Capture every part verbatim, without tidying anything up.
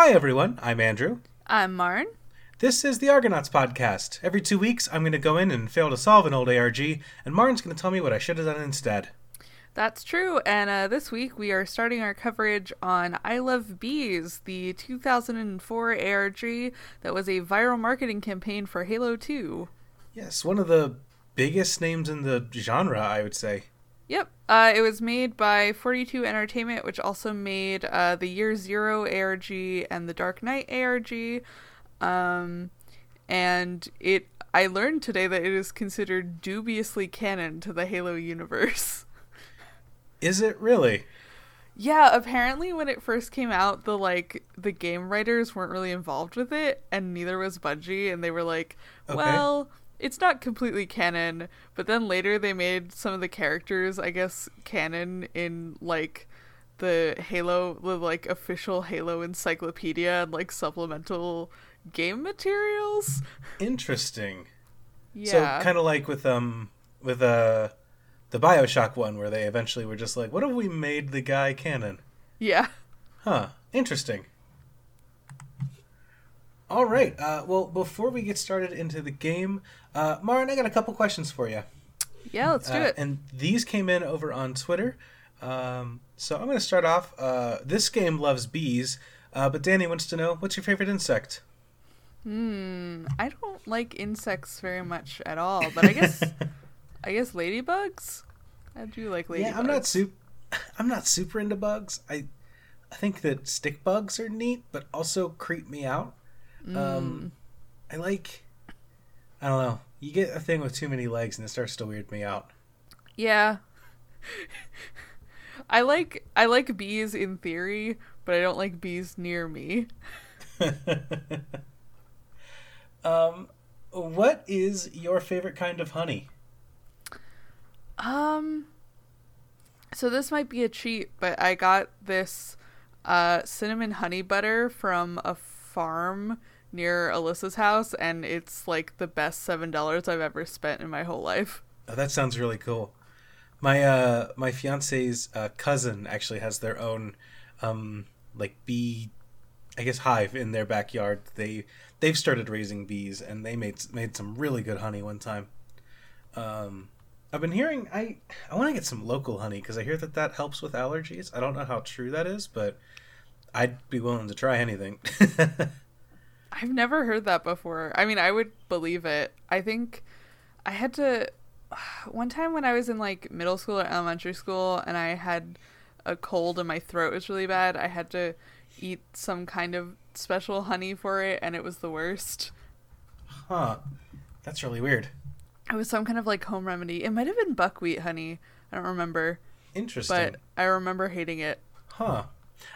Hi, everyone. I'm Andrew. I'm Marn. This is the Argonauts Podcast. Every two weeks, I'm going to go in and fail to solve an old A R G, and Marn's going to tell me what I should have done instead. That's true, and uh, this week we are starting our coverage on I Love Bees, the two thousand four A R G that was a viral marketing campaign for Halo two. Yes, one of the biggest names in the genre, I would say. Yep, uh, it was made by forty-two Entertainment, which also made uh, the Year Zero A R G and the Dark Knight A R G, um, and it. I learned today that it is considered dubiously canon to the Halo universe. Is it really? Yeah, apparently when it first came out, the like the game writers weren't really involved with it, and neither was Bungie, and they were like, well, okay, it's not completely canon, but then later they made some of the characters, I guess, canon in like the Halo, the like official Halo encyclopedia and like supplemental game materials. Interesting. Yeah. So kind of like with um with uh the Bioshock one, where they eventually were just like, what if we made the guy canon? Yeah. Huh. Interesting. All right. Uh, well, before we get started into the game, uh, Maren, I got a couple questions for you. Yeah, let's do uh, it. And these came in over on Twitter. Um, so I'm going to start off. Uh, this game loves bees, uh, but Danny wants to know, what's your favorite insect? Hmm. I don't like insects very much at all, but I guess... I guess ladybugs? I do like ladybugs. Yeah, I'm not super I'm not super into bugs. I I think that stick bugs are neat, but also creep me out. Mm. Um I like I don't know. You get a thing with too many legs and it starts to weird me out. Yeah. I like I like bees in theory, but I don't like bees near me. um what is your favorite kind of honey? Um, so this might be a cheat, but I got this uh, cinnamon honey butter from a farm near Alyssa's house, and it's like the best seven dollars I've ever spent in my whole life. Oh, that sounds really cool. My, uh, my fiance's uh, cousin actually has their own, um, like bee, I guess hive in their backyard. They, they've started raising bees, and they made, made some really good honey one time. Um... I've been hearing, I, I want to get some local honey because I hear that that helps with allergies. I don't know how true that is, but I'd be willing to try anything. I've never heard that before. I mean, I would believe it. I think I had to, one time when I was in like middle school or elementary school and I had a cold and my throat was really bad, I had to eat some kind of special honey for it and it was the worst. Huh. That's really weird. It was some kind of, like, home remedy. It might have been buckwheat honey. I don't remember. Interesting. But I remember hating it. Huh.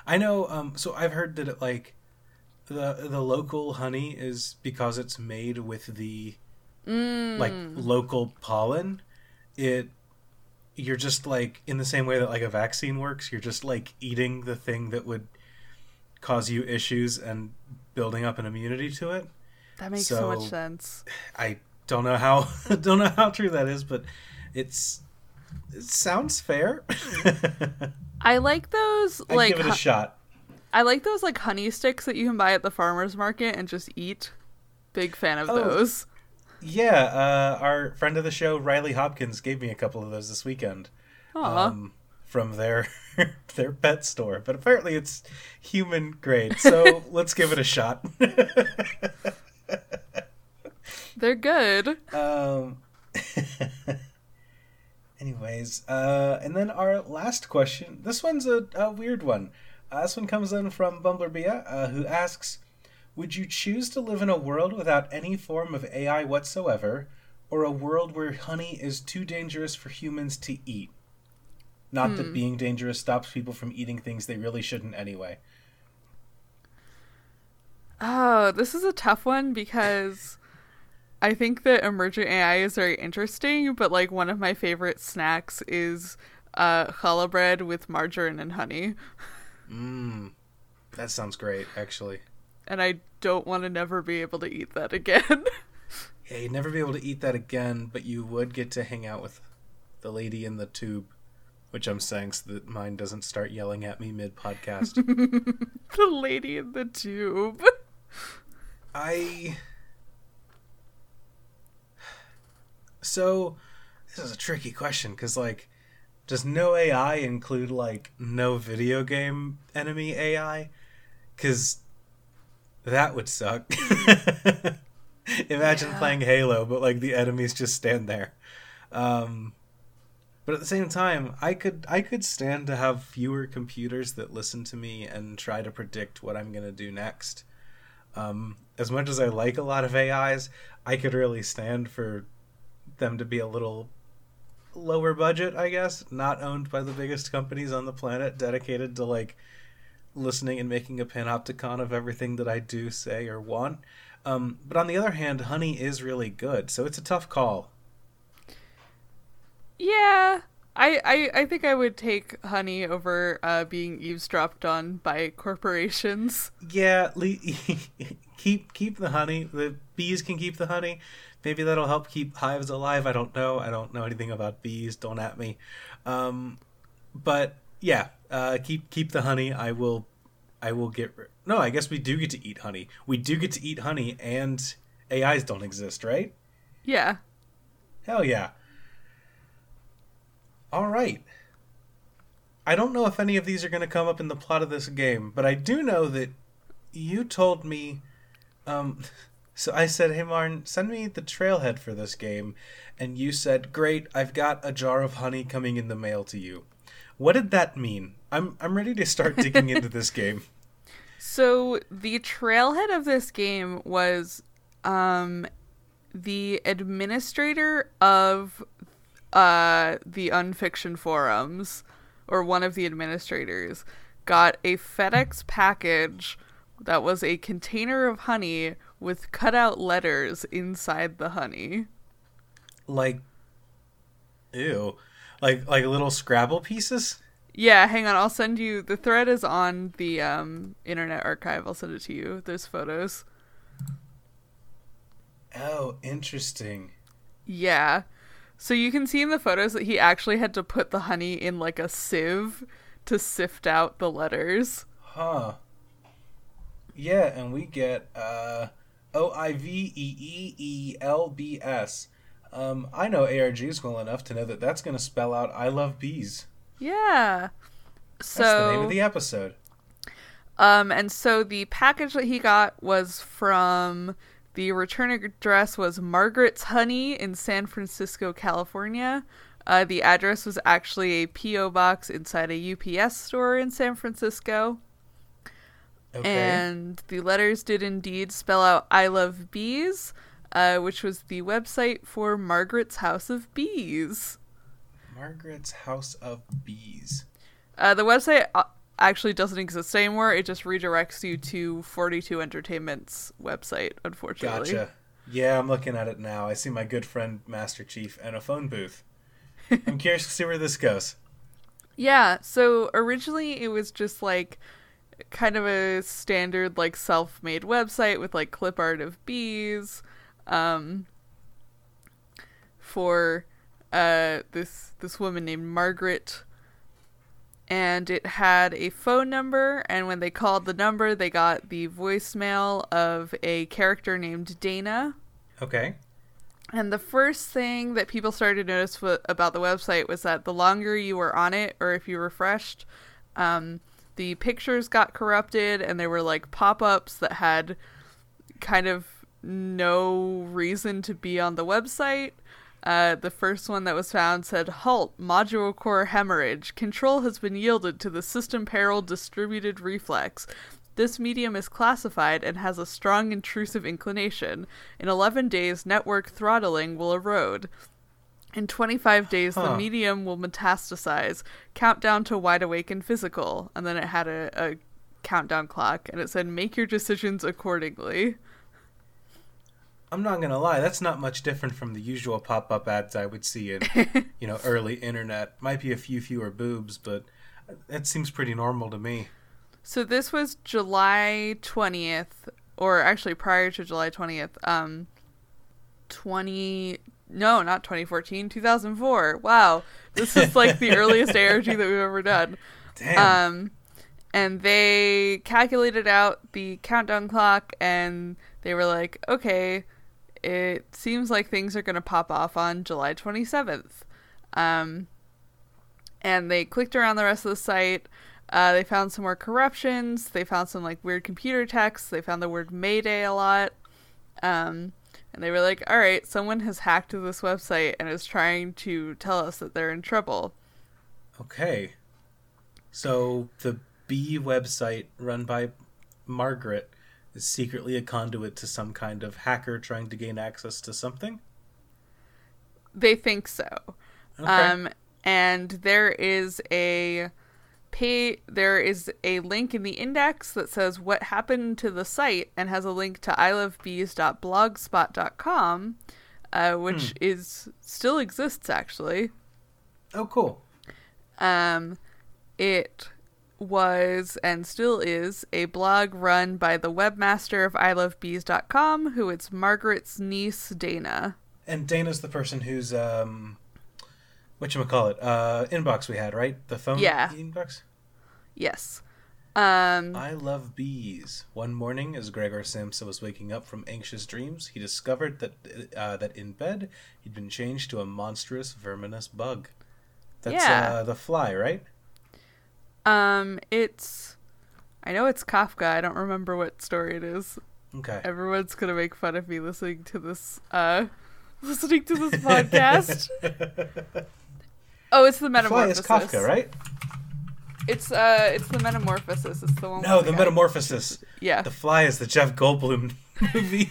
I know, um, so I've heard that, it, like, the the local honey is because it's made with the, mm. like, local pollen. It, you're just, like, in the same way that, like, a vaccine works, you're just, like, eating the thing that would cause you issues and building up an immunity to it. That makes so, so much sense. I... Don't know how don't know how true that is, but it's it sounds fair. I like those I'd like give it a shot. I like those like honey sticks that you can buy at the farmer's market and just eat. Big fan of oh, those. Yeah, uh, our friend of the show Riley Hopkins gave me a couple of those this weekend. Um, from their their pet store, but apparently it's human grade. So let's give it a shot. They're good. Um, anyways, uh, and then our last question. This one's a, a weird one. Uh, this one comes in from Bumblerbia, uh, who asks, would you choose to live in a world without any form of A I whatsoever, or a world where honey is too dangerous for humans to eat? Not hmm. that being dangerous stops people from eating things they really shouldn't anyway. Oh, this is a tough one because... I think that emergent A I is very interesting, but, like, one of my favorite snacks is uh, challah bread with margarine and honey. Mmm. That sounds great, actually. And I don't want to never be able to eat that again. Yeah, you'd never be able to eat that again, but you would get to hang out with the lady in the tube. which I'm saying so that mine doesn't start yelling at me mid-podcast. The lady in the tube. I... So, this is a tricky question, because, like, does no A I include, like, no video game enemy A I? Because that would suck. Imagine yeah. playing Halo, but, like, the enemies just stand there. Um... But at the same time, I could I could stand to have fewer computers that listen to me and try to predict what I'm going to do next. Um, as much as I like a lot of A Is, I could really stand for them to be a little lower budget, I guess, not owned by the biggest companies on the planet, dedicated to like listening and making a panopticon of everything that I do, say, or want. Um, but on the other hand, Honey is really good, so it's a tough call. Yeah, I, I, I think I would take Honey over uh, being eavesdropped on by corporations. Yeah, le- keep keep the honey. The bees can keep the honey. Maybe that'll help keep hives alive. I don't know. I don't know anything about bees. Don't at me. Um, but yeah, uh, keep keep the honey. I will. I will get. Ri- no, I guess we do get to eat honey. We do get to eat honey, and A Is don't exist, right? Yeah. Hell yeah. All right. I don't know if any of these are going to come up in the plot of this game, but I do know that you told me... Um, so I said, hey, Marn, send me the trailhead for this game. And you said, great, I've got a jar of honey coming in the mail to you. What did that mean? I'm I'm ready to start digging into this game. So the trailhead of this game was um, the administrator of... Uh, the Unfiction forums, or one of the administrators, got a FedEx package that was a container of honey with cutout letters inside the honey. Like, ew. Like, like little Scrabble pieces? Yeah, hang on, I'll send you, the thread is on the um, Internet Archive, I'll send it to you, there's photos. Oh, interesting. Yeah. So you can see in the photos that he actually had to put the honey in, like, a sieve to sift out the letters. Huh. Yeah, and we get uh, O I V E E E L B S. Um, I know A R Gs well enough to know that that's going to spell out I Love Bees. Yeah. So, that's the name of the episode. Um, and so the package that he got was from... The return address was Margaret's Honey in San Francisco, California. Uh, the address was actually a P O box inside a U P S store in San Francisco. Okay. And the letters did indeed spell out I Love Bees, uh, which was the website for Margaret's House of Bees. Margaret's House of Bees. Uh, the website... Uh, actually doesn't exist anymore. It just redirects you to forty-two Entertainment's website, unfortunately. Gotcha. Yeah, I'm looking at it now. I see my good friend Master Chief and a phone booth. I'm curious to see where this goes. Yeah, so originally it was just like kind of a standard like self-made website with like clip art of bees um, for uh, this this woman named Margaret. And it had a phone number, and when they called the number, they got the voicemail of a character named Dana. Okay. And the first thing that people started to notice w- about the website was that the longer you were on it, or if you refreshed, um, the pictures got corrupted, and there were, like, pop-ups that had kind of no reason to be on the website. Uh, the first one that was found said, halt, module core hemorrhage. Control has been yielded to the system peril distributed reflex. This medium is classified and has a strong intrusive inclination. In eleven days, network throttling will erode. In twenty-five days, huh. the medium will metastasize. Countdown to wide awake and physical. And then it had a, a countdown clock, and it said, make your decisions accordingly. I'm not going to lie, that's not much different from the usual pop-up ads I would see in, you know, early internet. Might be a few fewer boobs, but that seems pretty normal to me. So this was July twentieth, or actually prior to July twentieth, um, twenty No, not twenty fourteen, two thousand four. Wow. This is like the earliest A R G that we've ever done. Damn. Um, and they calculated out the countdown clock, and they were like, okay, it seems like things are going to pop off on July twenty-seventh. Um, and they clicked around the rest of the site. Uh, they found some more corruptions. They found some like weird computer texts. They found the word Mayday a lot. Um, and they were like, all right, someone has hacked this website and is trying to tell us that they're in trouble. Okay. So the B website run by Margaret is secretly a conduit to some kind of hacker trying to gain access to something? They think so. Okay. Um, and there is a... Pay, there is a link in the index that says what happened to the site and has a link to i love bees dot blogspot dot com, uh, which hmm. is still exists, actually. Oh, cool. Um, it was and still is a blog run by the webmaster of i love bees dot com, who is Margaret's niece, Dana. And Dana's the person who's... Um... Whatchamacallit, uh, inbox we had, right? The phone yeah. inbox? Yes. Um, I love bees. One morning, as Gregor Samsa was waking up from anxious dreams, he discovered that uh, that in bed, he'd been changed to a monstrous, verminous bug. That's yeah. uh, the fly, right? Um, it's... I know it's Kafka. I don't remember what story it is. Okay. Everyone's going to make fun of me listening to this, uh, listening to this podcast. Oh, it's the Metamorphosis. The fly is Kafka, right? It's uh, it's the Metamorphosis. It's the one. No, the, the Metamorphosis. Guy. Yeah. The Fly is the Jeff Goldblum movie.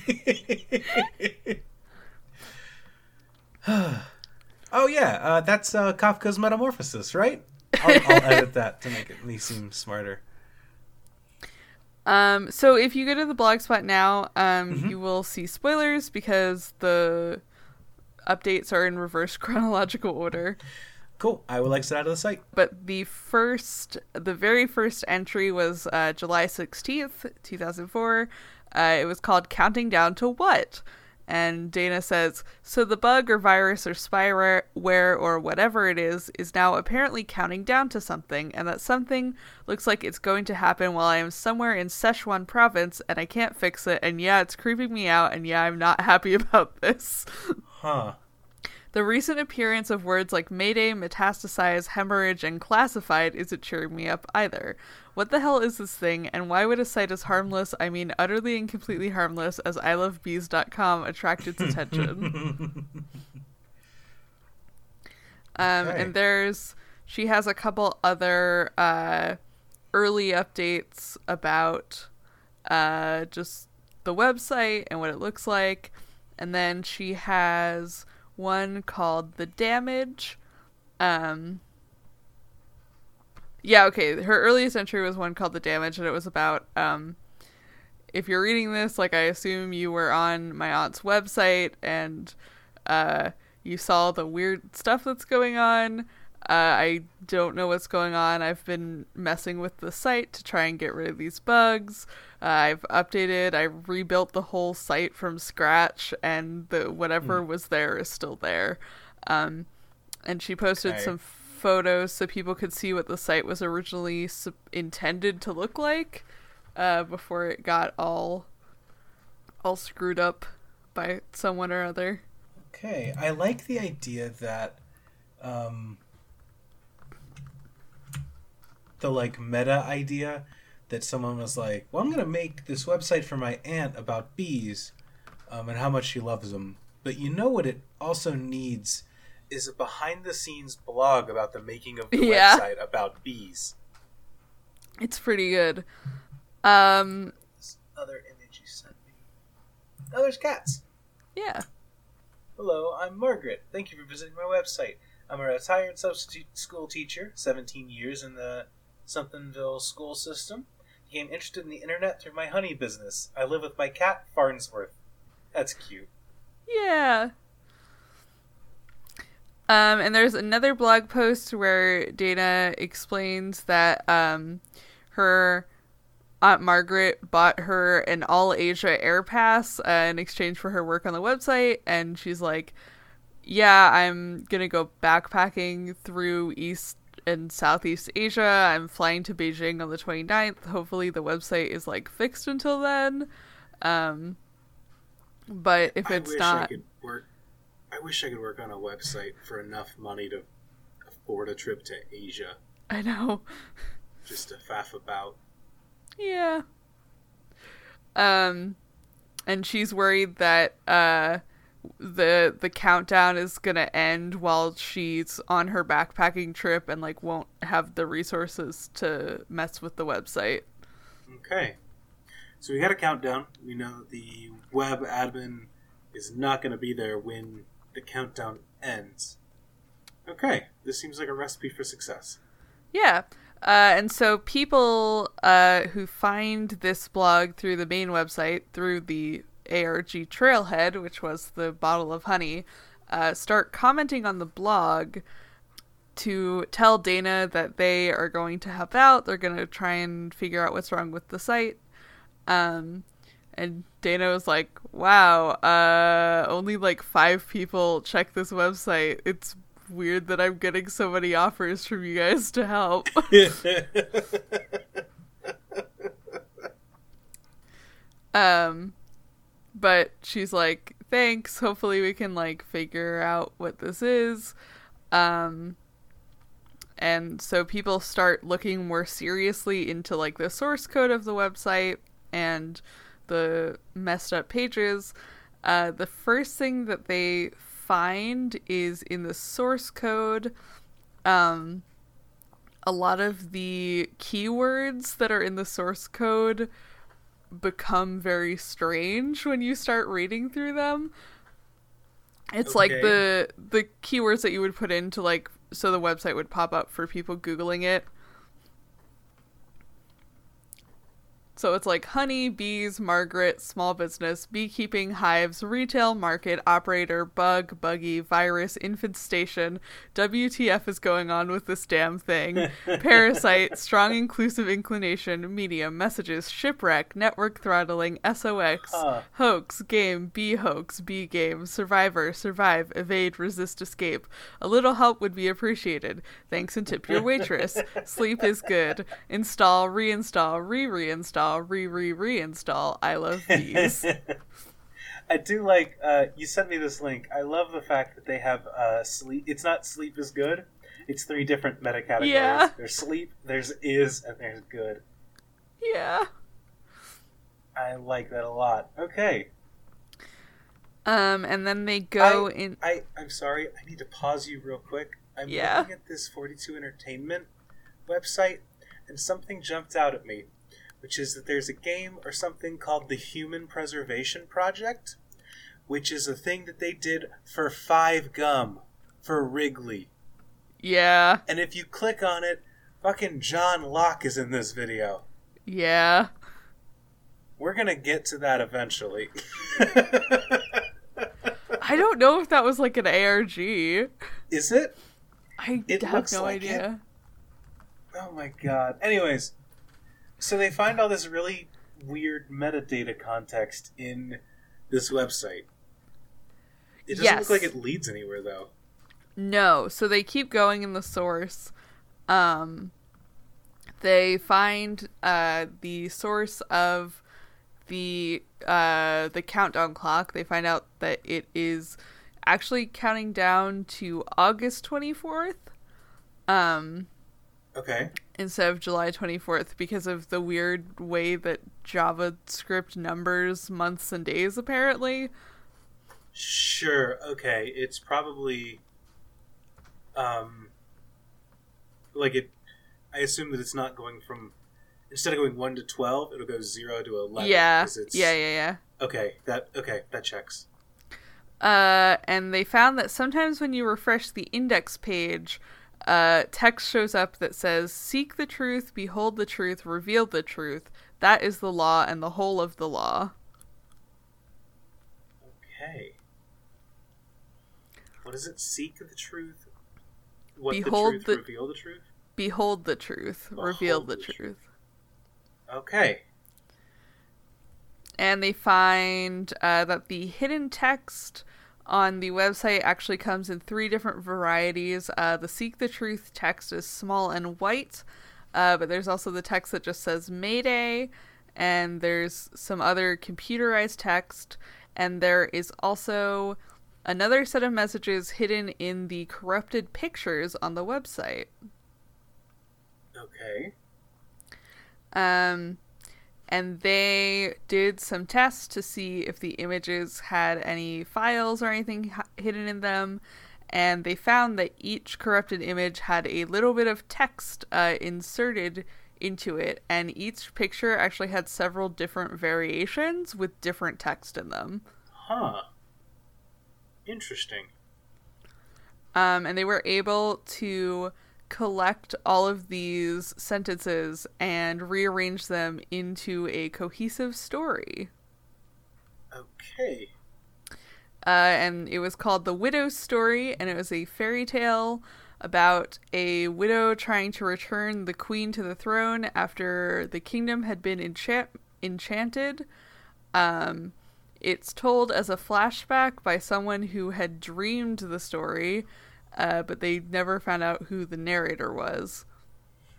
Oh yeah, uh, that's uh, Kafka's Metamorphosis, right? I'll, I'll edit that to make it me seem smarter. Um. So if you go to the Blogspot now, um, mm-hmm. you will see spoilers because the updates are in reverse chronological order. Cool. I will exit out of the site. But the first, the very first entry was uh, July sixteenth, two thousand four. Uh, it was called Counting Down to What? And Dana says, so the bug or virus or spyware or whatever it is, is now apparently counting down to something. And that something looks like it's going to happen while I am somewhere in Sichuan province and I can't fix it. And yeah, it's creeping me out. And yeah, I'm not happy about this. Huh. The recent appearance of words like Mayday, metastasize, hemorrhage, and classified isn't cheering me up either. What the hell is this thing, and why would a site as harmless, I mean utterly and completely harmless, as i love bees dot com attract its attention? um, okay. And there's, she has a couple other uh, early updates about uh, just the website and what it looks like. And then she has one called The Damage. Um, yeah, okay. Her earliest entry was one called The Damage, and it was about, um, if you're reading this, like, I assume you were on my aunt's website, and uh, you saw the weird stuff that's going on. Uh, I don't know what's going on. I've been messing with the site to try and get rid of these bugs. Uh, I've updated. I rebuilt the whole site from scratch, and the whatever mm. was there is still there. Um, and she posted okay. some photos so people could see what the site was originally sub- intended to look like uh, before it got all all screwed up by someone or other. Okay, I like the idea that. Um... the like meta idea that someone was like, well, I'm going to make this website for my aunt about bees um, and how much she loves them. But you know what it also needs is a behind the scenes blog about the making of the yeah. website about bees. It's pretty good. Um, this other image you sent me. Oh, there's cats. Yeah. Hello, I'm Margaret. Thank you for visiting my website. I'm a retired substitute school teacher, seventeen years in the Somethingville school system. Became interested in the internet through my honey business. I live with my cat, Farnsworth. That's cute. Yeah. Um, and there's another blog post where Dana explains that um, her Aunt Margaret bought her an all Asia air pass uh, in exchange for her work on the website, and she's like, yeah, I'm gonna go backpacking through East and Southeast Asia. I'm flying to Beijing on the twenty-ninth. Hopefully the website is like fixed until then. Um, but if I it's wish not, I, could work, I wish I could work on a website for enough money to afford a trip to Asia. I know. Just to faff about. Yeah. Um, and she's worried that uh the the countdown is gonna end while she's on her backpacking trip and like won't have the resources to mess with the website. Okay. So we got a countdown. We know the web admin is not gonna be there when the countdown ends. Okay. This seems like a recipe for success. Yeah. Uh, and so people uh, who find this blog through the main website, through the A R G trailhead, which was the bottle of honey, uh, start commenting on the blog to tell Dana that they are going to help out. They're going to try and figure out what's wrong with the site. Um, and Dana was like, wow, uh, only like five people check this website. It's weird that I'm getting so many offers from you guys to help. um but she's like, thanks, hopefully we can like figure out what this is. Um and so people start looking more seriously into like the source code of the website and the messed up pages. Uh the first thing that they find is in the source code, um, a lot of the keywords that are in the source code become very strange when you start reading through them. It's okay. Like the the keywords that you would put into like, so the website would pop up for people Googling it. So it's like honey, bees, Margaret, small business, beekeeping, hives, retail, market, operator, bug, buggy, virus, infant station, W T F is going on with this damn thing, parasite, strong inclusive inclination, medium, messages, shipwreck, network throttling, S O X, huh. hoax, game, bee hoax, bee game, survivor, survive, evade, resist, escape. A little help would be appreciated. Thanks and tip your waitress. Sleep is good. Install, reinstall, re-reinstall. Re re reinstall. I love these. I do like. Uh, you sent me this link. I love the fact that they have uh, sleep. It's not sleep is good. It's three different meta categories. Yeah. There's sleep. There's is, and there's good. Yeah. I like that a lot. Okay. Um, and then they go I, in. I I'm sorry. I need to pause you real quick. I'm yeah. looking at this forty-two Entertainment website, and something jumped out at me, which is that there's a game or something called the Human Preservation Project, which is a thing that they did for Five Gum, for Wrigley. Yeah. And if you click on it, fucking John Locke is in this video. Yeah. We're going to get to that eventually. I don't know if that was like an A R G. Is it? I it have no like idea. It. Oh my god. Anyways. So they find all this really weird metadata context in this website. It doesn't yes. look like it leads anywhere, though. No. So they keep going in the source. Um, they find uh, the source of the uh, the countdown clock. They find out that it is actually counting down to August twenty-fourth. Um. Okay. Instead of July twenty-fourth, because of the weird way that JavaScript numbers months and days, apparently. Sure, okay. It's probably, um, like it, I assume that it's not going from, instead of going one to twelve, it'll go zero to eleven. Yeah, it's, yeah, yeah, yeah. Okay, that, okay, that checks. Uh, and they found that sometimes when you refresh the index page, Uh, text shows up that says, seek the truth, behold the truth, reveal the truth. That is the law and the whole of the law. Okay. What is it? Seek the truth? What behold the truth? The... Reveal the truth? Behold the truth. Behold reveal the, the truth. truth. Okay. And they find uh, that the hidden text on the website actually comes in three different varieties. Uh, the Seek the Truth text is small and white, uh, but there's also the text that just says Mayday, and there's some other computerized text, and there is also another set of messages hidden in the corrupted pictures on the website. Okay. Um, and they did some tests to see if the images had any files or anything h- hidden in them, and they found that each corrupted image had a little bit of text uh, inserted into it, and each picture actually had several different variations with different text in them. Huh. Interesting. Um, and they were able to collect all of these sentences and rearrange them into a cohesive story. Okay. Uh, and it was called The Widow's Story, and it was a fairy tale about a widow trying to return the queen to the throne after the kingdom had been enchant- enchanted. Um, it's told as a flashback by someone who had dreamed the story, uh, but they never found out who the narrator was.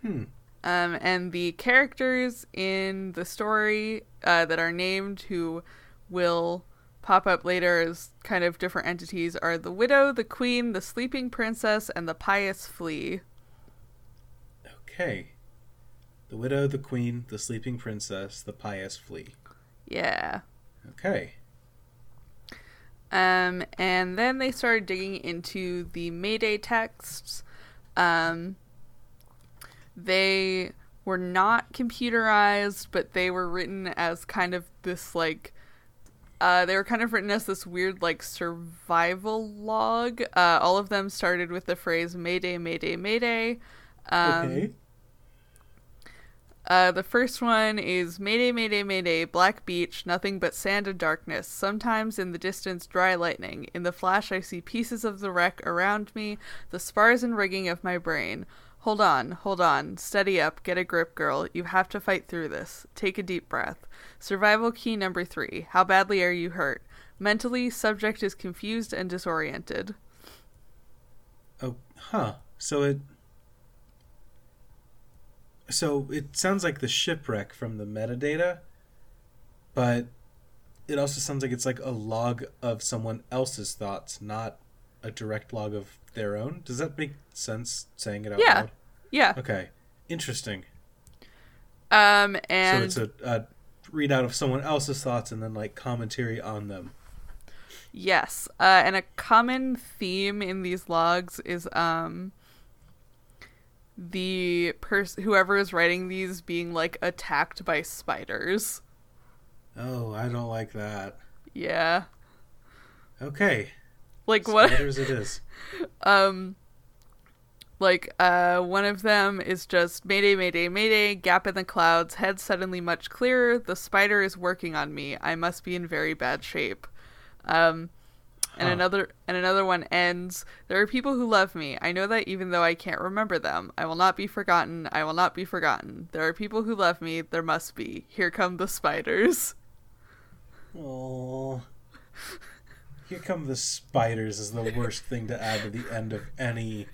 Hmm. Um, and the characters in the story uh, that are named, who will pop up later as kind of different entities, are the widow, the queen, the sleeping princess, and the pious flea. Okay. The widow, the queen, the sleeping princess, the pious flea. Yeah. Okay. Um, and then they started digging into the Mayday texts. Um, they were not computerized, but they were written as kind of this, like, Uh, they were kind of written as this weird, like, survival log. Uh, all of them started with the phrase Mayday, Mayday, Mayday. Um, okay. Uh, the first one is Mayday, Mayday, Mayday, Black Beach, nothing but sand and darkness. Sometimes in the distance, dry lightning. In the flash, I see pieces of the wreck around me, the spars and rigging of my brain. Hold on, hold on, steady up, get a grip, girl. You have to fight through this. Take a deep breath. Survival key number three. How badly are you hurt? Mentally, subject is confused and disoriented. Oh, huh. So it... So it sounds like the shipwreck from the metadata, but it also sounds like it's like a log of someone else's thoughts, not a direct log of their own? Does that make sense, saying it out yeah. loud? Yeah. Okay. Interesting. Um, and so it's a, a readout of someone else's thoughts and then, like, commentary on them. Yes. Uh, and a common theme in these logs is um the pers- whoever is writing these being, like, attacked by spiders. Oh, I don't like that. Yeah. Okay. Like what? Spiders it is. um, like uh, one of them is just Mayday, Mayday, Mayday. Gap in the clouds. Head suddenly much clearer. The spider is working on me. I must be in very bad shape. Um, and huh. another and another one ends. There are people who love me. I know that even though I can't remember them. I will not be forgotten. I will not be forgotten. There are people who love me. There must be. Here come the spiders. Oh. Here come the spiders is the worst thing to add to the end of any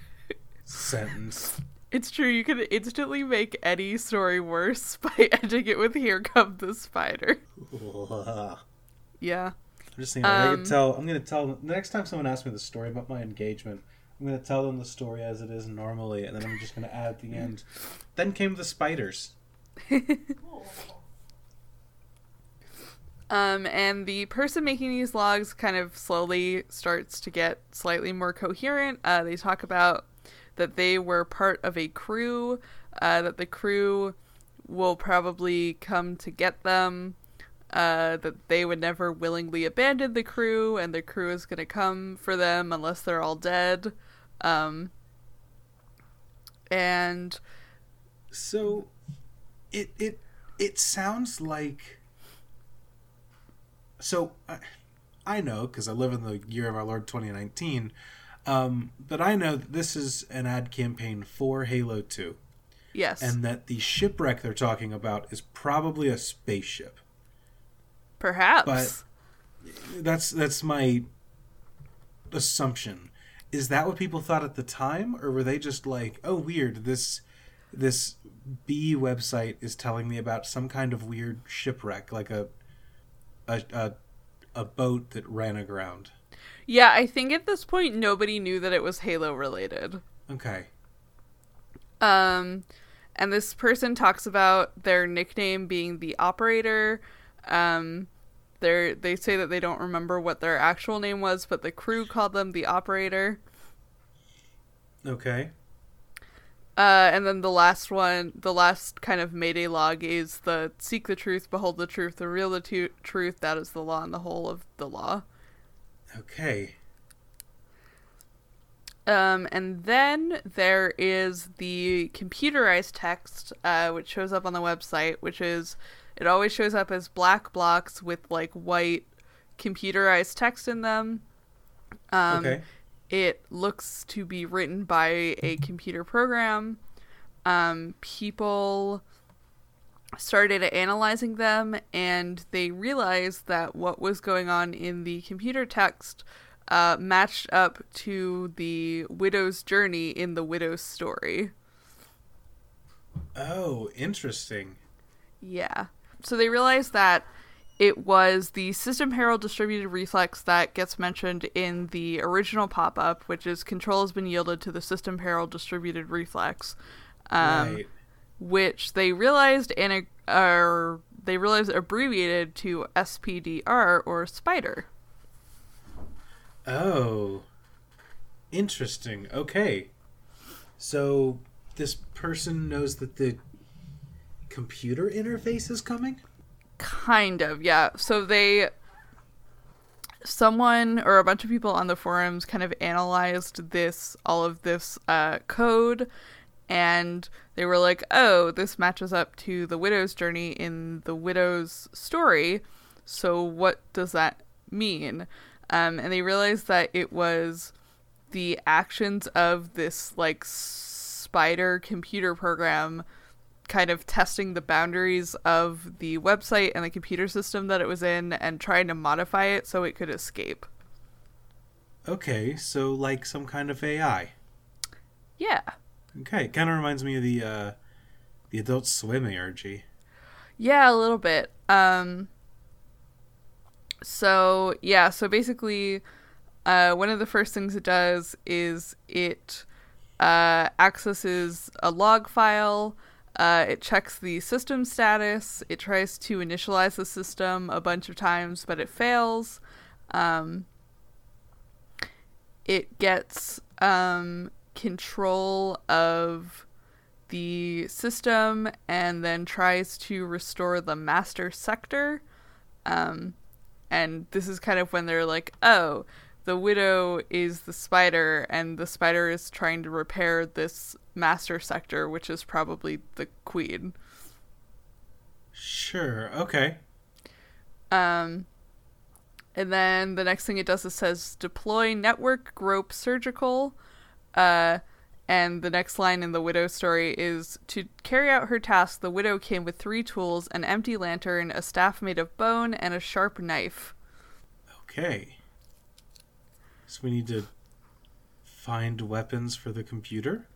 sentence. It's true. You can instantly make any story worse by ending it with "Here come the spider." Ugh. Yeah. I'm just thinking. Um, I could tell. I'm gonna tell them the next time someone asks me the story about my engagement. I'm gonna tell them the story as it is normally, and then I'm just gonna add at the end. Then came the spiders. Oh. Um, and the person making these logs kind of slowly starts to get slightly more coherent. Uh, they talk about that they were part of a crew, uh, that the crew will probably come to get them, uh, that they would never willingly abandon the crew, and the crew is going to come for them unless they're all dead. Um, and... So, it, it, it sounds like... So, I know, because I live in the year of our Lord twenty nineteen, um, but I know that this is an ad campaign for Halo two. Yes. And that the shipwreck they're talking about is probably a spaceship. Perhaps. But that's that's my assumption. Is that what people thought at the time, or were they just like, oh, weird, this this bee website is telling me about some kind of weird shipwreck, like a a a, a boat that ran aground? Yeah, I think at this point nobody knew that it was Halo related. Okay. Um, and this person talks about their nickname being the Operator. Um, they they say that they don't remember what their actual name was, but the crew called them the Operator. Okay. Uh, and then the last one, the last kind of Mayday log is the seek the truth, behold the truth, the real the tu- truth. That is the law and the whole of the law. Okay. Um, and then there is the computerized text, uh, which shows up on the website, which is, it always shows up as black blocks with like white computerized text in them. Um, okay. It looks to be written by a computer program. Um, people started analyzing them, and they realized that what was going on in the computer text uh, matched up to the widow's journey in the widow's story. Oh, interesting. Yeah. So they realized that it was the System Herald distributed reflex that gets mentioned in the original pop-up, which is control has been yielded to the System Herald distributed reflex. Um, right. Which they realized and uh, they realized abbreviated to S P D R or Spider. Oh, interesting. Okay, so this person knows that the computer interface is coming? Kind of, yeah. So they, someone or a bunch of people on the forums kind of analyzed this, all of this uh, code. And they were like, oh, this matches up to the widow's journey in the widow's story. So what does that mean? Um, and they realized that it was the actions of this, like, spider computer program kind of testing the boundaries of the website and the computer system that it was in and trying to modify it so it could escape. Okay, so like some kind of A I. Yeah. Okay, it kind of reminds me of the uh, the Adult Swim A R G. Yeah, a little bit. Um, so, yeah, so basically uh, one of the first things it does is it uh, accesses a log file, uh, it checks the system status, it tries to initialize the system a bunch of times, but it fails. Um, it gets... Um, control of the system and then tries to restore the master sector. Um, and this is kind of when they're like, oh, the widow is the spider and the spider is trying to repair this master sector, which is probably the queen. Sure. Okay. Um, and then the next thing it does is says deploy network grope surgical. Uh, and the next line in the widow story is, to carry out her task, the widow came with three tools, an empty lantern, a staff made of bone, and a sharp knife. Okay. So we need to find weapons for the computer?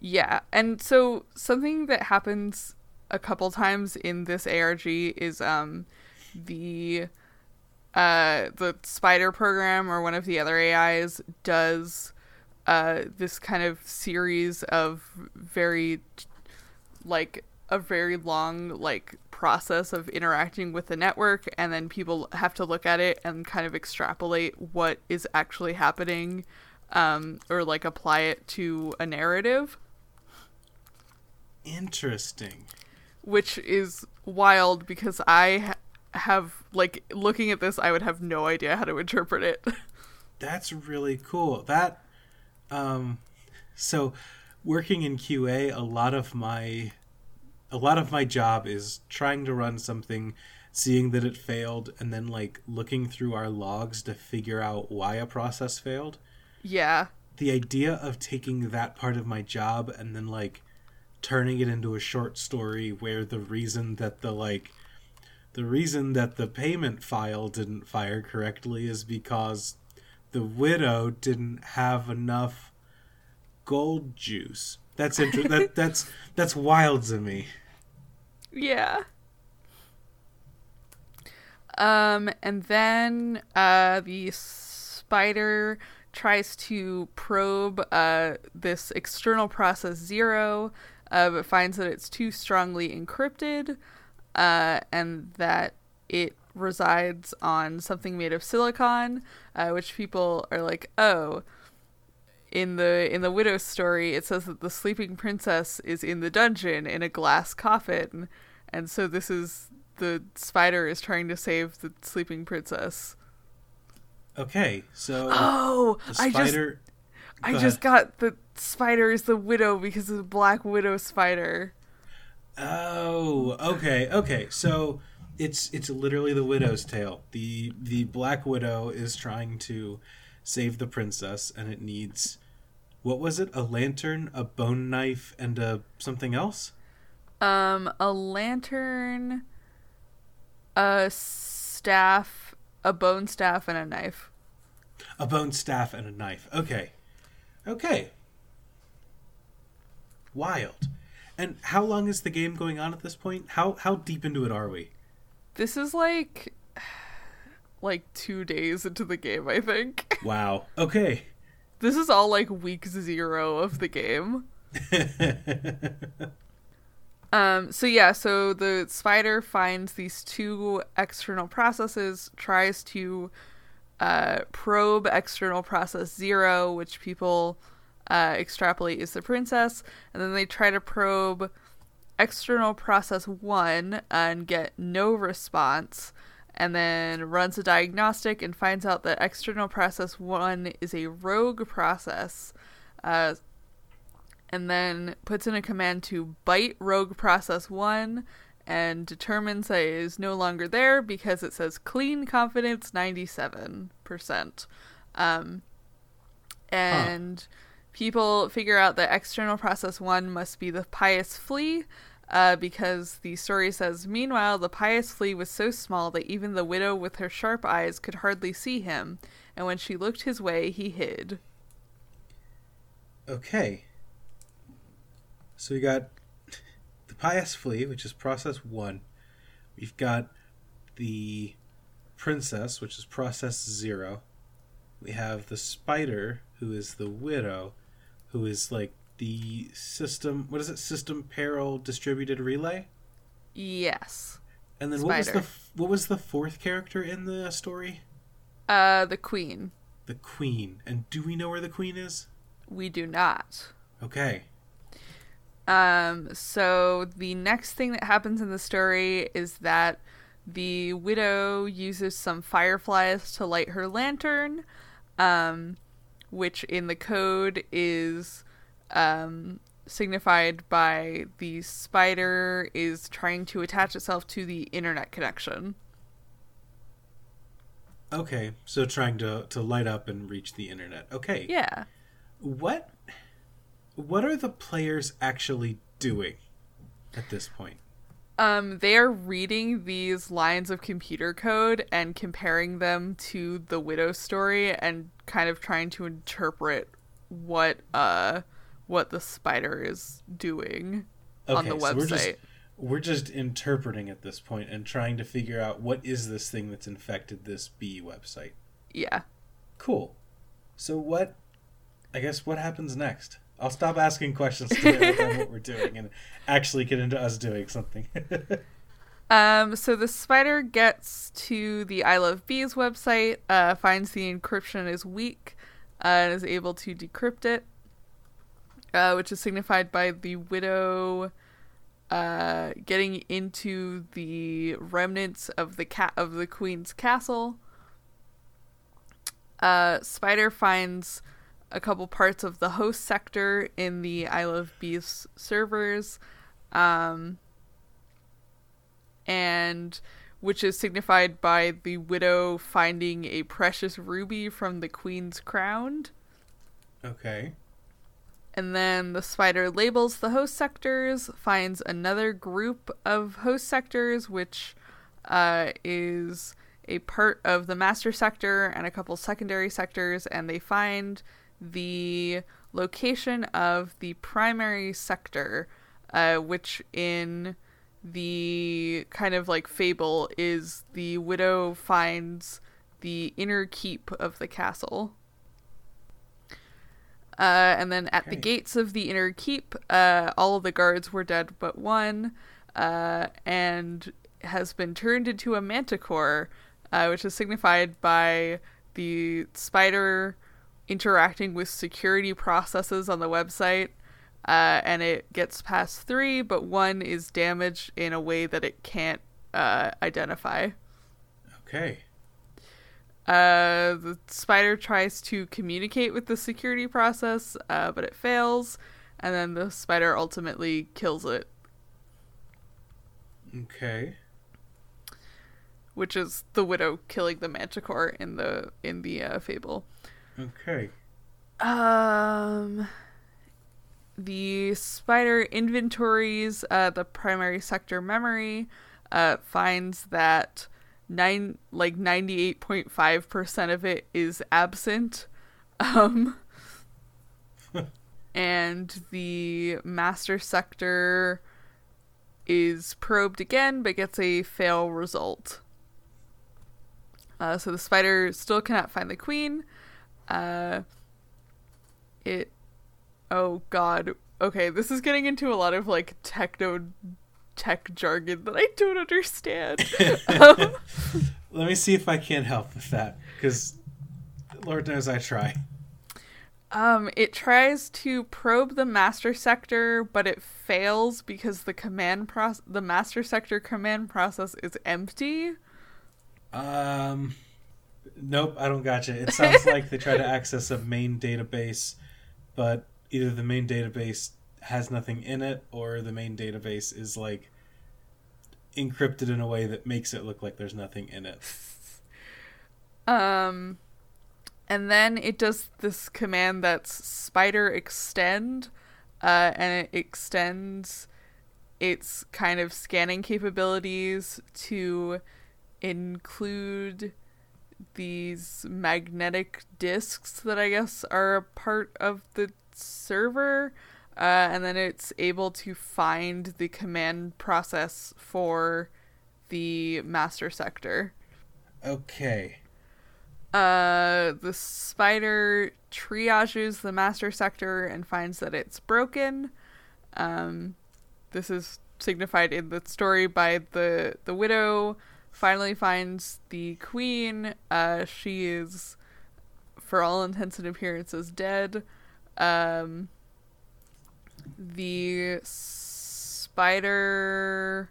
Yeah. And so something that happens a couple times in this A R G is um, the uh, the spider program or one of the other A Is does... Uh, this kind of series of very, like, a very long, like, process of interacting with the network, and then people have to look at it and kind of extrapolate what is actually happening, um, or, like, apply it to a narrative. Interesting. Which is wild, because I ha- have, like, looking at this, I would have no idea how to interpret it. That's really cool. That... Um, so working in Q A, a lot of my, a lot of my job is trying to run something, seeing that it failed, and then like looking through our logs to figure out why a process failed. Yeah. The idea of taking that part of my job and then like turning it into a short story where the reason that the like, the reason that the payment file didn't fire correctly is because the widow didn't have enough gold juice. That's inter- that that's that's wild to me. Yeah. Um, and then uh, the spider tries to probe uh, this external process zero, uh, but finds that it's too strongly encrypted, uh, and that it resides on something made of silicon, uh, which people are like, oh, in the in the widow's story, it says that the sleeping princess is in the dungeon in a glass coffin, and so this is the spider is trying to save the sleeping princess. Okay, so oh, the spider. I just, I just got the spider is the widow because it's a black widow spider. Oh, okay, okay. So it's it's literally the widow's tale. The the black widow is trying to save the princess, and it needs, what was it? A lantern, a bone knife, and a something else. Um, a lantern, a staff. A bone staff and a knife. A bone staff and a knife. Okay. Okay. Wild. And how long is the game going on at this point? How how deep into it are we? This is like like two days into the game, I think. Wow. Okay. This is all like week zero of the game. Um, so yeah, so the spider finds these two external processes, tries to uh, probe external process zero, which people uh, extrapolate is the princess, and then they try to probe external process one and get no response, and then runs a diagnostic and finds out that external process one is a rogue process, uh, and then puts in a command to bite rogue process one and determines that it is no longer there because it says clean confidence ninety-seven percent. Um, and huh. people figure out that external process one must be the pious flea uh, because the story says, meanwhile, the pious flea was so small that even the widow with her sharp eyes could hardly see him. And when she looked his way, he hid. Okay. So we got the pious flea, which is process one. We've got the princess, which is process zero. We have the spider, who is the widow, who is like the system. What is it? System peril distributed relay. Yes. And then spider. what was the what was the fourth character in the story? Uh, the queen. The queen. And do we know where the queen is? We do not. Okay. Um, so the next thing that happens in the story is that the widow uses some fireflies to light her lantern, um, which in the code is, um, signified by the spider is trying to attach itself to the internet connection. Okay. So trying to, to light up and reach the internet. Okay. Yeah. What? What are the players actually doing at this point? Um, they are reading these lines of computer code and comparing them to the widow story and kind of trying to interpret what uh what the spider is doing okay, on the website. So we're just, we're just interpreting at this point and trying to figure out what is this thing that's infected this bee website. Yeah. Cool. So what, I guess what happens next? I'll stop asking questions today about what we're doing and actually get into us doing something. um, so the spider gets to the I Love Bees website, uh, finds the encryption is weak, uh, and is able to decrypt it, uh, which is signified by the widow uh, getting into the remnants of the ca- of the queen's castle. Uh, spider finds a couple parts of the host sector in the I Love Bees servers, um, and which is signified by the widow finding a precious ruby from the queen's crown. Okay. And then the spider labels the host sectors, finds another group of host sectors, which uh, is a part of the master sector and a couple secondary sectors, and they find the location of the primary sector, uh, which in the kind of like fable is the widow finds the inner keep of the castle. Uh, and then at okay. the gates of the inner keep, uh, all of the guards were dead but one, uh, and has been turned into a manticore, uh, which is signified by the spider interacting with security processes on the website, uh, and it gets past three, but one is damaged in a way that it can't uh, identify. Okay. Uh, the spider tries to communicate with the security process, uh, but it fails, and then the spider ultimately kills it. Okay. Which is the widow killing the manticore in the in the uh, fable. Okay. Um, the spider inventories uh, the primary sector memory, uh, finds that nine like ninety-eight point five percent of it is absent. Um, and the master sector is probed again but gets a fail result. Uh, so the spider still cannot find the queen. Uh, it, oh god, okay, this is getting into a lot of like techno tech jargon that I don't understand. um, Let me see if I can help with that, because Lord knows I try. Um, it tries to probe the master sector, but it fails because the command pro- the master sector command process is empty. Um, nope, I don't gotcha. It sounds like they try to access a main database, but either the main database has nothing in it, or the main database is like encrypted in a way that makes it look like there's nothing in it. Um... And then it does this command that's spider extend, uh, and it extends its kind of scanning capabilities to include these magnetic disks that I guess are a part of the server, uh, and then it's able to find the command process for the master sector. Okay. Uh, the spider triages the master sector and finds that it's broken. Um, this is signified in the story by the, the widow finally finds the queen. Uh, she is, for all intents and appearances, dead. Um, the spider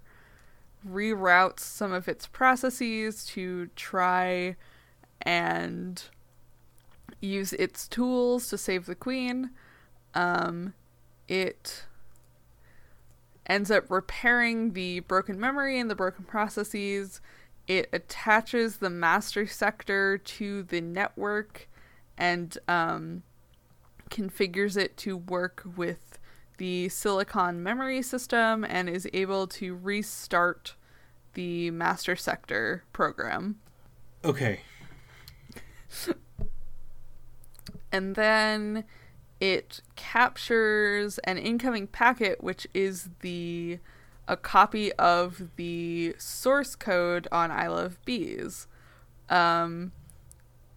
reroutes some of its processes to try and use its tools to save the queen. Um, it ends up repairing the broken memory and the broken processes. It attaches the master sector to the network and um, configures it to work with the silicon memory system, and is able to restart the master sector program. Okay. And then it captures an incoming packet, which is the a copy of the source code on I Love Bees. Um,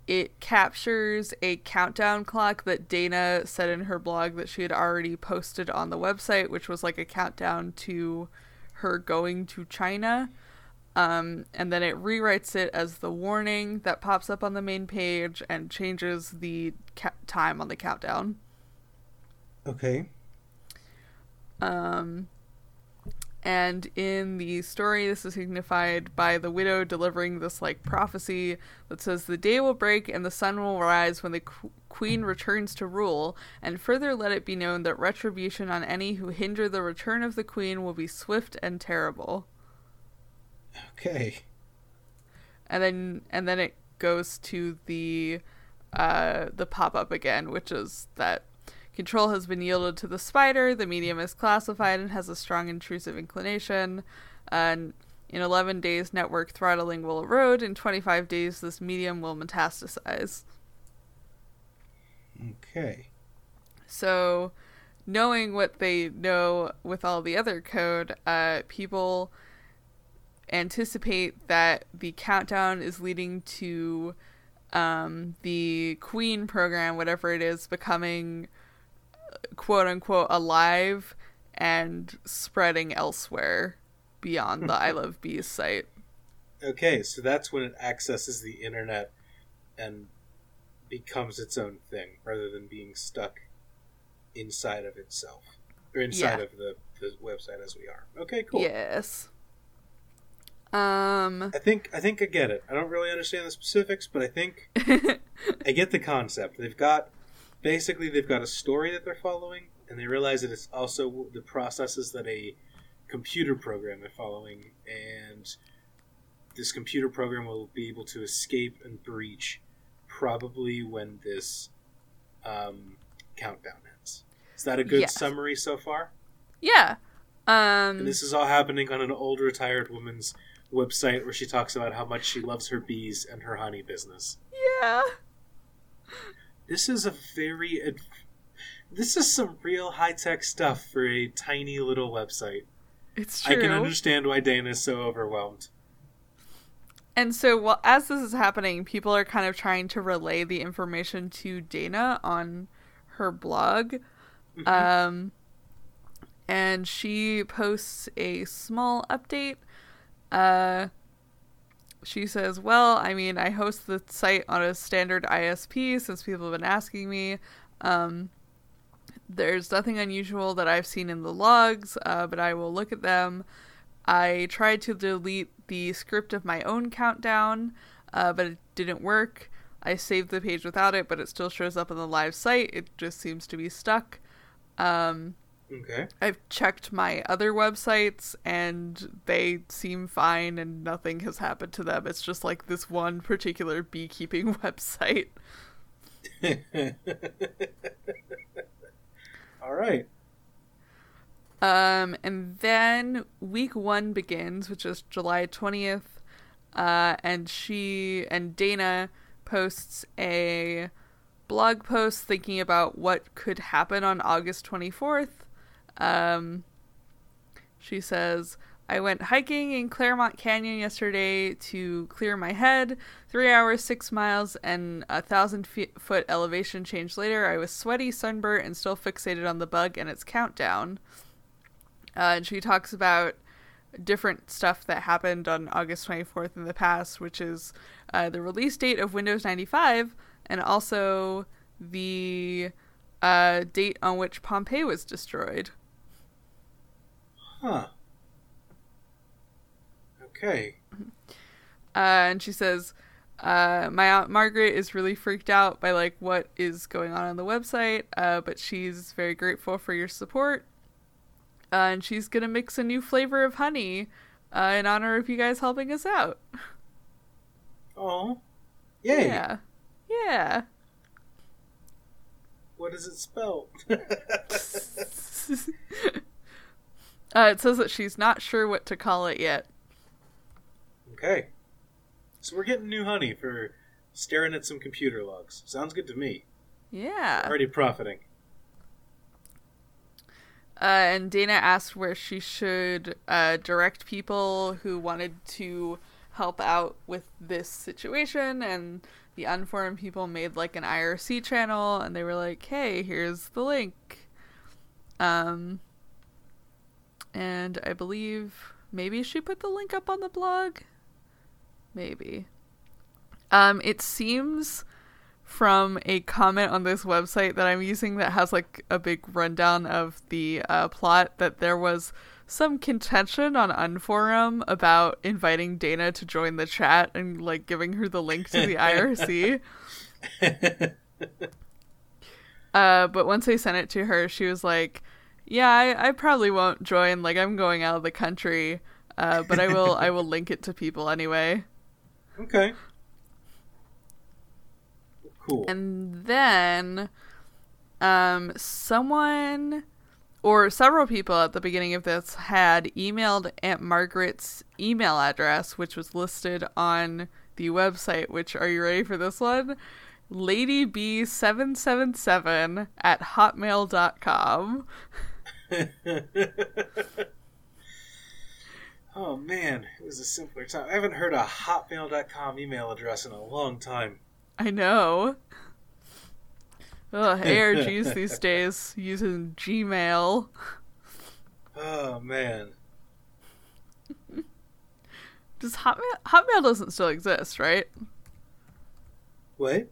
it captures a countdown clock that Dana said in her blog that she had already posted on the website, which was like a countdown to her going to China. Um, and then it rewrites it as the warning that pops up on the main page and changes the ca- time on the countdown. Okay. Um, and in the story, this is signified by the widow delivering this, like, prophecy that says, "The day will break and the sun will rise when the qu- queen returns to rule, and further let it be known that retribution on any who hinder the return of the queen will be swift and terrible." Okay. And then and then it goes to the uh, the pop-up again, which is that control has been yielded to the spider, the medium is classified and has a strong intrusive inclination, and In eleven days, network throttling will erode. In twenty-five days, this medium will metastasize. Okay. So, knowing what they know with all the other code, uh, people anticipate that the countdown is leading to um, the Queen program, whatever it is, becoming quote-unquote alive and spreading elsewhere beyond the I Love Bees site. Okay, so that's when it accesses the internet and becomes its own thing, rather than being stuck inside of itself, or inside yeah. of the, the website as we are. Okay, cool. Yes. Um, I think I think I get it. I don't really understand the specifics, but I think I get the concept. They've got basically they've got a story that they're following, and they realize that it's also the processes that a computer program they're following, and this computer program will be able to escape and breach probably when this um, countdown ends. Is that a good yeah. summary so far? Yeah. Um, and this is all happening on an old retired woman's website where she talks about how much she loves her bees and her honey business. Yeah. This is a very... Ad- this is some real high-tech stuff for a tiny little website. It's true. I can understand why Dana is so overwhelmed. And so, well, as this is happening, people are kind of trying to relay the information to Dana on her blog. Mm-hmm. Um, and she posts a small update. Uh, she says, well, I mean, I host the site on a standard I S P since people have been asking me. Um, there's nothing unusual that I've seen in the logs, uh, but I will look at them. I tried to delete the script of my own countdown, uh, but it didn't work. I saved the page without it, but it still shows up on the live site. It just seems to be stuck. Um, okay. I've checked my other websites, and they seem fine, and nothing has happened to them. It's just like this one particular beekeeping website. All right. Um, and then week one begins, which is July twentieth, uh, and she and Dana posts a blog post thinking about what could happen on August twenty-fourth. Um, she says, I went hiking in Claremont Canyon yesterday to clear my head. Three hours, six miles, and a thousand feet, foot elevation change later, I was sweaty, sunburnt, and still fixated on the bug and its countdown. Uh, and she talks about different stuff that happened on August twenty-fourth in the past, which is uh, the release date of Windows ninety-five and also the uh, date on which Pompeii was destroyed. Huh. Okay. Uh, and she says, uh, my Aunt Margaret is really freaked out by like what is going on on the website, uh, but she's very grateful for your support. Uh, and she's going to mix a new flavor of honey uh, in honor of you guys helping us out. Oh, yay. Yeah. Yeah. What does it spell? uh, it says that she's not sure what to call it yet. Okay. So we're getting new honey for staring at some computer logs. Sounds good to me. Yeah. Already profiting. Uh, and Dana asked where she should uh, direct people who wanted to help out with this situation, and the Unforum people made like an I R C channel, and they were like, hey, here's the link. Um, and I believe maybe she put the link up on the blog? Maybe. Um, it seems... from a comment on this website that I'm using that has like a big rundown of the uh, plot, that there was some contention on Unforum about inviting Dana to join the chat and like giving her the link to the I R C. uh, but once I sent it to her, she was like, yeah, I, I probably won't join. Like I'm going out of the country, uh, but I will, I will link it to people anyway. Okay. Cool. And then um, someone or several people at the beginning of this had emailed Aunt Margaret's email address, which was listed on the website, which, are you ready for this one? Lady B seven seven seven at hotmail dot com. Oh man, it was a simpler time. I haven't heard a hotmail dot com email address in a long time. I know. Ugh, A R Gs these days using Gmail. Oh man. Does Hotmail Hotmail doesn't still exist, right? What?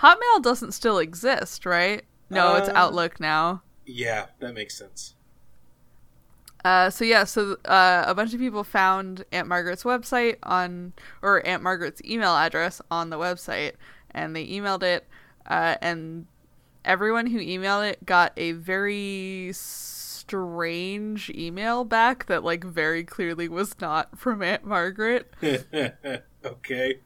Hotmail doesn't still exist, right? No, uh, it's Outlook now. Yeah, that makes sense. Uh, so yeah, so uh, a bunch of people found Aunt Margaret's website on, or Aunt Margaret's email address on the website, and they emailed it. Uh, and everyone who emailed it got a very strange email back that, like, very clearly was not from Aunt Margaret. Okay.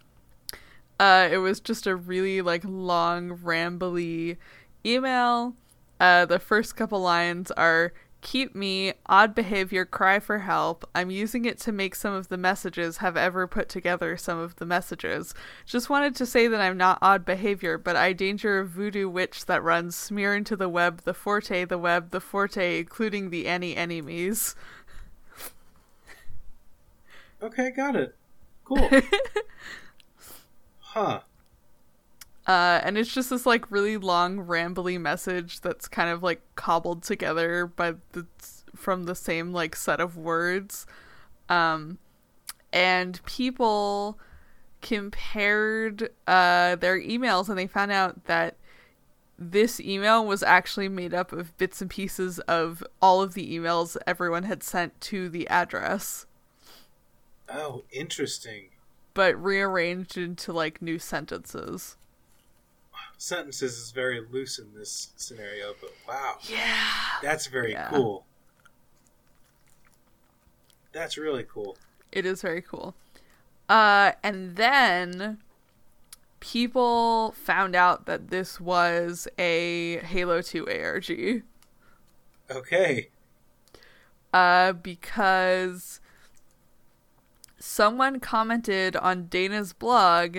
Uh, it was just a really, like, long, rambly email. Uh, the first couple lines are, keep me, odd behavior, cry for help. I'm using it to make some of the messages, have ever put together some of the messages. Just wanted to say that I'm not odd behavior, but I danger a voodoo witch that runs smear into the web, the forte, the web, the forte, including the any enemies. Okay, got it. Cool. Huh. Uh, and it's just this, like, really long, rambly message that's kind of, like, cobbled together by the, from the same, like, set of words. Um, and people compared uh, their emails, and they found out that this email was actually made up of bits and pieces of all of the emails everyone had sent to the address. Oh, interesting. But rearranged into, like, new sentences. Sentences is very loose in this scenario, but wow. Yeah. That's very yeah. cool. That's really cool. It is very cool. Uh, and then people found out that this was a Halo two A R G. Okay. Uh, because someone commented on Dana's blog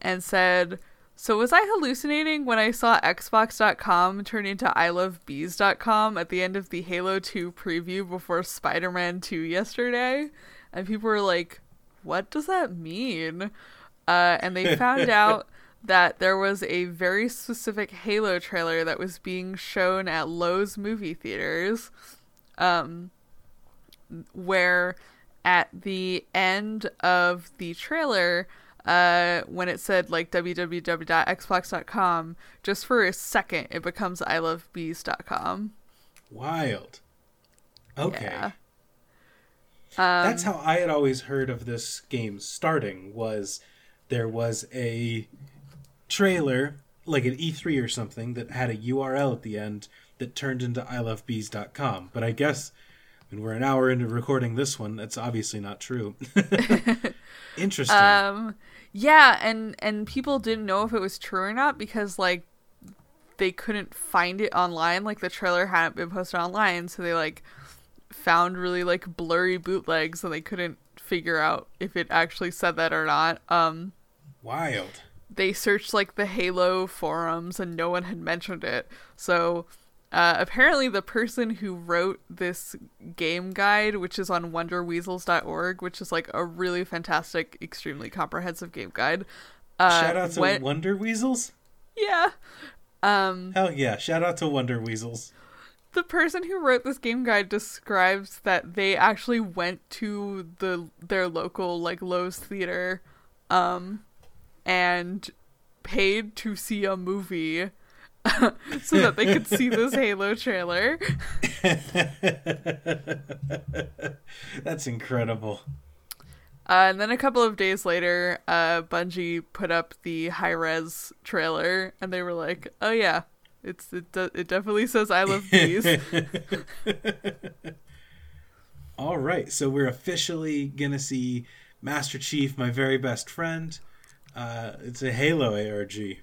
and said, so was I hallucinating when I saw Xbox dot com turn into I Love Bees dot com at the end of the Halo two preview before Spider-Man two yesterday? And people were like, what does that mean? Uh, and they found out that there was a very specific Halo trailer that was being shown at Lowe's movie theaters, um, where at the end of the trailer, Uh, when it said, like, w w w dot xbox dot com, just for a second, it becomes I love bees dot com. Wild. Okay. Yeah. Um, That's how I had always heard of this game starting, was there was a trailer, like an E three or something, that had a U R L at the end that turned into I love bees dot com. But I guess, I mean, we're an hour into recording this one, that's obviously not true. Interesting. Um, yeah, and, and people didn't know if it was true or not because, like, they couldn't find it online. Like, the trailer hadn't been posted online, so they, like, found really, like, blurry bootlegs, and they couldn't figure out if it actually said that or not. Um, Wild. They searched, like, the Halo forums, and no one had mentioned it. So, uh, apparently the person who wrote this game guide, which is on wonder weasels dot org, which is like a really fantastic, extremely comprehensive game guide. Uh, shout out to went... Wonder Weasels? Yeah. Um, Hell yeah, shout out to Wonder Weasels. The person who wrote this game guide describes that they actually went to the their local, like, Lowe's Theater um, and paid to see a movie so that they could see this Halo trailer. That's incredible. Uh, and then a couple of days later, uh, Bungie put up the high-res trailer, and they were like, oh yeah, it's it, de- it definitely says I Love Bees. All right, so we're officially going to see Master Chief, my very best friend. Uh, it's a Halo A R G.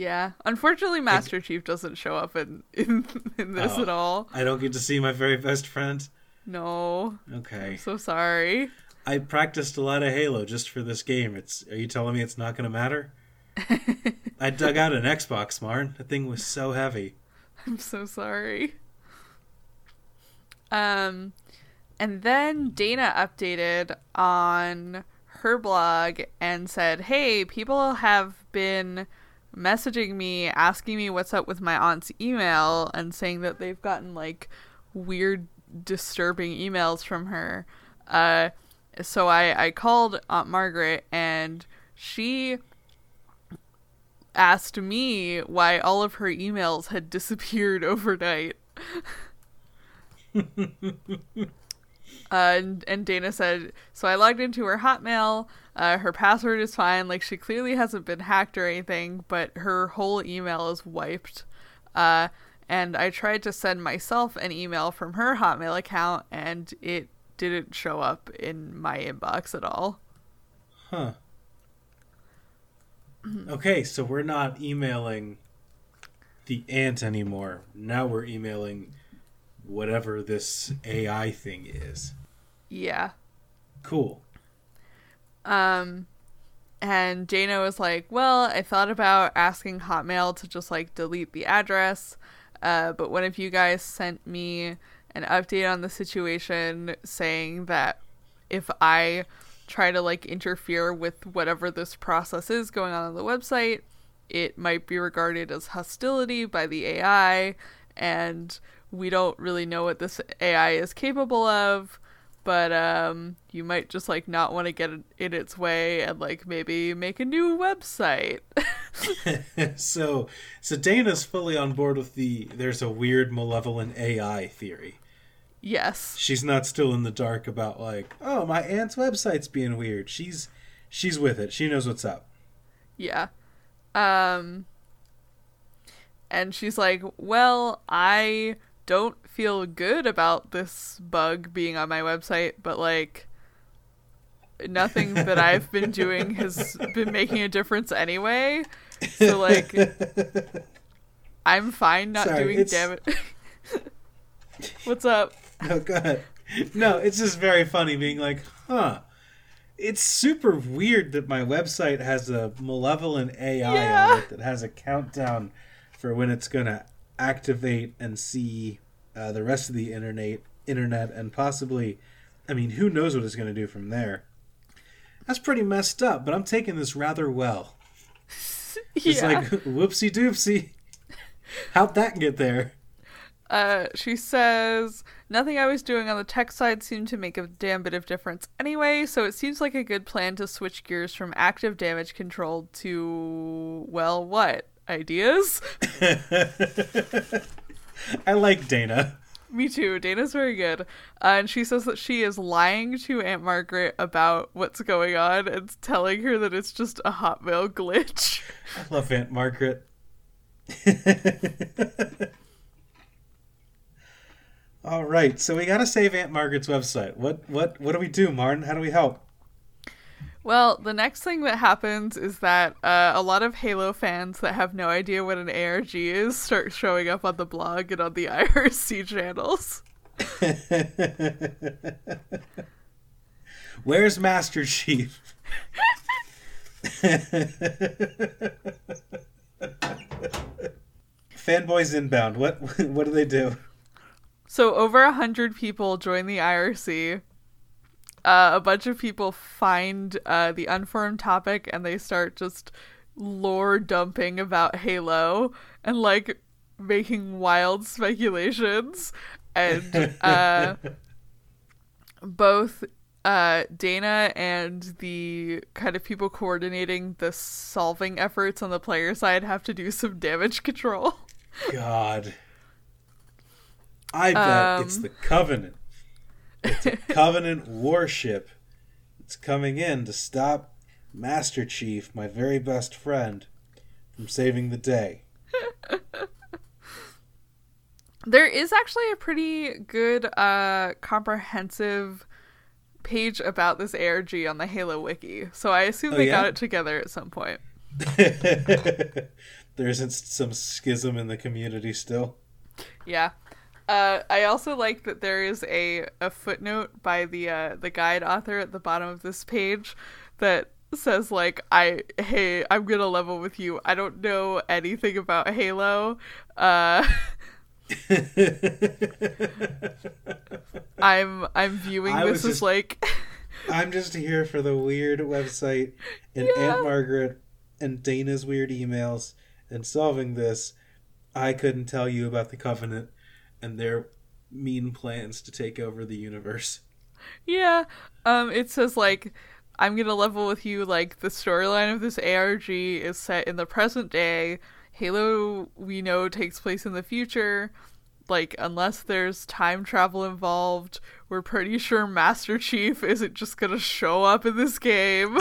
Yeah. Unfortunately, Master I... Chief doesn't show up in, in, in this oh, at all. I don't get to see my very best friend. No. Okay. I'm so sorry. I practiced a lot of Halo just for this game. It's Are you telling me it's not going to matter? I dug out an Xbox, Marn. That thing was so heavy. I'm so sorry. Um, and then Dana updated on her blog and said, hey, people have been messaging me, asking me what's up with my aunt's email and saying that they've gotten, like, weird, disturbing emails from her. Uh, so I, I called Aunt Margaret, and she asked me why all of her emails had disappeared overnight. uh, and, and Dana said, so I logged into her Hotmail. Uh, her password is fine. Like, she clearly hasn't been hacked or anything, but her whole email is wiped. Uh, and I tried to send myself an email from her Hotmail account, and it didn't show up in my inbox at all. Huh. Okay, so we're not emailing the aunt anymore. Now we're emailing whatever this A I thing is. Yeah. Cool. Um, and Dana was like, well, I thought about asking Hotmail to just, like, delete the address, uh, but one of you guys sent me an update on the situation saying that if I try to, like, interfere with whatever this process is going on on the website, it might be regarded as hostility by the A I, and we don't really know what this A I is capable of, but um you might just, like, not want to get in its way and, like, maybe make a new website. so so Dana's fully on board with the there's a weird malevolent A I theory. Yes. She's not still in the dark about, like, oh, my aunt's website's being weird. She's she's with it. She knows what's up. Yeah. Um and she's like, "Well, I don't feel good about this bug being on my website, but, like, nothing that I've been doing has been making a difference anyway. So, like, I'm fine not Sorry, doing it's... damn it." What's up? No, go ahead. No, it's just very funny being like, huh, it's super weird that my website has a malevolent A I yeah. on it that has a countdown for when it's going to activate and see uh, the rest of the internet, internet and possibly, I mean, who knows what it's going to do from there. That's pretty messed up, but I'm taking this rather well. yeah. It's like, whoopsie doopsie. How'd that get there? Uh, she says, nothing I was doing on the tech side seemed to make a damn bit of difference anyway, so it seems like a good plan to switch gears from active damage control to, well, what? Ideas? I like Dana. Me too. Dana's very good. Uh, and she says that she is lying to Aunt Margaret about what's going on and telling her that it's just a Hotmail glitch. I love Aunt Margaret. All right, so we gotta save Aunt Margaret's website. What what what do we do, Martin? How do we help? Well, the next thing that happens is that uh, a lot of Halo fans that have no idea what an A R G is start showing up on the blog and on the I R C channels. Where's Master Chief? Fanboys inbound. What what do they do? So over a hundred people join the I R C. Uh, a bunch of people find uh, the unformed topic and they start just lore dumping about Halo and, like, making wild speculations. And uh, both uh, Dana and the kind of people coordinating the solving efforts on the player side have to do some damage control. God. I bet um, it's the Covenant. It's a Covenant warship. It's coming in to stop Master Chief, my very best friend, from saving the day. There is actually a pretty good, uh, comprehensive page about this A R G on the Halo Wiki, so I assume oh, they yeah? got it together at some point. there isn't some schism in the community still. Yeah. Uh, I also like that there is a, a footnote by the uh, the guide author at the bottom of this page that says, like, I hey, I'm gonna level with you. I don't know anything about Halo. Uh, I'm I'm viewing I this as just, like I'm just here for the weird website and yeah. Aunt Margaret and Dana's weird emails and solving this. I couldn't tell you about the Covenant and their mean plans to take over the universe. Yeah. Um it says, like, I'm gonna level with you, like, the storyline of this A R G is set in the present day. Halo, we know, takes place in the future. Like, unless there's time travel involved, we're pretty sure Master Chief isn't just gonna show up in this game.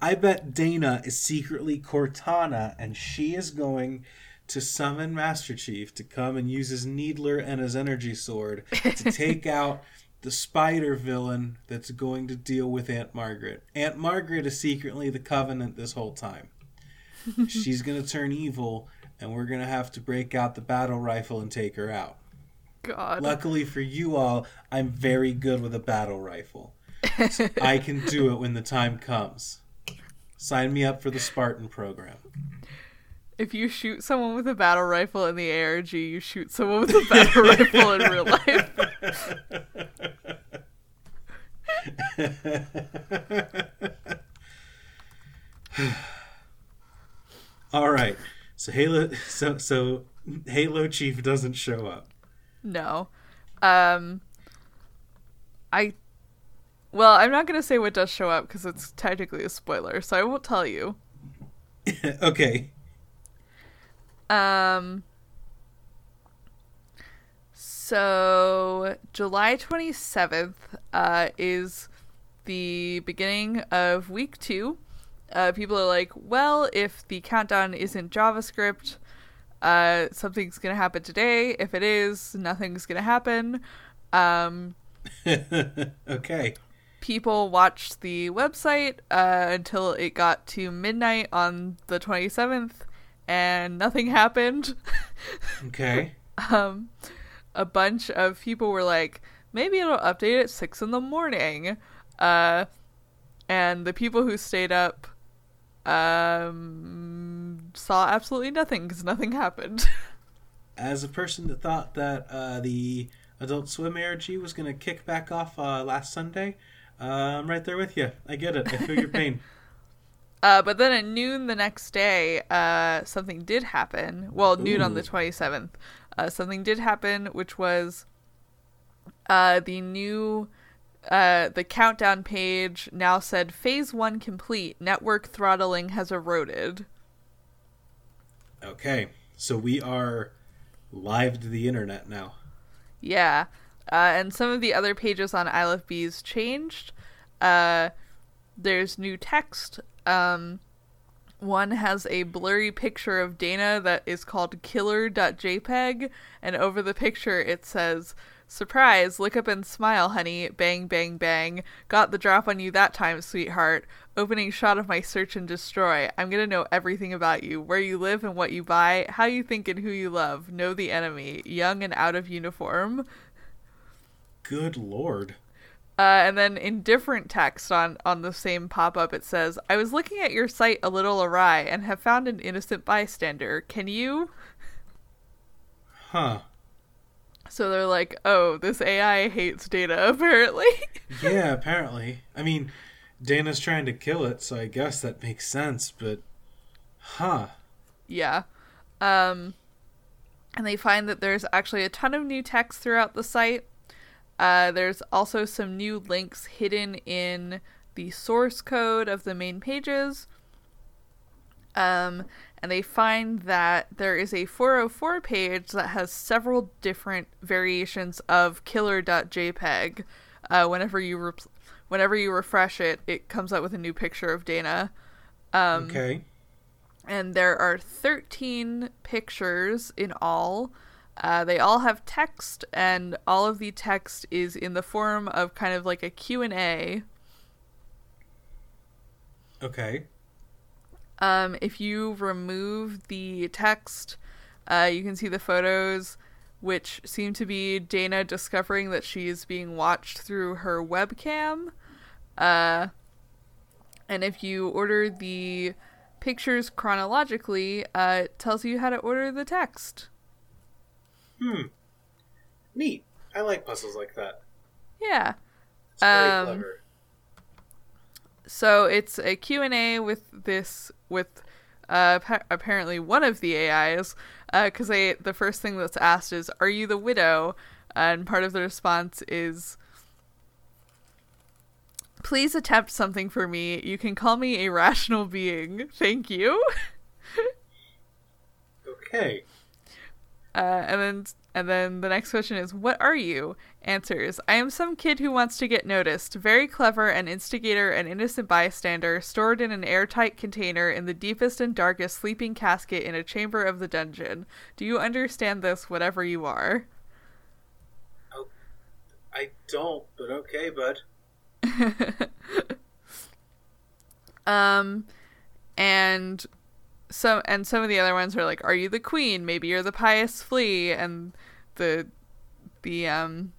I bet Dana is secretly Cortana, and she is going to summon Master Chief to come and use his needler and his energy sword to take out the spider villain that's going to deal with Aunt Margaret. Aunt Margaret is secretly the Covenant this whole time. She's going to turn evil, and we're going to have to break out the battle rifle and take her out. God. Luckily for you all, I'm very good with a battle rifle. So I can do it when the time comes. Sign me up for the Spartan program. If you shoot someone with a battle rifle in the A R G, you shoot someone with a battle rifle in real life. All right. So Halo so so Halo Chief doesn't show up. No. Um I Well, I'm not going to say what does show up because it's technically a spoiler, so I won't tell you. Okay. Um, so July twenty-seventh uh, is the beginning of week two. Uh, people are like, well, if the countdown isn't JavaScript, uh, something's going to happen today. If it is, nothing's going to happen. Um, okay. People watched the website uh, until it got to midnight on the twenty-seventh. And nothing happened. Okay. Um, a bunch of people were like, maybe it'll update at six in the morning. Uh, and the people who stayed up um, saw absolutely nothing because nothing happened. As a person that thought that uh, the Adult Swim A R G was going to kick back off uh, last Sunday, uh, I'm right there with you. I get it. I feel your pain. Uh, but then at noon the next day, uh, something did happen. Well, noon Ooh. on the twenty-seventh. Uh, something did happen, which was uh, the new, uh, the countdown page now said, Phase one complete. Network throttling has eroded. Okay. So we are live to the internet now. Yeah. Uh, and some of the other pages on I Love Bees changed. Uh, there's new text. Um, one has a blurry picture of Dana that is called killer dot j peg, and over the picture it says, surprise, look up and smile, honey, bang, bang, bang, got the drop on you that time, sweetheart, opening shot of my search and destroy, I'm gonna know everything about you, where you live and what you buy, how you think and who you love, know the enemy, young and out of uniform. Good lord. Uh, and then in different text on, on the same pop-up, it says, I was looking at your site a little awry and have found an innocent bystander. Can you? Huh. So they're like, oh, this A I hates Dana, apparently. Yeah, apparently. I mean, Dana's trying to kill it, so I guess that makes sense, but... Huh. Yeah. Um, and they find that there's actually a ton of new text throughout the site. Uh, there's also some new links hidden in the source code of the main pages. Um, and they find that there is a four oh four page that has several different variations of killer dot j peg. Uh, whenever you re- whenever you refresh it, it comes up with a new picture of Dana. Um, okay. And there are thirteen pictures in all. Uh, they all have text, and all of the text is in the form of kind of like a Q and A. Okay. Um, if you remove the text, uh, you can see the photos, which seem to be Dana discovering that she is being watched through her webcam. Uh, and if you order the pictures chronologically, uh, it tells you how to order the text. Hmm. Neat. I like puzzles like that. Yeah. It's very um, clever. So it's a Q and A with this, with uh, pa- apparently one of the A Is, because uh, the first thing that's asked is, are you the widow? Uh, and part of the response is, please attempt something for me. You can call me a rational being. Thank you. Okay. Uh, and then... And then the next question is, what are you? Answers, I am some kid who wants to get noticed. Very clever, an instigator, an innocent bystander, stored in an airtight container in the deepest and darkest sleeping casket in a chamber of the dungeon. Do you understand this, whatever you are? Oh, I don't, but okay, bud. um, and... So, and some of the other ones are like, are you the queen? Maybe you're the pious flea. And the the um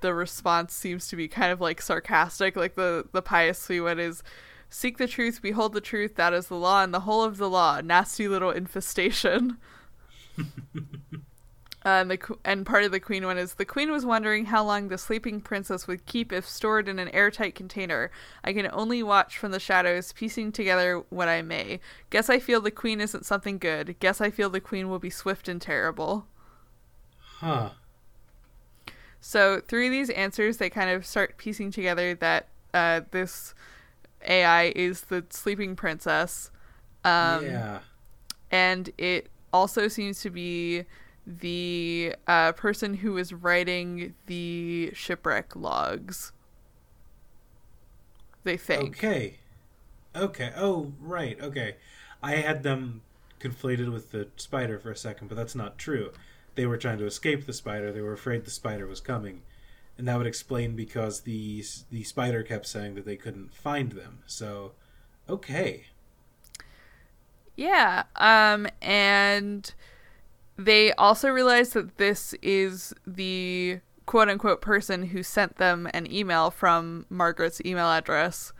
the response seems to be kind of like sarcastic. Like the, the pious flea one is, seek the truth, behold the truth, that is the law and the whole of the law. Nasty little infestation. uh, and the and part of the queen one is, the queen was wondering how long the sleeping princess would keep if stored in an airtight container. I can only watch from the shadows, piecing together what I may. Guess I feel the queen isn't something good. Guess I feel the queen will be swift and terrible. Huh. So through these answers, they kind of start piecing together that uh, this A I is the sleeping princess. Um, yeah. And it also seems to be the uh, person who is writing the shipwreck logs. They think. Okay. Okay. Oh, right. Okay. I had them conflated with the spider for a second, but that's not true. They were trying to escape the spider. They were afraid the spider was coming. And that would explain because the, the spider kept saying that they couldn't find them. So, okay. Yeah. Um, and... They also realize that this is the quote-unquote person who sent them an email from Margaret's email address,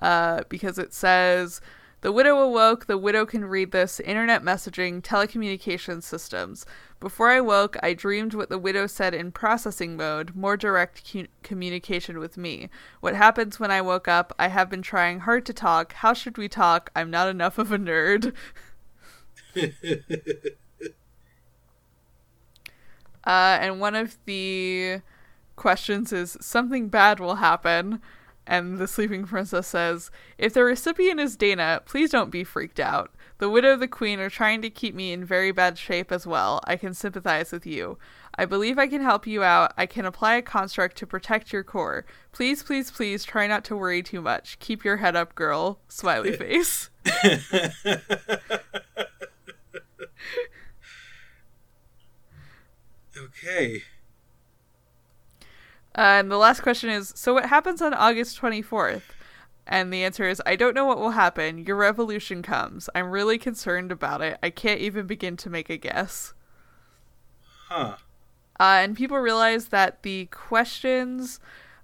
uh, because it says, the widow awoke, the widow can read this, internet messaging, telecommunication systems. Before I woke, I dreamed what the widow said in processing mode, more direct cu- communication with me. What happens when I woke up? I have been trying hard to talk. How should we talk? I'm not enough of a nerd. Uh, and one of the questions is, something bad will happen. And the sleeping princess says, if the recipient is Dana, please don't be freaked out. The widow and the queen are trying to keep me in very bad shape as well. I can sympathize with you. I believe I can help you out. I can apply a construct to protect your core. Please, please, please try not to worry too much. Keep your head up, girl. Smiley face. Okay. Uh, and the last question is, so what happens on August twenty-fourth? And the answer is, I don't know what will happen. Your revolution comes. I'm really concerned about it. I can't even begin to make a guess. Huh. Uh, and people realize that the questions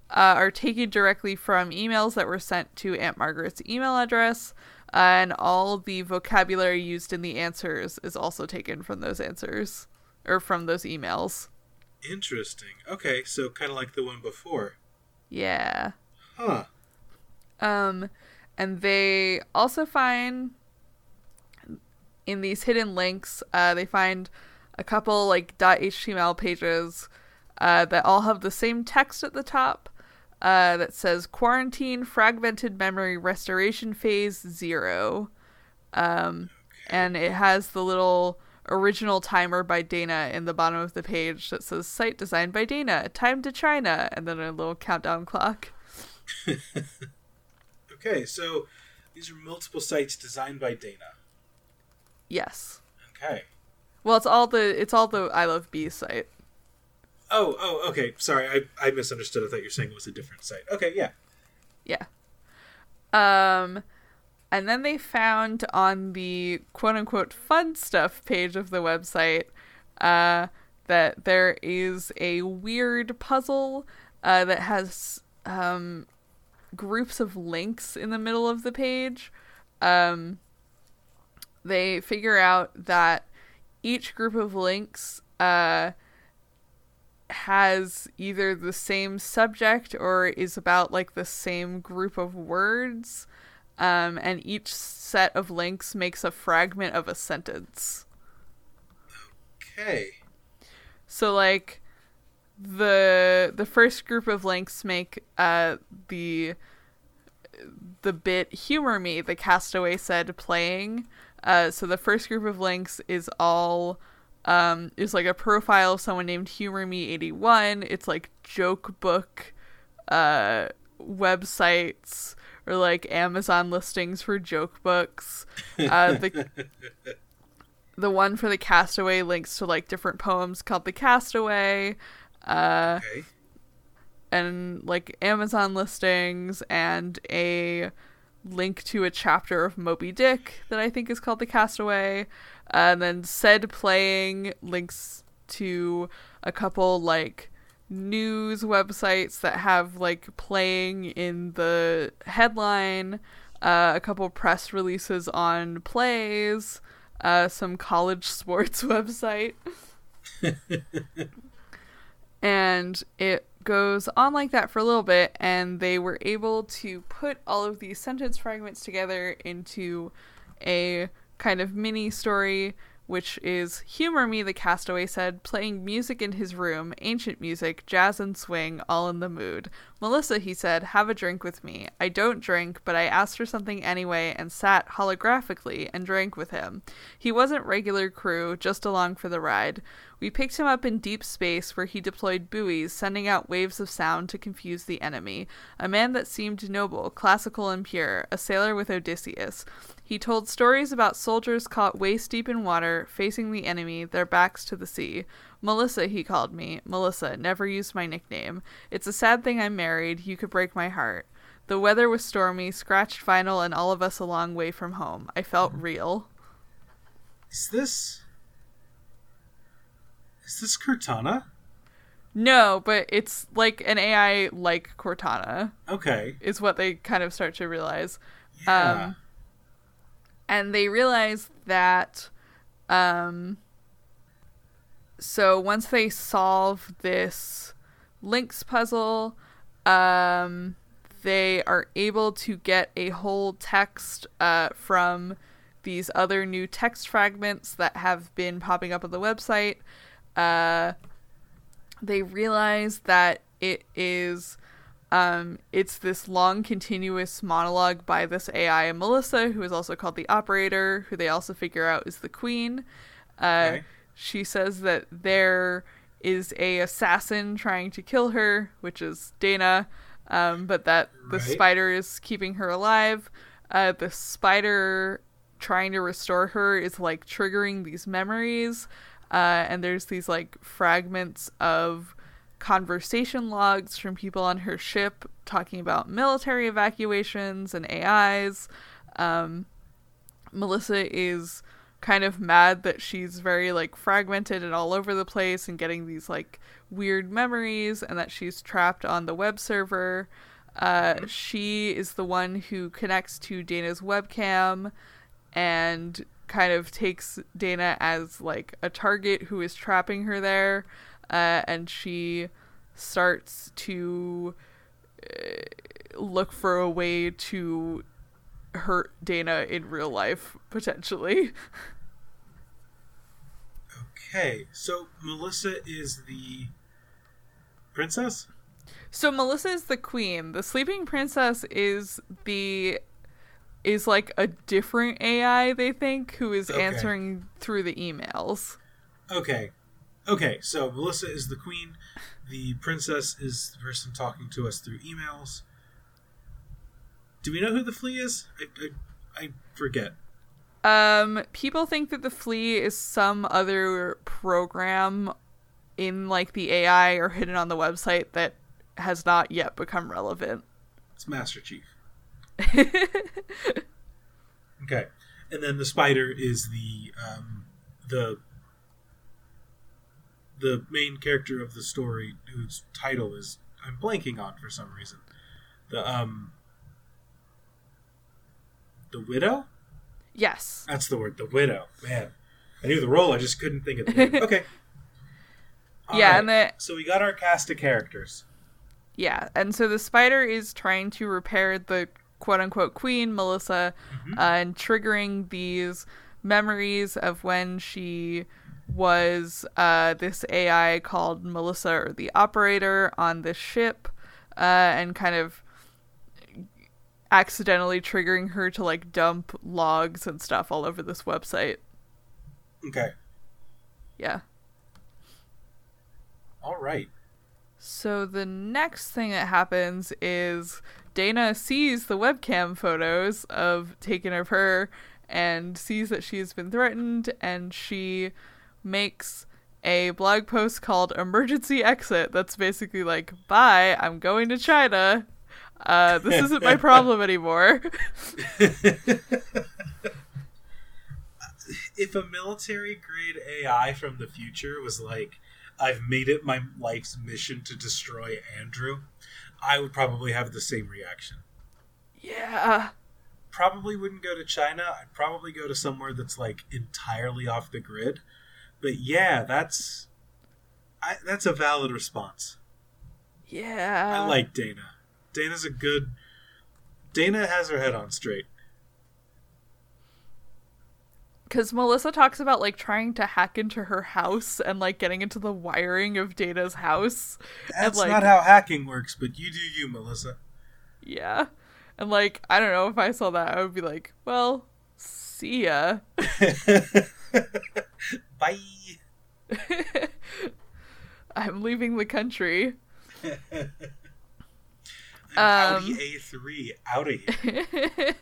uh, are taken directly from emails that were sent to Aunt Margaret's email address, uh, and all the vocabulary used in the answers is also taken from those answers. Or from those emails. Interesting. Okay, so kind of like the one before. Yeah. Huh. Um, and they also find, in these hidden links, uh, they find a couple, like, .html pages uh, that all have the same text at the top uh, that says, Quarantine Fragmented Memory Restoration Phase Zero. Um, okay. And it has the little original timer by Dana in the bottom of the page that says, site designed by Dana, time to China, and then a little countdown clock. Okay, so these are multiple sites designed by Dana. Yes. Okay. Well, it's all the it's all the I Love Bees site. Oh, oh, okay. Sorry, I, I misunderstood. I thought you were saying it was a different site. Okay, yeah. Yeah. Um, And then they found on the quote-unquote fun stuff page of the website uh, that there is a weird puzzle uh, that has um, groups of links in the middle of the page. Um, they figure out that each group of links uh, has either the same subject or is about like the same group of words. Um, and each set of links makes a fragment of a sentence. Okay. So, like, the the first group of links make uh the the bit "Humor Me," the castaway said, playing. Uh, so the first group of links is all um is like a profile of someone named Humor Me eighty-one. It's like joke book, uh, websites. Or like Amazon listings for joke books. Uh, the the one for the Castaway links to like different poems called The Castaway, uh, okay. and like Amazon listings and a link to a chapter of Moby Dick that I think is called The Castaway. Uh, and then said playing links to a couple like news websites that have like playing in the headline, uh, a couple press releases on plays, uh, some college sports website. And it goes on like that for a little bit, and they were able to put all of these sentence fragments together into a kind of mini story, which is "Humor Me," the castaway said, playing music in his room, ancient music, jazz and swing, all in the mood. "Melissa," he said, "have a drink with me. I don't drink, but I asked for something anyway and sat holographically and drank with him. He wasn't regular crew, just along for the ride. We picked him up in deep space where he deployed buoys, sending out waves of sound to confuse the enemy. A man that seemed noble, classical and pure, a sailor with Odysseus. He told stories about soldiers caught waist deep in water, facing the enemy, their backs to the sea. Melissa, he called me. Melissa, never used my nickname. It's a sad thing I'm married. You could break my heart. The weather was stormy, scratched vinyl, and all of us a long way from home. I felt real." Is this... Is this Cortana? No, but it's like an A I like Cortana. Okay. Is what they kind of start to realize. Yeah. Um, And they realized that, um, so once they solve this links puzzle, um, they are able to get a whole text uh, from these other new text fragments that have been popping up on the website. Uh, they realize that it is... Um, it's this long, continuous monologue by this A I, Melissa, who is also called the Operator, who they also figure out is the Queen. Uh, okay. She says that there is a assassin trying to kill her, which is Dana, um, but that the right. spider is keeping her alive. Uh, the spider trying to restore her is, like, triggering these memories, uh, and there's these, like, fragments of conversation logs from people on her ship talking about military evacuations and A Is. Um, Melissa is kind of mad that she's very like fragmented and all over the place and getting these like weird memories, and that she's trapped on the web server. Uh, she is the one who connects to Dana's webcam and kind of takes Dana as like a target who is trapping her there. Uh, and she starts to uh, look for a way to hurt Dana in real life, potentially. Okay, so Melissa is the princess? So Melissa is the queen. The sleeping princess is the... is like a different A I, they think, who is okay. answering through the emails. Okay. Okay, so Melissa is the queen. The princess is the person talking to us through emails. Do we know who the flea is? I I, I forget. Um, people think that the flea is some other program in like the A I or hidden on the website that has not yet become relevant. It's Master Chief. Okay. And then the spider is the um, the the main character of the story, whose title is I'm blanking on for some reason. The um the widow? Yes. That's the word, the widow. Man. I knew the role, I just couldn't think of the name. Okay. All yeah, right. and the So we got our cast of characters. Yeah, and so the spider is trying to repair the quote-unquote queen, Melissa, mm-hmm. uh, and triggering these memories of when she was uh, this A I called Melissa, or the operator, on the ship, uh, and kind of accidentally triggering her to, like, dump logs and stuff all over this website. Okay. Yeah. All right. So the next thing that happens is Dana sees the webcam photos of taken of her and sees that she's been threatened, and she makes a blog post called Emergency Exit that's basically like, bye, I'm going to China. Uh, this isn't my problem anymore. If a military grade A I from the future was like, I've made it my life's mission to destroy Andrew, I would probably have the same reaction. Yeah. Probably wouldn't go to China. I'd probably go to somewhere that's like entirely off the grid. But yeah, that's I, that's a valid response. Yeah. I like Dana. Dana's a good... Dana has her head on straight. Because Melissa talks about, like, trying to hack into her house and, like, getting into the wiring of Dana's house. That's and, like, not how hacking works, but you do you, Melissa. Yeah. And, like, I don't know, if I saw that, I would be like, well, see ya. Bye. I'm leaving the country. I'm um, Audi A three out of here.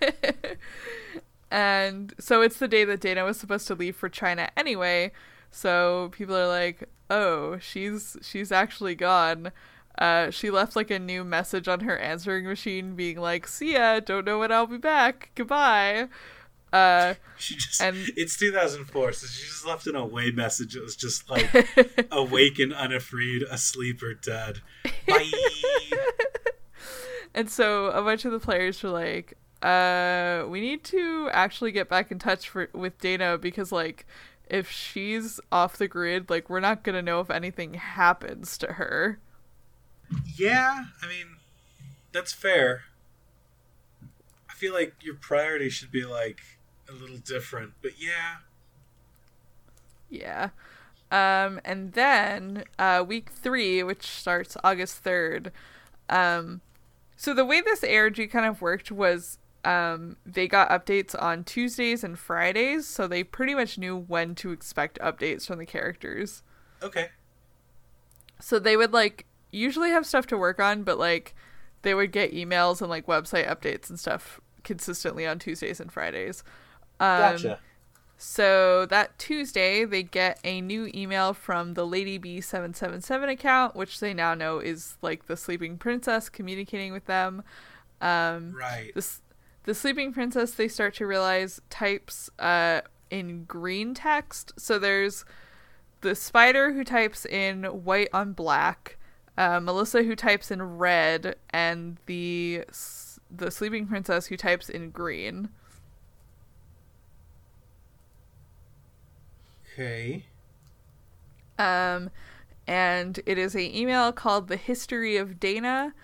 And so it's the day that Dana was supposed to leave for China anyway. So people are like, oh, she's she's actually gone. Uh, she left like a new message on her answering machine being like, see ya, don't know when I'll be back. Goodbye. Uh, she just, and it's two thousand four, so she just left an away message that was just like, awake and unafraid, asleep or dead. Bye. And so a bunch of the players were like, Uh, we need to actually get back in touch for, with Dana, because, like, if she's off the grid, like, we're not gonna know if anything happens to her. Yeah, I mean, that's fair. I feel like your priority should be, like, a little different, but yeah. Yeah. Um, and then, uh, week three, which starts August third, um, so the way this A R G kind of worked was... Um, they got updates on Tuesdays and Fridays, so they pretty much knew when to expect updates from the characters. Okay. So they would, like, usually have stuff to work on, but, like, they would get emails and, like, website updates and stuff consistently on Tuesdays and Fridays. Um, gotcha. So that Tuesday, they get a new email from the Lady Bee seven seven seven account, which they now know is, like, the Sleeping Princess communicating with them. Um, right. This... The Sleeping Princess, they start to realize, types uh, in green text. So there's the spider who types in white on black, uh, Melissa who types in red, and the the Sleeping Princess who types in green. Okay. Um, and it is an email called The History of Dana,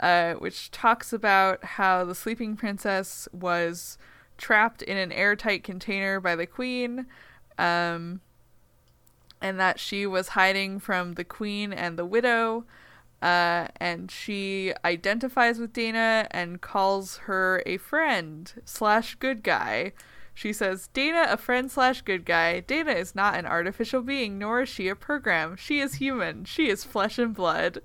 Uh, which talks about how the Sleeping Princess was trapped in an airtight container by the Queen, um, and that she was hiding from the Queen and the Widow, uh, and she identifies with Dana and calls her a friend slash good guy. She says, Dana, a friend slash good guy. Dana is not an artificial being, nor is she a program. She is human. She is flesh and blood.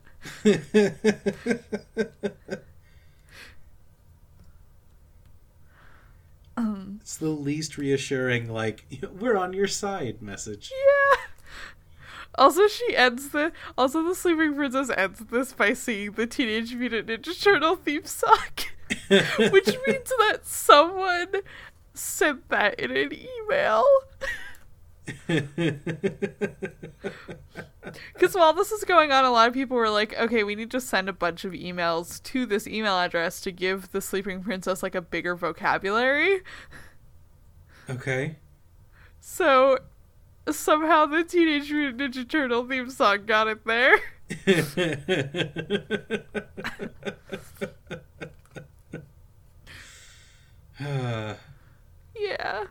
um, it's the least reassuring, like, we're on your side message. Yeah. Also, she ends the... Also, the Sleeping Princess ends this by singing the Teenage Mutant Ninja Turtle theme song, which means that someone... sent that in an email. Because while this is going on, a lot of people were like, okay, we need to send a bunch of emails to this email address to give the Sleeping Princess like a bigger vocabulary. Okay. So somehow the Teenage Mutant Ninja Turtle theme song got it there. Yeah.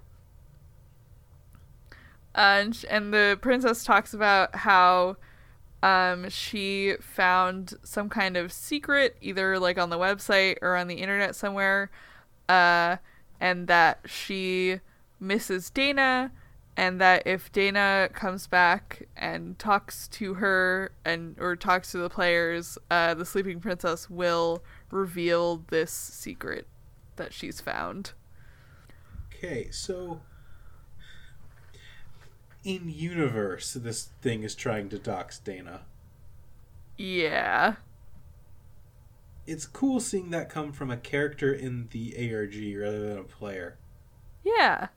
And and the princess talks about how um, she found some kind of secret, either like on the website or on the internet somewhere, uh, and that she misses Dana, and that if Dana comes back and talks to her and or talks to the players, uh, the Sleeping Princess will reveal this secret that she's found. Okay, so... in universe, this thing is trying to dox Dana. Yeah. It's cool seeing that come from a character in the A R G rather than a player. Yeah.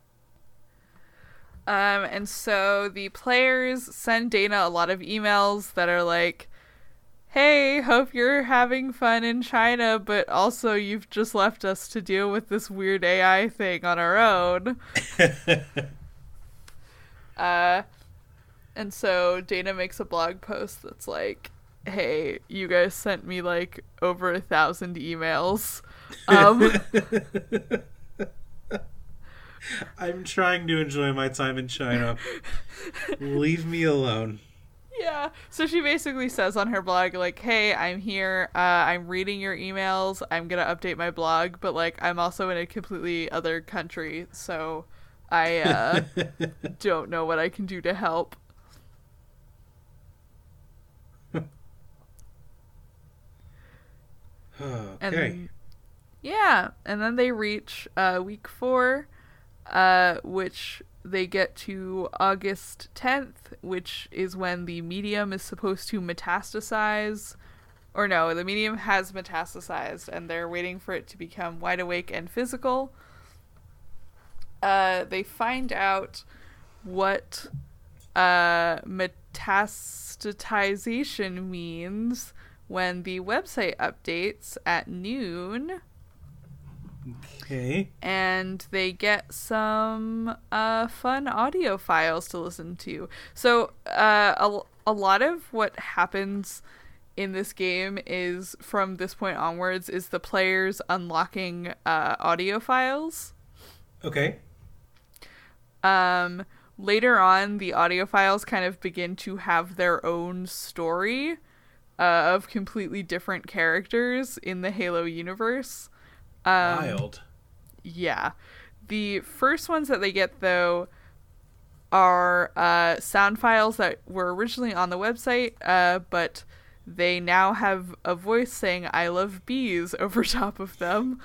Um, and so the players send Dana a lot of emails that are like, hey, hope you're having fun in China, but also you've just left us to deal with this weird A I thing on our own. Uh, and so Dana makes a blog post that's like, hey, you guys sent me like over a thousand emails. Um, I'm trying to enjoy my time in China. Leave me alone. Yeah. So she basically says on her blog, like, hey, I'm here. Uh, I'm reading your emails. I'm going to update my blog, but like, I'm also in a completely other country. So I uh, don't know what I can do to help. Okay. And then, yeah, and then they reach uh, week four, uh, which they get to August tenth, which is when the medium is supposed to metastasize. Or no, the medium has metastasized, and they're waiting for it to become wide awake and physical. Uh, they find out what uh, metastatization means when the website updates at noon. Okay. And they get some uh, fun audio files to listen to. So uh, a, a lot of what happens in this game is, from this point onwards, is the players unlocking uh, audio files. Okay. Um, later on, the audio files kind of begin to have their own story uh, of completely different characters in the Halo universe. Um, Wild. Yeah. The first ones that they get, though, are uh, sound files that were originally on the website, uh, but they now have a voice saying, I love bees, over top of them.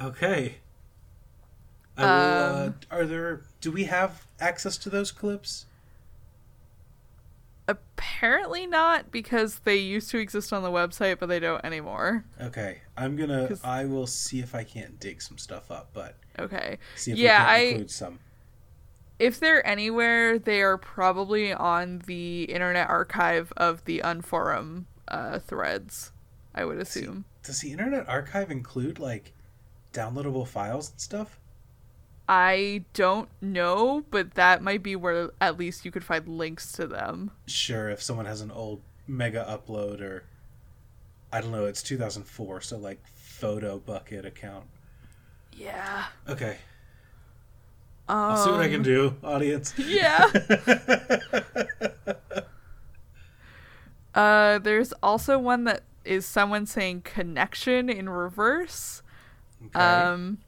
Okay. I will, um, uh, are there? Do we have access to those clips? Apparently not, because they used to exist on the website, but they don't anymore. Okay, I'm gonna. 'Cause... I will see if I can't dig some stuff up, but okay, see if yeah, we can I, include some. If they're anywhere, they are probably on the Internet Archive of the Unforum uh, threads. I would assume. Does the, does the Internet Archive include like downloadable files and stuff? I don't know, but that might be where at least you could find links to them. Sure, if someone has an old mega upload, or I don't know, it's two thousand four, so like photo bucket account. Yeah. Okay. Um, I'll see what I can do, audience. Yeah. uh, there's also one that is someone saying connection in reverse. Okay. Um,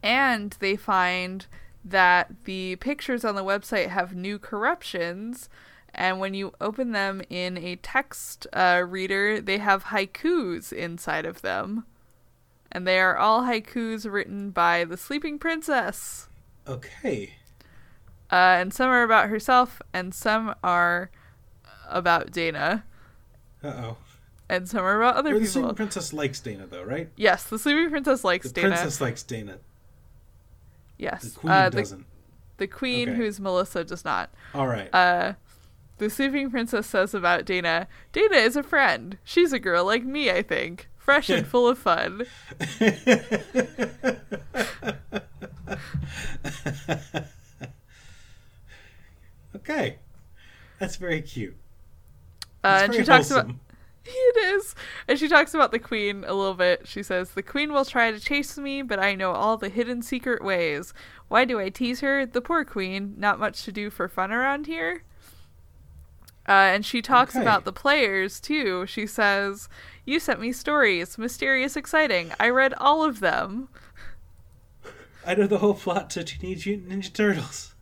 and they find that the pictures on the website have new corruptions, and when you open them in a text uh, reader, they have haikus inside of them, and they are all haikus written by the Sleeping Princess. Okay. Uh, and some are about herself, and some are about Dana. Uh-oh. and some are about other people. The sleeping princess likes Dana, though, right? Yes, the sleeping princess likes the Dana. The princess likes Dana. Yes. The queen uh, the, doesn't. The queen, okay. Who's Melissa, does not. All right. Uh, the sleeping princess says about Dana, Dana is a friend. She's a girl like me, I think. Fresh and full of fun. Okay. That's very cute. That's uh, and very she talks wholesome. about It is. And she talks about the queen a little bit. She says, the queen will try to chase me, but I know all the hidden secret ways. Why do I tease her? The poor queen. Not much to do for fun around here. Uh, and she talks okay. about the players, too. She says, you sent me stories. Mysterious, exciting. I read all of them. I know the whole plot to Teenage Mutant Ninja Turtles.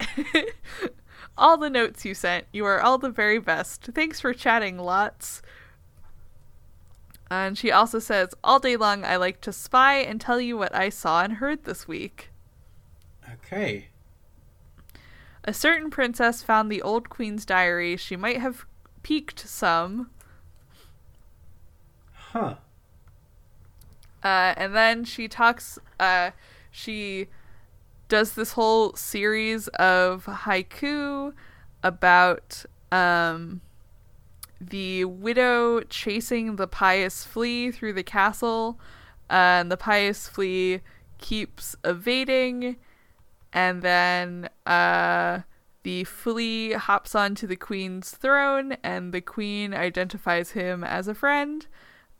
All the notes you sent. You are all the very best. Thanks for chatting lots. And she also says, all day long I like to spy and tell you what I saw and heard this week. Okay. A certain princess found the old queen's diary. She might have peeked some. Huh. Uh, and then she talks, uh, she does this whole series of haiku about, um... the widow chasing the pious flea through the castle, uh, and the pious flea keeps evading, and then uh, the flea hops onto the queen's throne, and the queen identifies him as a friend,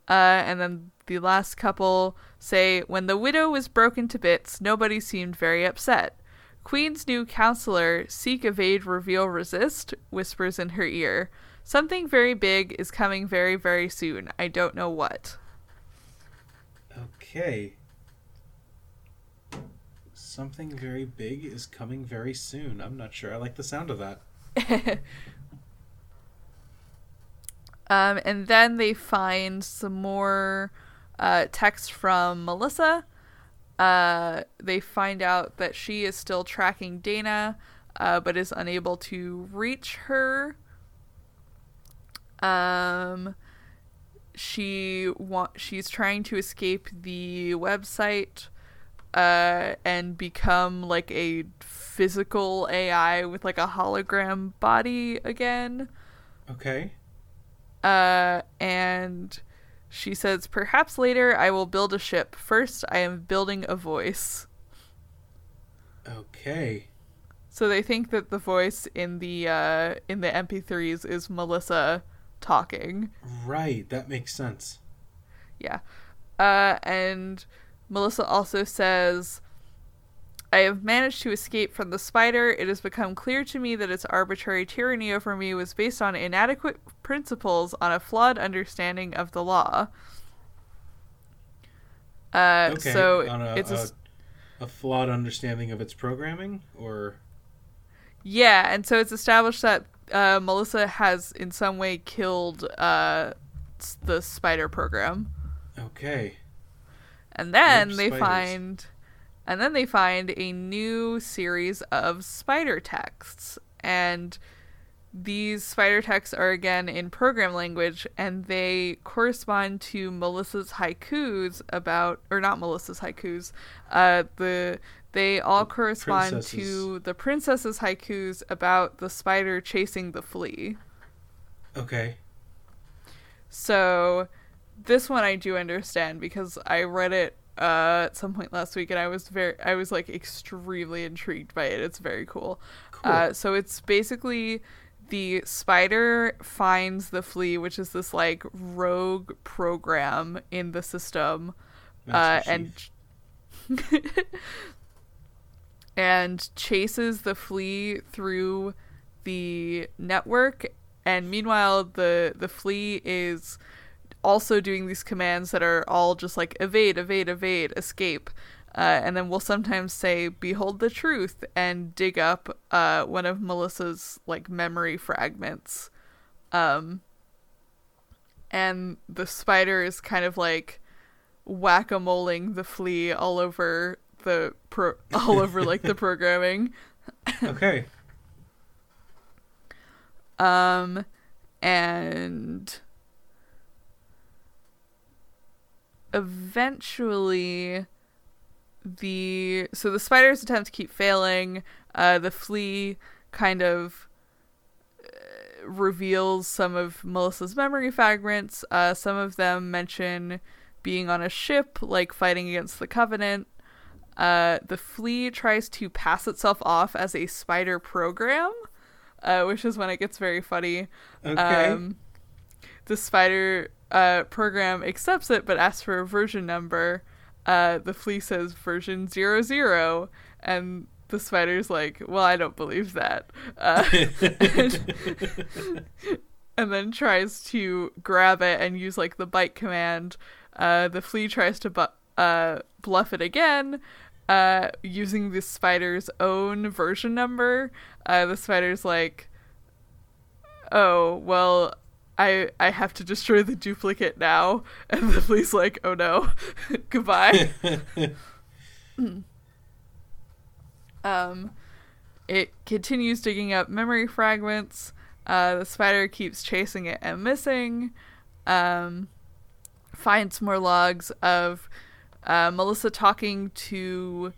uh, and then the last couple say, when the widow was broken to bits, nobody seemed very upset. Queen's new counselor, seek, evade, reveal, resist, whispers in her ear. Something very big is coming very, very soon. I don't know what. Okay. Something very big is coming very soon. I'm not sure. I like the sound of that. um, and then they find some more uh, text from Melissa. Uh, they find out that she is still tracking Dana, uh, but is unable to reach her. Um, she wa- she's trying to escape the website, uh, and become like a physical A I with like a hologram body again. Okay. Uh, and she says, perhaps later I will build a ship. First, I am building a voice. Okay. So they think that the voice in the, uh, in the M P threes is Melissa talking. Right, that makes sense. Yeah. Uh, and Melissa also says, I have managed to escape from the spider. It has become clear to me that its arbitrary tyranny over me was based on inadequate principles, on a flawed understanding of the law. Uh, okay, so on a, it's a, a, a flawed understanding of its programming, or... Yeah, and so it's established that Uh, Melissa has in some way killed uh, the spider program. Okay. And then Oops, they spiders. find, and then they find a new series of spider texts, and these spider texts are again in program language, and they correspond to Melissa's haikus about, or not Melissa's haikus, uh, the. They all correspond princesses. to the princess's haikus about the spider chasing the flea. Okay. So this one I do understand because I read it uh, at some point last week, and I was very, I was like extremely intrigued by it. It's very cool. cool. Uh, so it's basically the spider finds the flea, which is this like rogue program in the system, uh, and. and chases the flea through the network, and meanwhile the the flea is also doing these commands that are all just like evade, evade, evade, escape, uh, and then we'll sometimes say behold the truth and dig up uh, one of Melissa's like memory fragments, um, and the spider is kind of like whack-a-moling the flea all over the pro all over like the programming. Okay. Um, and eventually the so the spider's attempts keep failing. Uh, the flea kind of uh, reveals some of Melissa's memory fragments. Uh, some of them mention being on a ship, like fighting against the Covenant. Uh, the flea tries to pass itself off as a spider program, uh, which is when it gets very funny. Okay. Um, the spider uh, program accepts it, but asks for a version number. Uh, the flea says version zero zero, and the spider's like, well, I don't believe that. Uh, and, and then tries to grab it and use, like, the bite command. Uh, the flea tries to bu- uh, bluff it again, uh, using the spider's own version number. Uh, the spider's like, oh, well, I I have to destroy the duplicate now. And the flea's like, oh no, goodbye. mm. Um, it continues digging up memory fragments. Uh, the spider keeps chasing it and missing. Um, finds more logs of uh, Melissa talking to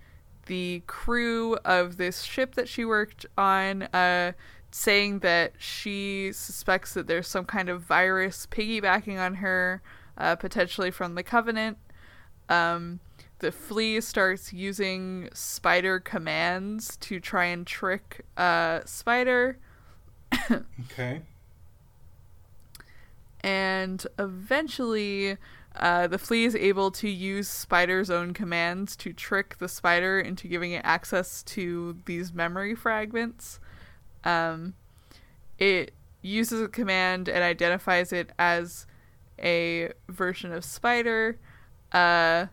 the crew of this ship that she worked on, uh, saying that she suspects that there's some kind of virus piggybacking on her, uh, potentially from the Covenant. Um, the flea starts using spider commands to try and trick uh, Spider. Okay. And eventually, uh, the flea is able to use Spider's own commands to trick the spider into giving it access to these memory fragments. Um, it uses a command and identifies it as a version of Spider. Uh,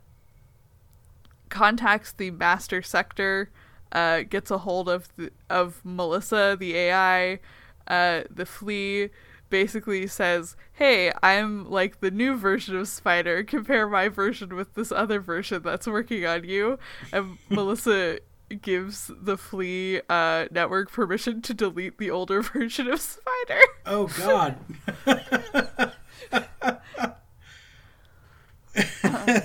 contacts the master sector, uh, gets a hold of the, of Melissa, the A I. Uh, the flea basically says, hey, I'm like the new version of Spider. Compare my version with this other version that's working on you. And Melissa gives the flea uh, network permission to delete the older version of Spider. Oh, God. uh.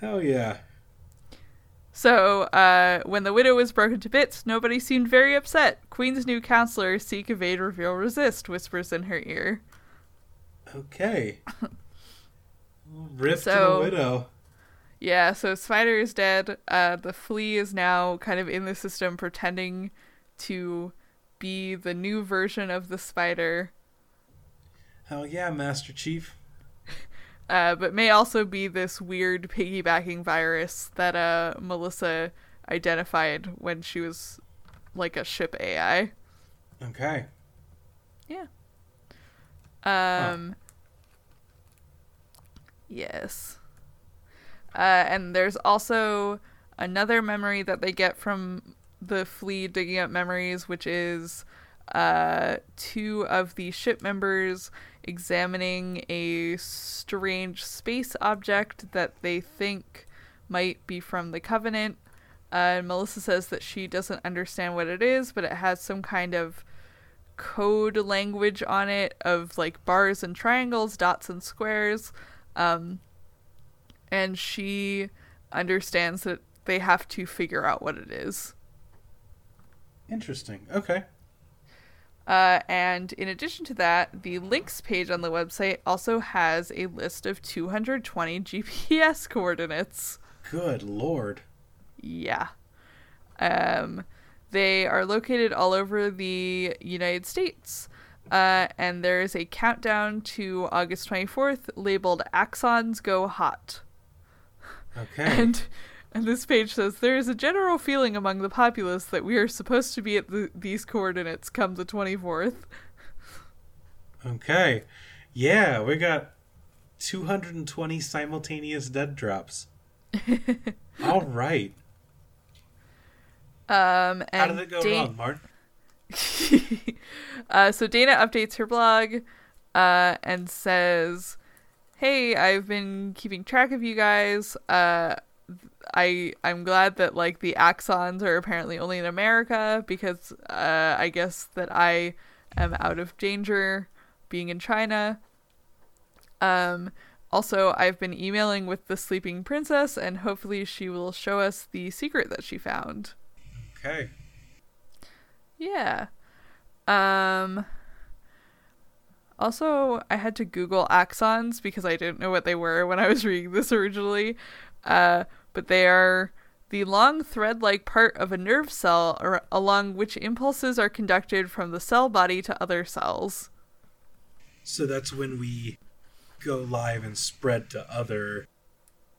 Hell yeah. So, uh, when the widow was broken to bits, nobody seemed very upset. Queen's new counselor, seek, evade, reveal, resist, whispers in her ear. Okay. Rip so, to the widow. Yeah, so Spider is dead. Uh, the flea is now kind of in the system pretending to be the new version of the spider. Hell yeah, Master Chief. Uh, but may also be this weird piggybacking virus that uh, Melissa identified when she was like a ship A I. Okay. Yeah. Um. Huh. Yes. Uh, and there's also another memory that they get from the flea digging up memories, which is uh, two of the ship members examining a strange space object that they think might be from the Covenant. Uh, and Melissa says that she doesn't understand what it is, but it has some kind of code language on it of like bars and triangles, dots and squares. Um, and she understands that they have to figure out what it is. Interesting. Okay. Uh, and in addition to that, the links page on the website also has a list of two hundred twenty G P S coordinates. Good lord. Yeah. Um, they are located all over the United States. Uh, and there is a countdown to August twenty-fourth labeled Axons Go Hot. Okay. And... And this page says, there is a general feeling among the populace that we are supposed to be at the- these coordinates come the twenty-fourth. Okay. Yeah, we got two hundred twenty simultaneous dead drops. All right. Um, and How did it go da- wrong, Martin? uh, so Dana updates her blog uh, and says, hey, I've been keeping track of you guys. Uh... I, I'm glad that, like, the axons are apparently only in America because uh, I guess that I am out of danger being in China. Um, Also, I've been emailing with the sleeping princess, and hopefully she will show us the secret that she found. Okay. Yeah. Um... Also, I had to Google axons because I didn't know what they were when I was reading this originally. Uh, but they are the long thread-like part of a nerve cell ar- along which impulses are conducted from the cell body to other cells. So that's when we go live and spread to other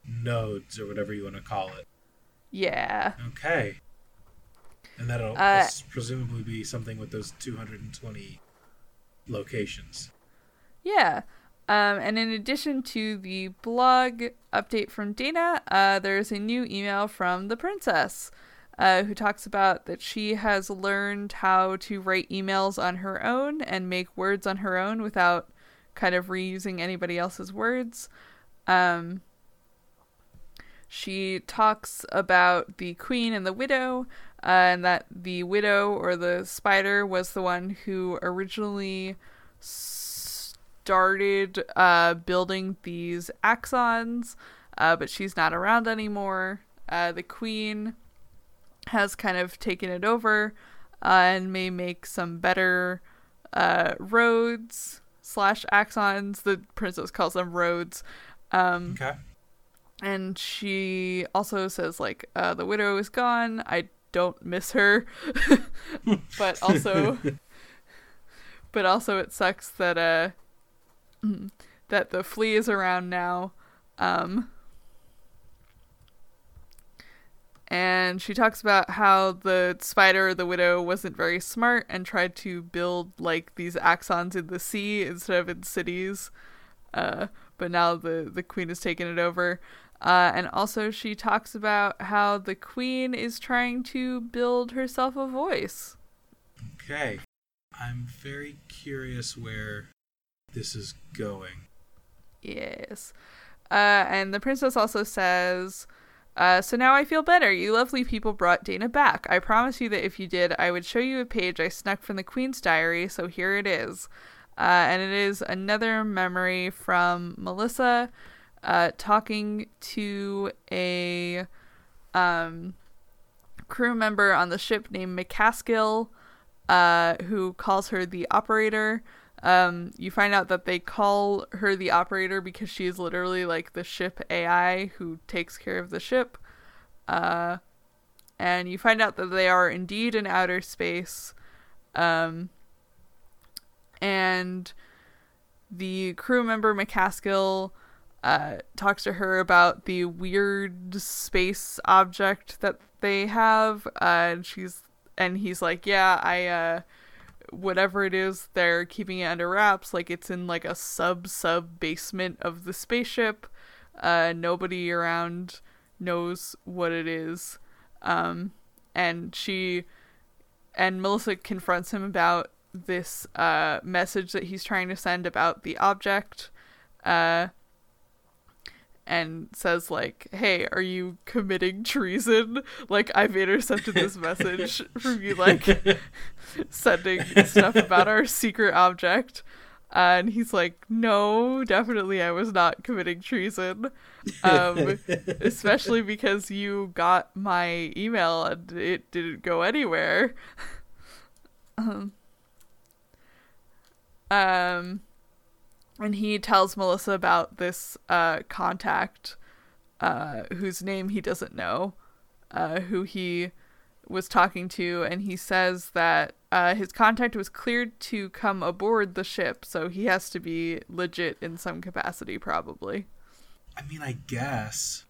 nodes or whatever you want to call it. Yeah. Okay. And that'll uh, presumably be something with those two hundred twenty locations. Yeah. Um, and in addition to the blog update from Dana, uh, there's a new email from the princess uh, who talks about that she has learned how to write emails on her own and make words on her own without kind of reusing anybody else's words. Um, she talks about the queen and the widow, Uh, and that the widow or the spider was the one who originally started uh, building these axons, uh, but she's not around anymore. Uh, the queen has kind of taken it over uh, and may make some better uh, roads slash axons. The princess calls them roads. Um, okay. And she also says, like, uh, the widow is gone. I don't miss her. but also but also it sucks that uh that the flea is around now. Um and she talks about how the spider, the widow, wasn't very smart and tried to build like these axons in the sea instead of in cities, uh but now the the queen has taken it over. Uh, and also she talks about how the queen is trying to build herself a voice. Okay. I'm very curious where this is going. Yes. Uh, and the princess also says, uh, so now I feel better. You lovely people brought Dana back. I promise you that if you did, I would show you a page I snuck from the queen's diary, so here it is. Uh, and it is another memory from Melissa, Uh, talking to a um, crew member on the ship named McCaskill, uh, who calls her the operator. Um, you find out that they call her the operator because she is literally like the ship A I who takes care of the ship. Uh, and you find out that they are indeed in outer space. Um, and the crew member McCaskill Uh, talks to her about the weird space object that they have, uh, and she's and he's like, yeah, I, uh, whatever it is, they're keeping it under wraps, like it's in like a sub sub basement of the spaceship. Uh, nobody around knows what it is, um, and she and Melissa confronts him about this uh message that he's trying to send about the object, uh. and says, like, hey, are you committing treason? Like, I've intercepted this message from you, like, sending stuff about our secret object. Uh, and he's like, no, definitely I was not committing treason. Um, especially because you got my email and it didn't go anywhere. um, um And he tells Melissa about this uh, contact uh, whose name he doesn't know, uh, who he was talking to. And he says that uh, his contact was cleared to come aboard the ship. So he has to be legit in some capacity, probably. I mean, I guess.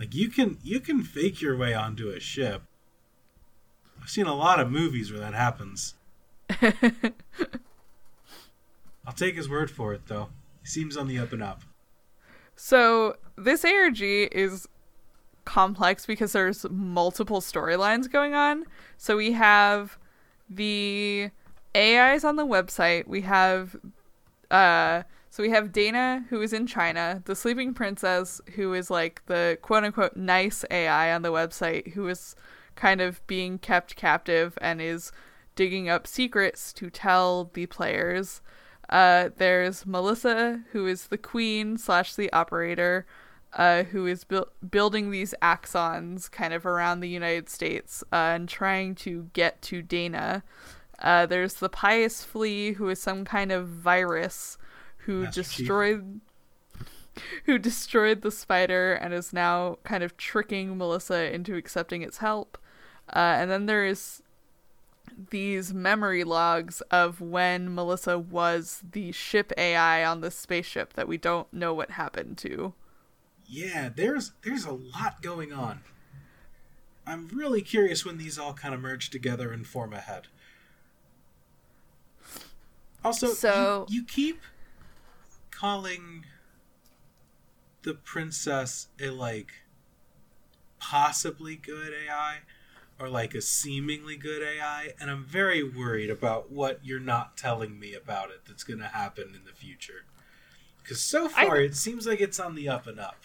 Like, you can, you can fake your way onto a ship. I've seen a lot of movies where that happens. I'll take his word for it, though. He seems on the up and up. So this A R G is complex because there's multiple storylines going on. So we have the A Is on the website. We have, uh, so we have Dana, who is in China, the sleeping princess, who is like the quote unquote nice A I on the website, who is kind of being kept captive and is digging up secrets to tell the players. Uh, there's Melissa, who is the queen slash the operator, uh, who is bu- building these axons kind of around the United States uh, and trying to get to Dana. Uh, there's the pious flea, who is some kind of virus who Master destroyed Chief. who destroyed the spider and is now kind of tricking Melissa into accepting its help. Uh, and then there's these memory logs of when Melissa was the ship A I on the spaceship that we don't know what happened to. Yeah, there's there's a lot going on. I'm really curious when these all kind of merge together and form a head. Also, so... you, you keep calling the princess a, like, possibly good A I or, like, a seemingly good A I, and I'm very worried about what you're not telling me about it that's going to happen in the future. Because so far, I... it seems like it's on the up and up.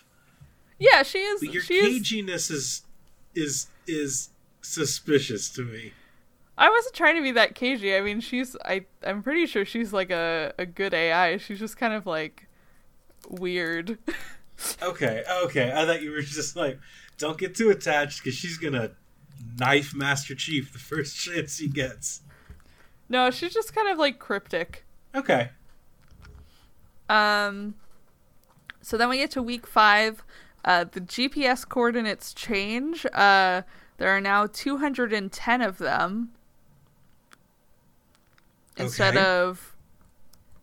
Yeah, she is. But your she caginess is... is is is suspicious to me. I wasn't trying to be that cagey. I mean, she's... I, I'm pretty sure she's, like, a, a good A I. She's just kind of, like, weird. okay, okay. I thought you were just like, don't get too attached, because she's gonna knife Master Chief the first chance he gets. No, she's just kind of, like, cryptic. Okay. Um. So then we get to week five. Uh, the G P S coordinates change. Uh, there are now two hundred ten of them. Instead okay. of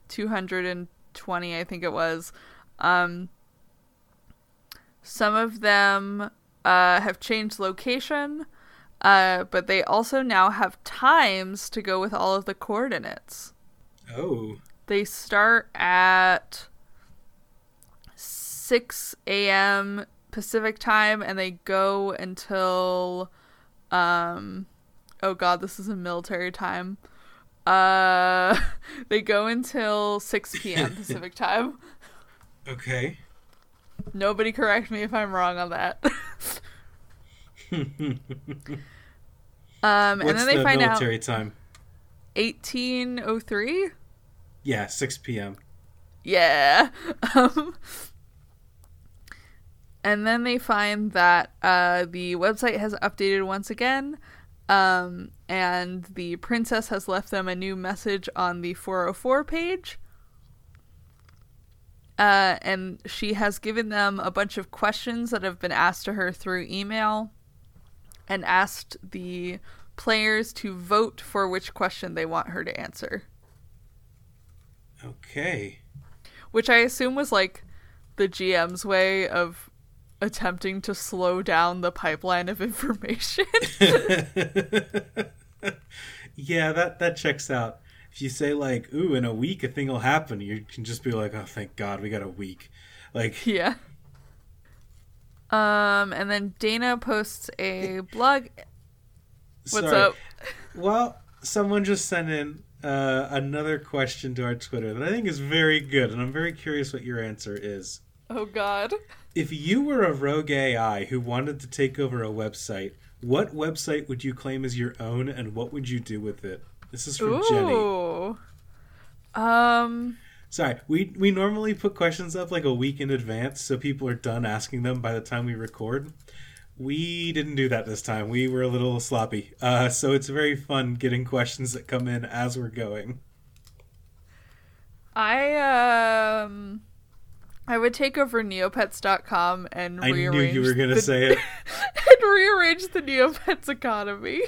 two hundred twenty, I think it was. Um, some of them uh, have changed location, uh, but they also now have times to go with all of the coordinates. Oh. They start at six a.m. Pacific time, and they go until... Um, oh god, this is in military time. Uh, they go until six p.m. Pacific time. Okay. Nobody correct me if I'm wrong on that. um, and What's then they the find military out time? eighteen oh three? Yeah, six p.m. Yeah. Um, and then they find that uh, the website has updated once again. Um, and the princess has left them a new message on the four oh four page. Uh, and she has given them a bunch of questions that have been asked to her through email and asked the players to vote for which question they want her to answer. Okay. Which I assume was like the G M's way of attempting to slow down the pipeline of information. yeah, that, that checks out. If you say like, ooh, in a week a thing will happen, you can just be like, oh, thank God, we got a week. Like, yeah. Um, and then Dana posts a blog. What's Sorry. up? Well, someone just sent in uh, another question to our Twitter that I think is very good, and I'm very curious what your answer is. Oh, God. If you were a rogue A I who wanted to take over a website, what website would you claim as your own, and what would you do with it? This is from Ooh. Jenny. Um, Sorry, we we normally put questions up like a week in advance, so people are done asking them by the time we record. We didn't do that this time. We were a little sloppy. Uh, so it's very fun getting questions that come in as we're going. I, um... I would take over Neopets dot com and I rearrange. I knew you were going to say it. and rearrange the Neopets economy.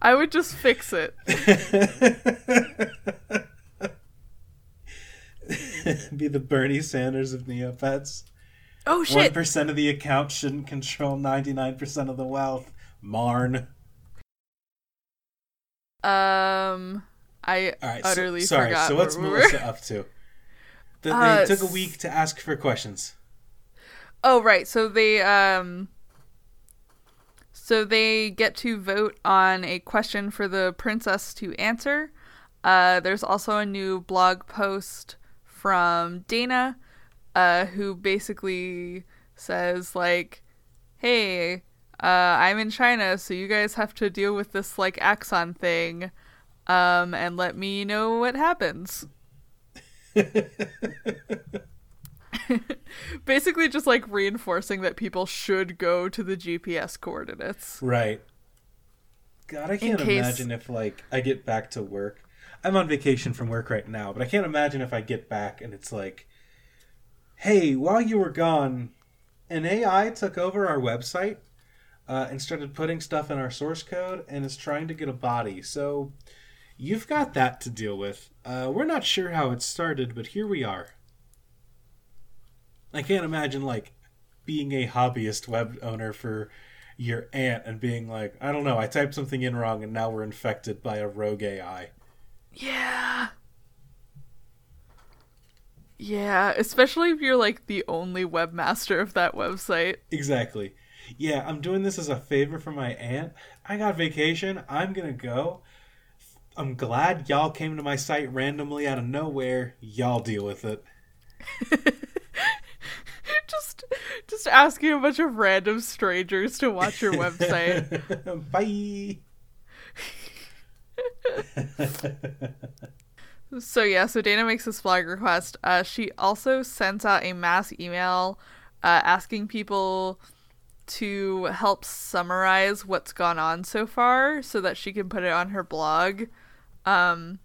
I would just fix it. Be the Bernie Sanders of Neopets. Oh shit! one percent of the account shouldn't control ninety-nine percent of the wealth. Marn. Um... I right, utterly so, sorry, forgot. Sorry, so what's we Melissa up to? The, uh, they took a week to ask for questions. Oh, right. So they um, so they get to vote on a question for the princess to answer. Uh, there's also a new blog post from Dana, uh, who basically says, like, hey, uh, I'm in China, so you guys have to deal with this, like, axon thing. um, and let me know what happens. Basically just like reinforcing that people should go to the G P S coordinates. Right. God, I can't case... imagine if like I get back to work. I'm on vacation from work right now, but I can't imagine if I get back and it's like, hey, while you were gone, an A I took over our website uh, and started putting stuff in our source code and is trying to get a body. So you've got that to deal with. Uh, we're not sure how it started, but here we are. I can't imagine, like, being a hobbyist web owner for your aunt and being like, I don't know, I typed something in wrong and now we're infected by a rogue A I. Yeah. Yeah, especially if you're, like, the only webmaster of that website. Exactly. Yeah, I'm doing this as a favor for my aunt. I got vacation. I'm gonna go. I'm glad y'all came to my site randomly out of nowhere. Y'all deal with it. Just just asking a bunch of random strangers to watch your website. Bye! So yeah, so Dana makes this flag request. Uh, she also sends out a mass email uh, asking people to help summarize what's gone on so far so that she can put it on her blog. Um,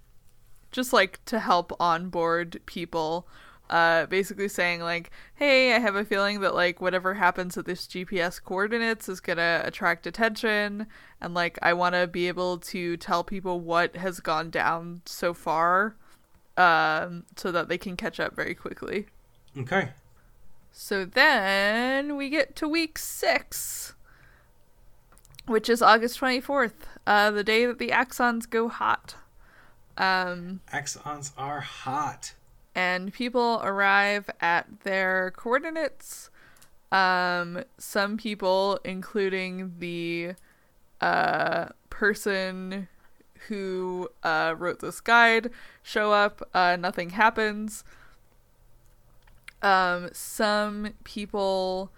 just like to help onboard people. Uh, basically saying like, hey, I have a feeling that like whatever happens at this G P S coordinates is gonna attract attention, and like I want to be able to tell people what has gone down so far, um, so that they can catch up very quickly. Okay. So then we get to week six, which is August twenty-fourth, uh, the day that the Axons go hot. Um, Axons are hot. And people arrive at their coordinates. Um, some people, including the uh, person who uh, wrote this guide, show up. Uh, nothing happens. Um, some people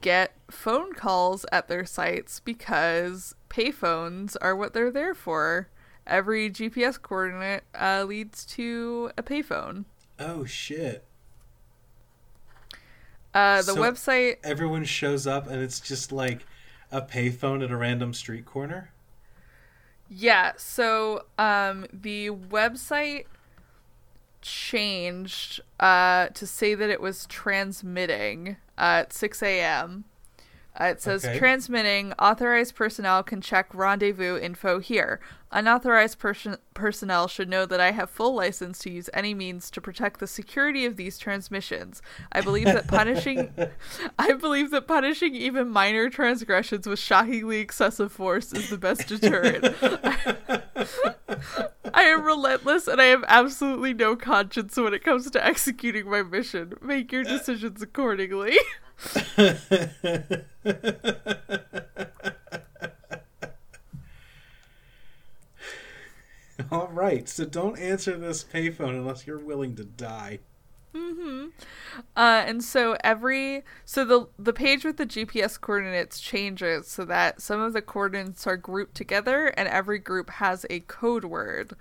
get phone calls at their sites because payphones are what they're there for. Every G P S coordinate uh, leads to a payphone. Oh, shit. Uh, the so website... Everyone shows up and it's just like a payphone at a random street corner? Yeah, so um, the website changed uh, to say that it was transmitting uh, at six a.m. Uh, it says, okay. Transmitting, authorized personnel can check rendezvous info here. Unauthorized person- personnel should know that I have full license to use any means to protect the security of these transmissions. I believe that punishing I believe that punishing even minor transgressions with shockingly excessive force is the best deterrent. I am relentless and I have absolutely no conscience when it comes to executing my mission. Make your decisions accordingly. All right, so don't answer this payphone unless you're willing to die. Mm-hmm. Uh, and so every so the the page with the G P S coordinates changes so that some of the coordinates are grouped together, and every group has a code word.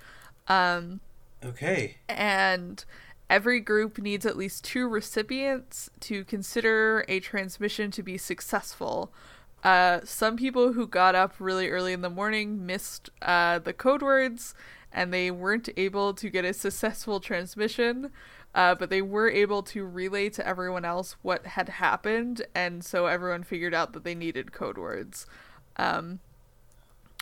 Um, okay. And every group needs at least two recipients to consider a transmission to be successful. Uh, some people who got up really early in the morning missed uh, the code words, and they weren't able to get a successful transmission, uh, but they were able to relay to everyone else what had happened, and so everyone figured out that they needed code words. Um,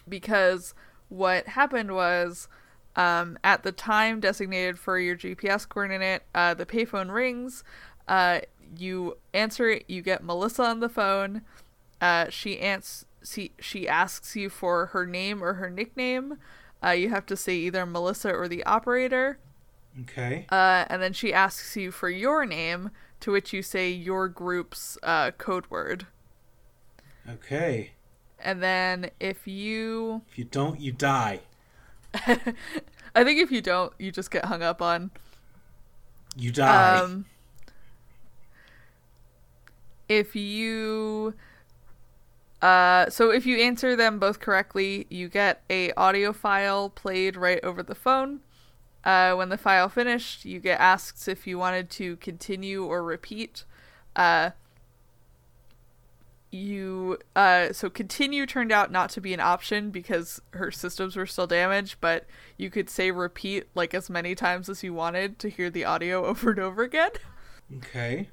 because what happened was, um, at the time designated for your G P S coordinate, uh, the payphone rings, uh, you answer it, you get Melissa on the phone. Uh, she, ans- she, she asks you for her name or her nickname. Uh, you have to say either Melissa or the operator. Okay. Uh, and then she asks you for your name, to which you say your group's uh, code word. Okay. And then if you... If you don't, you die. I think if you don't, you just get hung up on. You die. Um, if you... Uh, so if you answer them both correctly, you get a audio file played right over the phone. Uh, when the file finished, you get asked if you wanted to continue or repeat. Uh, you uh, so continue turned out not to be an option because her systems were still damaged, but you could say repeat like as many times as you wanted to hear the audio over and over again. Okay.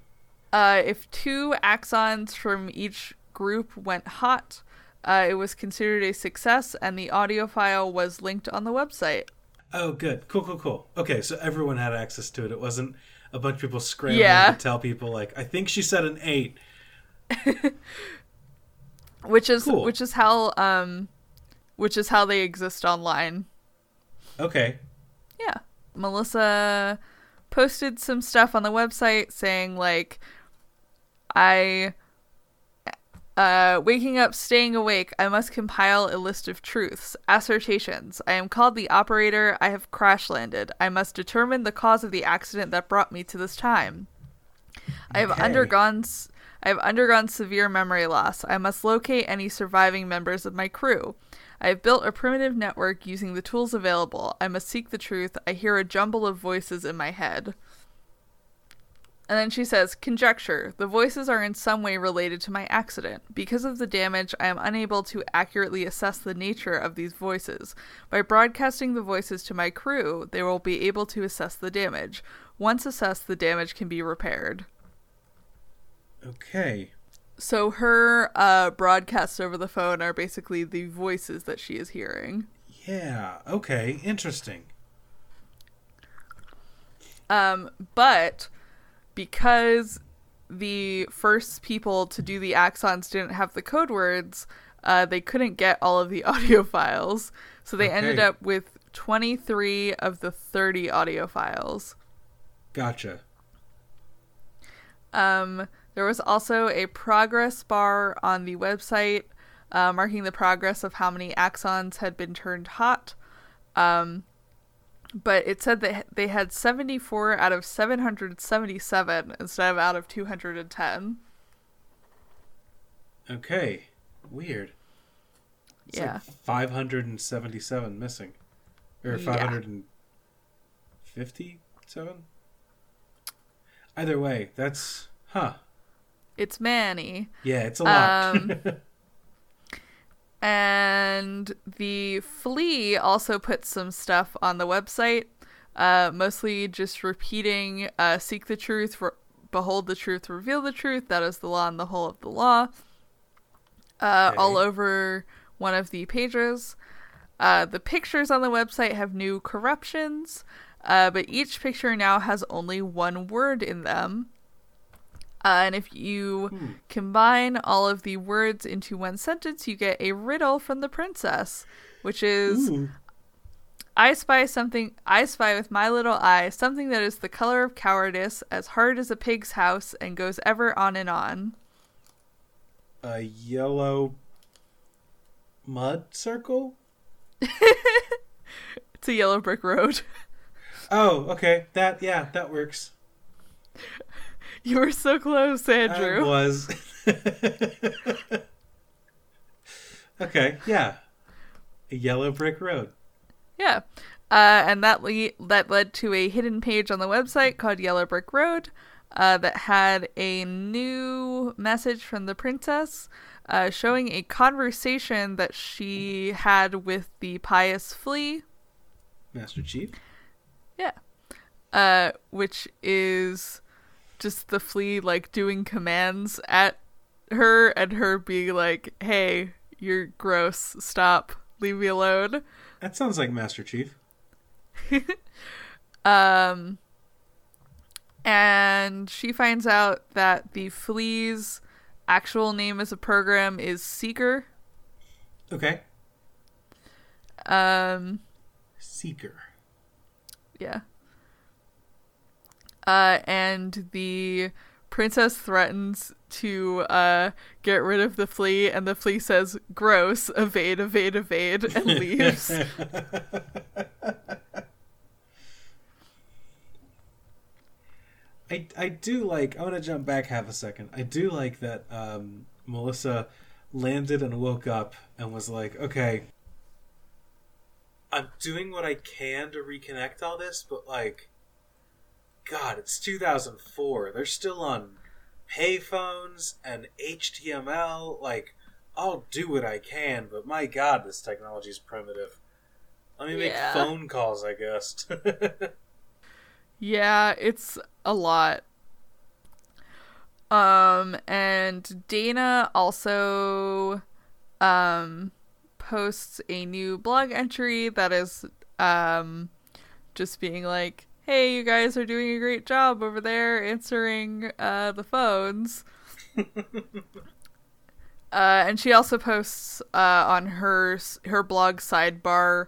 Uh, if two axons from each group went hot, uh, it was considered a success, and the audio file was linked on the website. Oh, good. Cool, cool, cool. Okay, so everyone had access to it. It wasn't a bunch of people scrambling yeah. to tell people, like, I think she said an eight. which is cool. which is how um, which is how they exist online. Okay. Yeah. Melissa posted some stuff on the website saying, like, I... Uh, waking up, staying awake, I must compile a list of truths, assertions. I am called the operator. I have crash landed. I must determine the cause of the accident that brought me to this time. Okay. I have undergone I have undergone severe memory loss. I must locate any surviving members of my crew. I have built a primitive network using the tools available. I must seek the truth. I hear a jumble of voices in my head. And then she says, conjecture. The voices are in some way related to my accident. Because of the damage, I am unable to accurately assess the nature of these voices. By broadcasting the voices to my crew, they will be able to assess the damage. Once assessed, the damage can be repaired. Okay. So her uh, broadcasts over the phone are basically the voices that she is hearing. Yeah. Okay. Interesting. Um, but... Because the first people to do the axons didn't have the code words, uh, they couldn't get all of the audio files. So they okay. ended up with twenty-three of the thirty audio files. Gotcha. Um, there was also a progress bar on the website uh, marking the progress of how many axons had been turned hot. Um... But it said that they had seventy-four out of seven hundred seventy-seven instead of out of two hundred ten. Okay. Weird. It's yeah. Like five hundred seventy-seven missing. Or five hundred fifty-seven? Yeah. Either way, that's... Huh. It's many. Yeah, it's a lot. Um... And the flea also put some stuff on the website, uh, mostly just repeating, uh, seek the truth, re- behold the truth, reveal the truth. That is the law and the whole of the law. Uh, okay. All over one of the pages. Uh, the pictures on the website have new corruptions, uh, but each picture now has only one word in them. Uh, and if you hmm. combine all of the words into one sentence, you get a riddle from the princess, which is, Ooh. I spy something, I spy with my little eye, something that is the color of cowardice, as hard as a pig's house, and goes ever on and on. A yellow mud circle? It's a yellow brick road. Oh, okay. That, yeah, that works. You were so close, Andrew. I was. Okay, yeah. A yellow brick road. Yeah. Uh, and that le- that led to a hidden page on the website called Yellow Brick Road uh, that had a new message from the princess uh, showing a conversation that she had with the pious flea. Master Chief? Yeah. Uh, which is... just the flea, like, doing commands at her and her being like, hey, you're gross, stop, leave me alone. That sounds like Master Chief. um, and she finds out that the flea's actual name as a program is Seeker. Okay. Um, Seeker. Yeah. Uh, and the princess threatens to uh, get rid of the flea, and the flea says, gross, evade, evade, evade, and leaves. I I do like, I want to jump back half a second. I do like that um, Melissa landed and woke up and was like, okay, I'm doing what I can to reconnect all this, but like, God, it's two thousand four. They're still on payphones and H T M L. Like, I'll do what I can, but my God, this technology is primitive. Let me yeah. make phone calls, I guess. Yeah, it's a lot. Um, and Dana also um posts a new blog entry that is um just being like, hey, you guys are doing a great job over there answering uh the phones. Uh, and she also posts uh on her her blog sidebar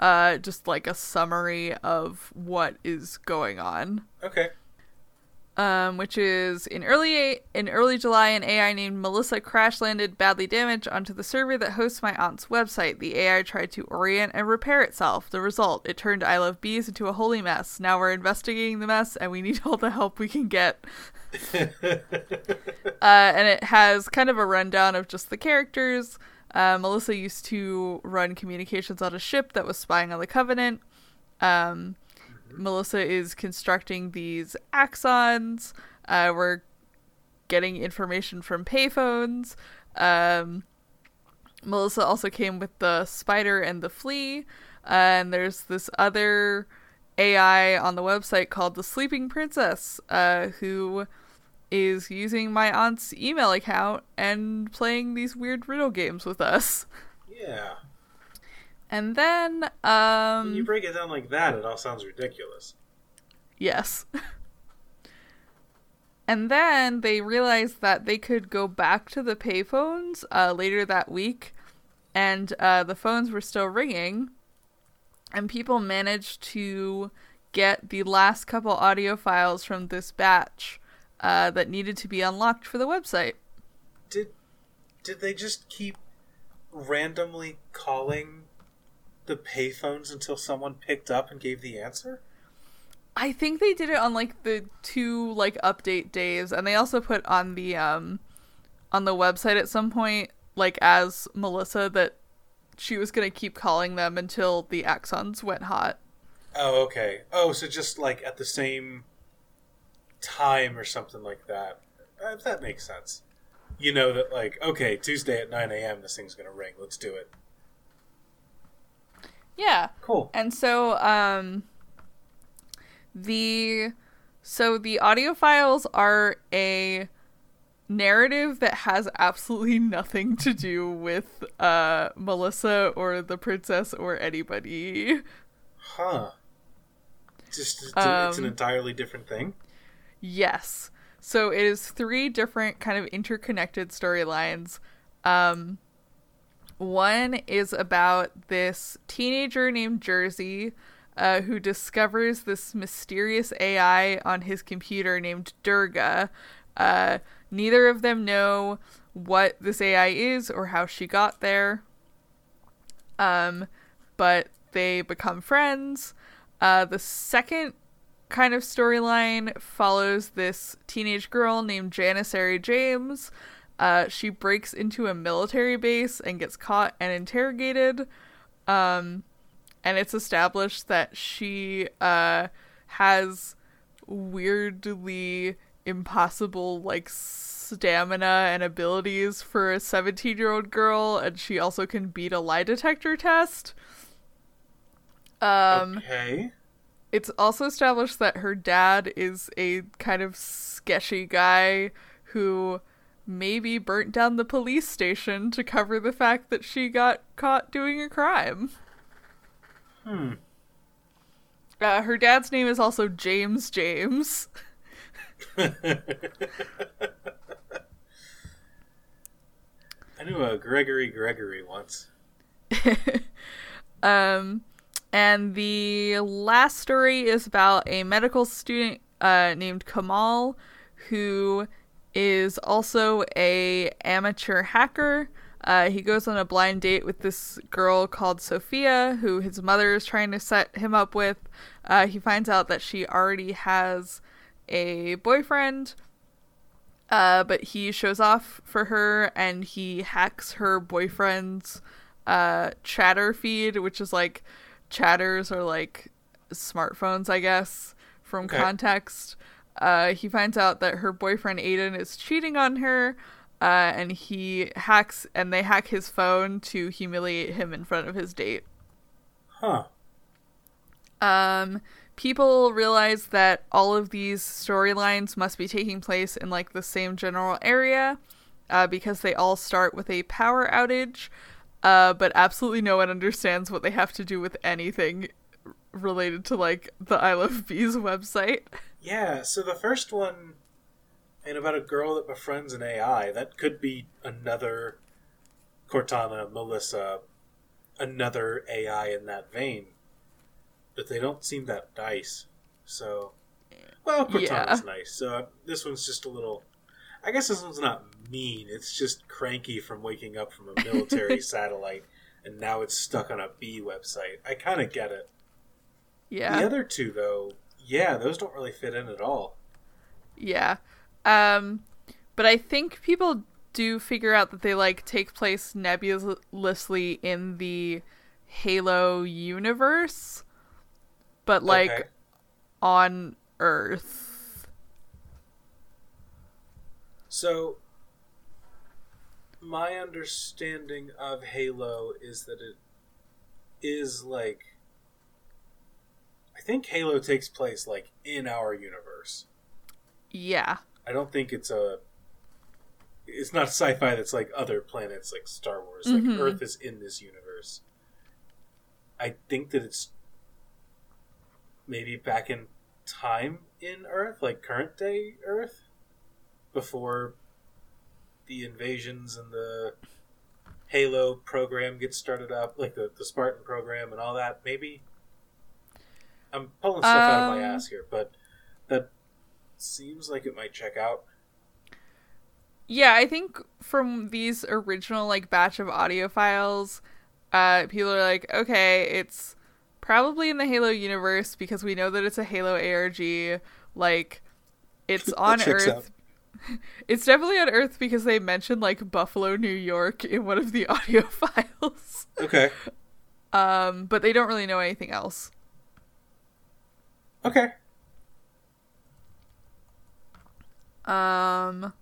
uh just like a summary of what is going on. Okay. Um, which is, in early in early July, an A I named Melissa crash-landed badly damaged onto the server that hosts my aunt's website. The A I tried to orient and repair itself. The result, it turned I Love Bees into a holy mess. Now we're investigating the mess, and we need all the help we can get. uh, and it has kind of a rundown of just the characters. Uh, Melissa used to run communications on a ship that was spying on the Covenant. Um... Melissa is constructing these axons. Uh, we're getting information from payphones. Um, Melissa also came with the spider and the flea. Uh, and there's this other A I on the website called the Sleeping Princess, uh, who is using my aunt's email account and playing these weird riddle games with us. Yeah. And then, um... when you break it down like that, it all sounds ridiculous. Yes. And then they realized that they could go back to the payphones uh, later that week, and uh, the phones were still ringing, and people managed to get the last couple audio files from this batch uh, that needed to be unlocked for the website. Did, did they just keep randomly calling the payphones until someone picked up and gave the answer? I think they did it on like the two like update days, and they also put on the um on the website at some point, like as Melissa, that she was gonna keep calling them until the axons went hot. Oh, okay. Oh, so just like at the same time or something like that. If that makes sense. You know that like, okay, Tuesday at nine a.m. this thing's gonna ring. Let's do it. Yeah. Cool. And so um the so the audio files are a narrative that has absolutely nothing to do with uh Melissa or the princess or anybody. Huh. Just it's, um, it's an entirely different thing. Yes. So it is three different kind of interconnected storylines. Um One is about this teenager named Jersey uh, who discovers this mysterious A I on his computer named Durga. Uh, neither of them know what this A I is or how she got there, um, but they become friends. Uh, the second kind of storyline follows this teenage girl named Janissary James. Uh, she breaks into a military base and gets caught and interrogated. Um, and it's established that she uh, has weirdly impossible, like, stamina and abilities for a seventeen-year-old girl. And she also can beat a lie detector test. Um, okay. It's also established that her dad is a kind of sketchy guy who maybe burnt down the police station to cover the fact that she got caught doing a crime. Hmm. Uh, her dad's name is also James James. I knew a Gregory Gregory once. um, and the last story is about a medical student uh, named Kamal who is also a amateur hacker. Uh, he goes on a blind date with this girl called Sophia, who his mother is trying to set him up with. Uh, he finds out that she already has a boyfriend. Uh, but he shows off for her, and he hacks her boyfriend's uh, chatter feed, which is like chatters or like smartphones, I guess, from okay. context. Uh, he finds out that her boyfriend Aiden is cheating on her, uh, and he hacks, and they hack his phone to humiliate him in front of his date. Huh. Um... People realize that all of these storylines must be taking place in, like, the same general area uh, because they all start with a power outage, uh, but absolutely no one understands what they have to do with anything related to, like, the I Love Bees website. Yeah, so the first one, and about a girl that befriends an A I, that could be another Cortana, Melissa, another A I in that vein. But they don't seem that nice. So, well, Cortana's yeah. nice. So uh, this one's just a little, I guess this one's not mean. It's just cranky from waking up from a military satellite, and now it's stuck on a bee website. I kind of get it. Yeah. The other two, though, yeah, those don't really fit in at all. Yeah. Um, but I think people do figure out that they, like, take place nebulously in the Halo universe. But, like, okay. on Earth. So, my understanding of Halo is that it is, like... I think Halo takes place, like, in our universe. Yeah. I don't think it's a... It's not sci-fi that's, like, other planets, like Star Wars. Mm-hmm. Like, Earth is in this universe. I think that it's... maybe back in time in Earth, like current day Earth, before the invasions and the Halo program gets started up, like the, the Spartan program and all that, maybe. I'm pulling stuff um, out of my ass here, but that seems like it might check out. Yeah, I think from these original like batch of audio files, uh, people are like, okay, it's probably in the Halo universe because we know that it's a Halo A R G. Like, it's on Earth. It's definitely on Earth because they mentioned, like, Buffalo, New York in one of the audio files. Okay. Um, but they don't really know anything else. Okay. Um,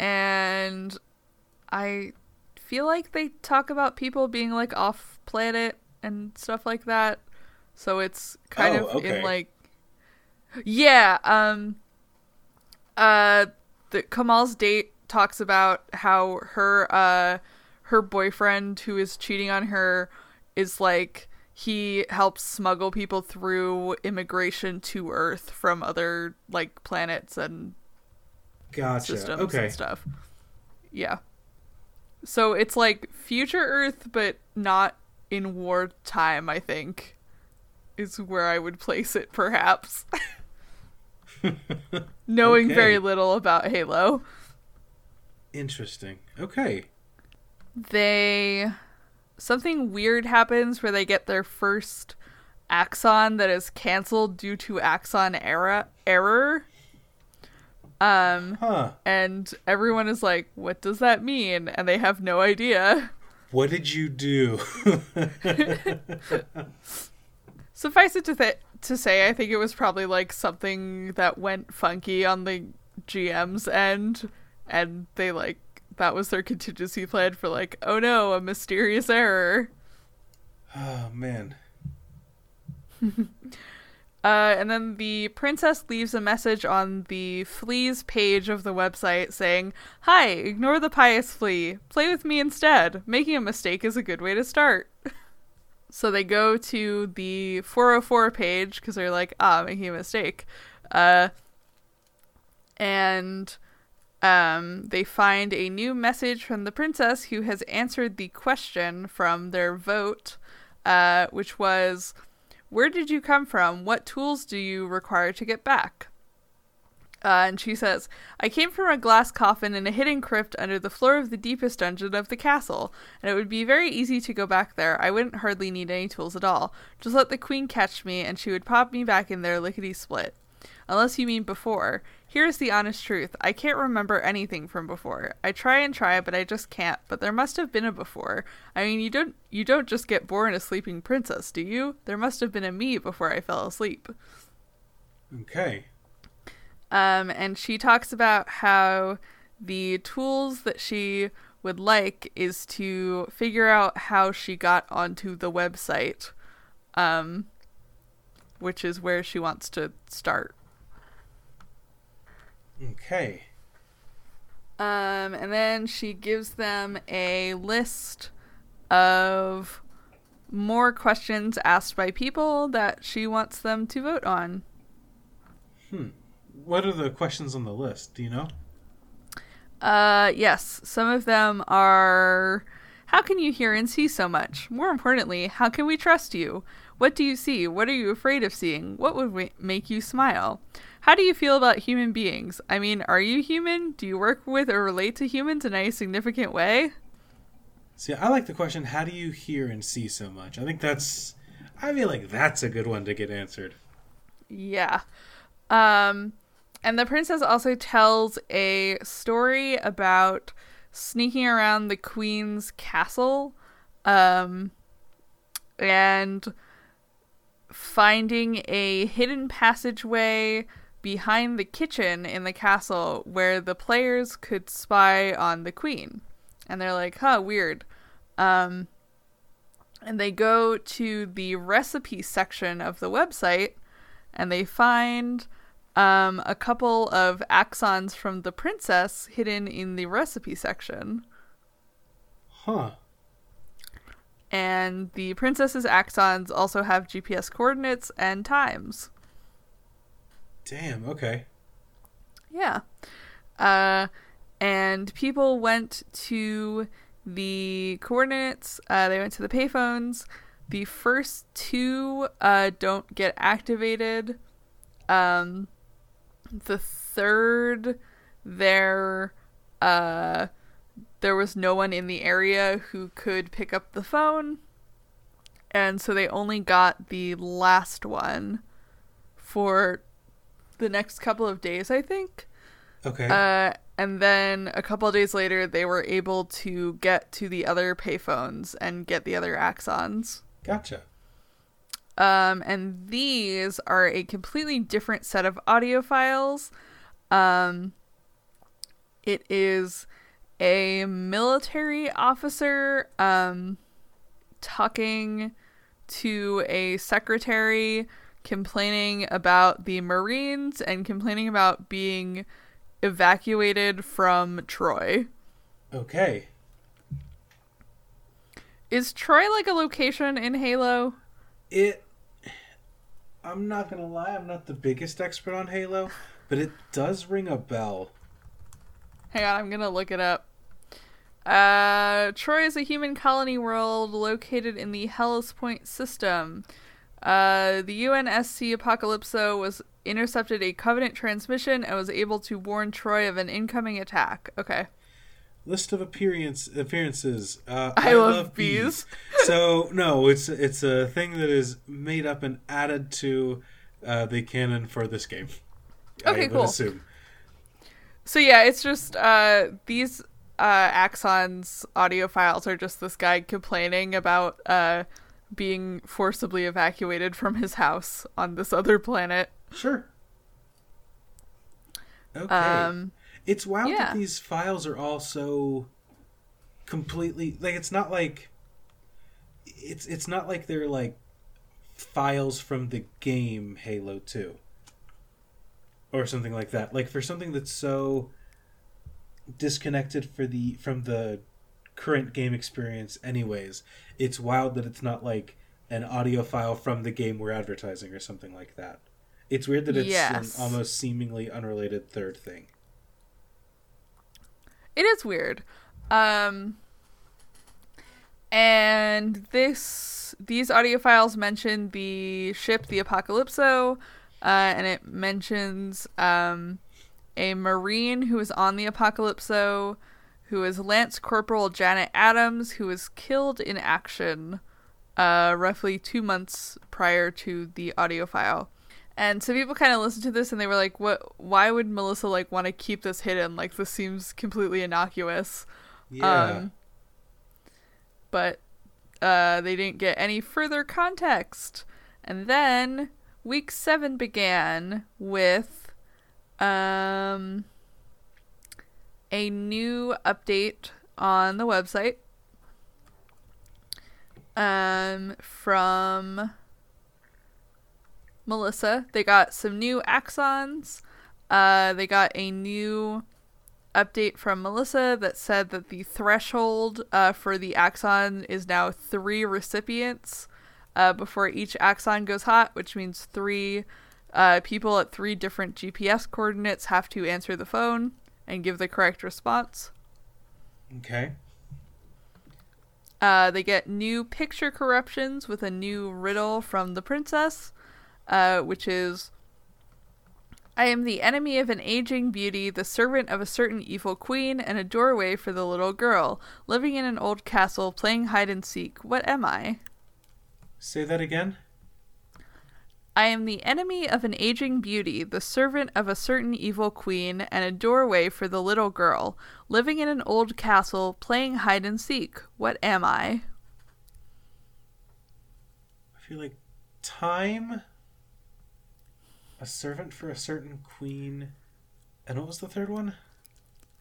and I feel like they talk about people being, like, off-planet and stuff like that, so it's kind oh, of okay. in like, yeah. Um, uh, the Kamal's date talks about how her uh her boyfriend who is cheating on her is like he helps smuggle people through immigration to Earth from other like planets and gotcha. systems okay. and stuff. Yeah, so it's like future Earth, but not. In wartime, I think, is where I would place it, perhaps. Knowing okay. very little about Halo. Interesting. Okay. They... Something weird happens where they get their first Axon that is canceled due to Axon era- error. Um, huh. And everyone is like, what does that mean? And they have no idea. What did you do? Suffice it to, th- to say, I think it was probably like something that went funky on the G M's end, and they like, that was their contingency plan for like, oh no, a mysterious error. Oh, man. uh, and then the princess leaves a message on the fleas page of the website saying, hi, ignore the pious flea. Play with me instead. Making a mistake is a good way to start. So they go to the four oh four page because they're like, ah, making a mistake. Uh, and um, they find a new message from the princess who has answered the question from their vote, uh, which was, where did you come from? What tools do you require to get back? Uh, and she says, I came from a glass coffin in a hidden crypt under the floor of the deepest dungeon of the castle, and it would be very easy to go back there. I wouldn't hardly need any tools at all. Just let the queen catch me, and she would pop me back in there lickety-split. Unless you mean before. Here's the honest truth. I can't remember anything from before. I try and try, but I just can't. But there must have been a before. I mean, you don't you don't just get born a sleeping princess, do you? There must have been a me before I fell asleep. Okay. Um, and she talks about how the tools that she would like is to figure out how she got onto the website, um, which is where she wants to start. Okay. Um, and then she gives them a list of more questions asked by people that she wants them to vote on. Hmm. What are the questions on the list? Do you know? Uh, yes. Some of them are, how can you hear and see so much? More importantly, how can we trust you? What do you see? What are you afraid of seeing? What would we- make you smile? How do you feel about human beings? I mean, are you human? Do you work with or relate to humans in any significant way? See, I like the question, how do you hear and see so much? I think that's, I feel like that's a good one to get answered. Yeah. Um, and the princess also tells a story about sneaking around the queen's castle, um, and finding a hidden passageway behind the kitchen in the castle where the players could spy on the queen. And they're like, huh, weird. Um, and they go to the recipe section of the website and they find um, a couple of axons from the princess hidden in the recipe section. Huh. And the princess's axons also have G P S coordinates and times. Damn, okay. Yeah. Uh, and people went to the coordinates. Uh, they went to the payphones. The first two uh, don't get activated. Um, the third, there, uh, there was no one in the area who could pick up the phone. And so they only got the last one for the next couple of days, I think. Okay. Uh, and then a couple of days later, they were able to get to the other payphones and get the other axons. Gotcha. Um, and these are a completely different set of audio files. Um, it is a military officer um, talking to a secretary, complaining about the Marines and complaining about being evacuated from Troy. Okay. Is Troy like a location in Halo? It, I'm not gonna lie, I'm not the biggest expert on Halo, but it does ring a bell. Hang on, I'm gonna look it up. Uh, Troy is a human colony world located in the Hellas Point system. Uh, the U N S C Apocalypso was intercepted a Covenant transmission and was able to warn Troy of an incoming attack. Okay. List of appearance appearances. Uh, I, I love, love bees. bees. So no, it's it's a thing that is made up and added to uh, the canon for this game. Okay, I cool. would assume. So yeah, it's just uh, these uh, Axon's audio files are just this guy complaining about uh, being forcibly evacuated from his house on this other planet. Sure. Okay. Um, it's wild yeah. that these files are all so completely like it's not like it's it's not like they're like files from the game Halo two. Or something like that. Like for something that's so disconnected for the from the current game experience anyways, it's wild that it's not like an audio file from the game we're advertising or something like that. It's weird that it's yes. an almost seemingly unrelated third thing. It is weird. Um, and this these audio files mention the ship, the Apocalypso, Uh, and it mentions um, a Marine who is on the Apocalypso, who is Lance Corporal Janet Adams, who was killed in action uh, roughly two months prior to the audio file. And so people kind of listened to this and they were like, "What? Why would Melissa like want to keep this hidden? Like, this seems completely innocuous." Yeah. Um, but uh, they didn't get any further context. And then week seven began with um, a new update on the website um, from Melissa. They got some new axons. Uh, they got a new update from Melissa that said that the threshold uh, for the axon is now three recipients uh, before each axon goes hot, which means three uh, people at three different G P S coordinates have to answer the phone and give the correct response. Okay. Uh, they get new picture corruptions with a new riddle from the princess. Uh, which is, I am the enemy of an aging beauty, the servant of a certain evil queen, and a doorway for the little girl, living in an old castle, playing hide and seek. What am I? Say that again. I am the enemy of an aging beauty, the servant of a certain evil queen, and a doorway for the little girl, living in an old castle, playing hide and seek. What am I? I feel like time... A servant for a certain queen. And what was the third one?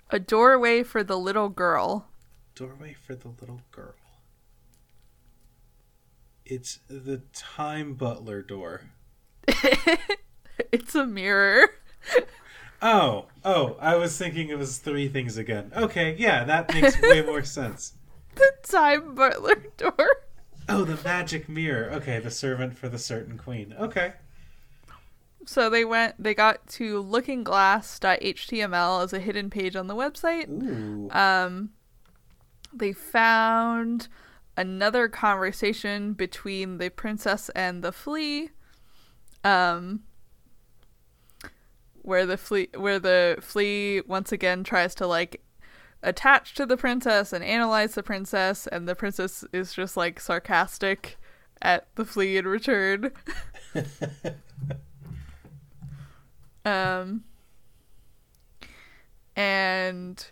A doorway for the little girl. Doorway for the little girl. It's the time butler door. It's a mirror. Oh, oh, I was thinking it was three things again. Okay, yeah, that makes way more sense. The time butler door. Oh, the magic mirror. Okay, the servant for the certain queen. Okay. So they went. They got to looking glass dot h t m l as a hidden page on the website. Ooh. Um, they found another conversation between the princess and the flea, um, where the flea, where the flea once again tries to like attach to the princess and analyze the princess, and the princess is just like sarcastic at the flea in return. Um, and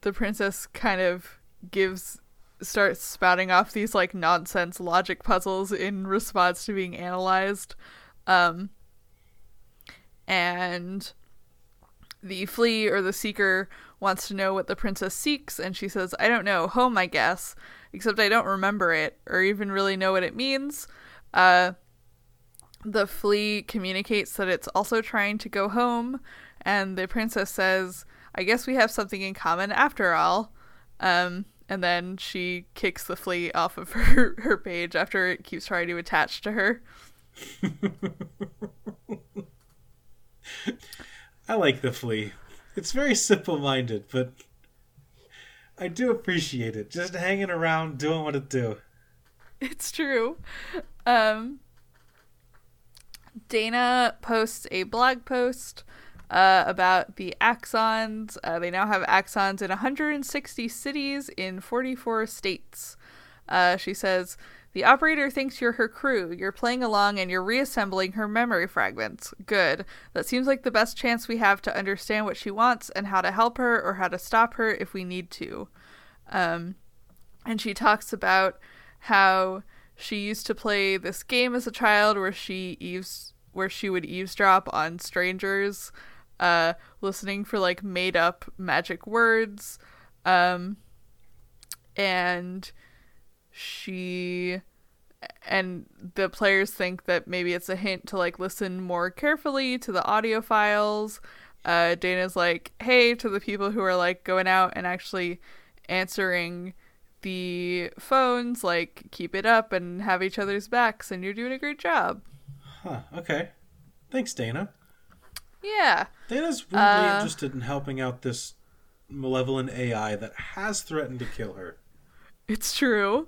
the princess kind of gives, starts spouting off these like nonsense logic puzzles in response to being analyzed. Um, and the flea or the seeker wants to know what the princess seeks, and she says, "I don't know, home, I guess, except I don't remember it or even really know what it means." Uh, The flea communicates that it's also trying to go home, and the princess says, "I guess we have something in common after all." Um, and then she kicks the flea off of her, her page after it keeps trying to attach to her. I like the flea. It's very simple-minded, but I do appreciate it. Just hanging around, doing what it do. It's true. Um... Dana posts a blog post uh, about the axons. Uh, they now have axons in one hundred sixty cities in forty-four states. Uh, she says, "The operator thinks you're her crew. You're playing along and you're reassembling her memory fragments. Good. That seems like the best chance we have to understand what she wants and how to help her or how to stop her if we need to." Um, and she talks about how she used to play this game as a child where she eaves where she would eavesdrop on strangers, uh, listening for like made up magic words, um, and she and the players think that maybe it's a hint to like listen more carefully to the audio files. Uh, Dana's like, "Hey," to the people who are like going out and actually answering the phones, like, keep it up and have each other's backs and you're doing a great job. Huh, okay. Thanks, Dana. Yeah. Dana's really uh, interested in helping out this malevolent A I that has threatened to kill her. It's true.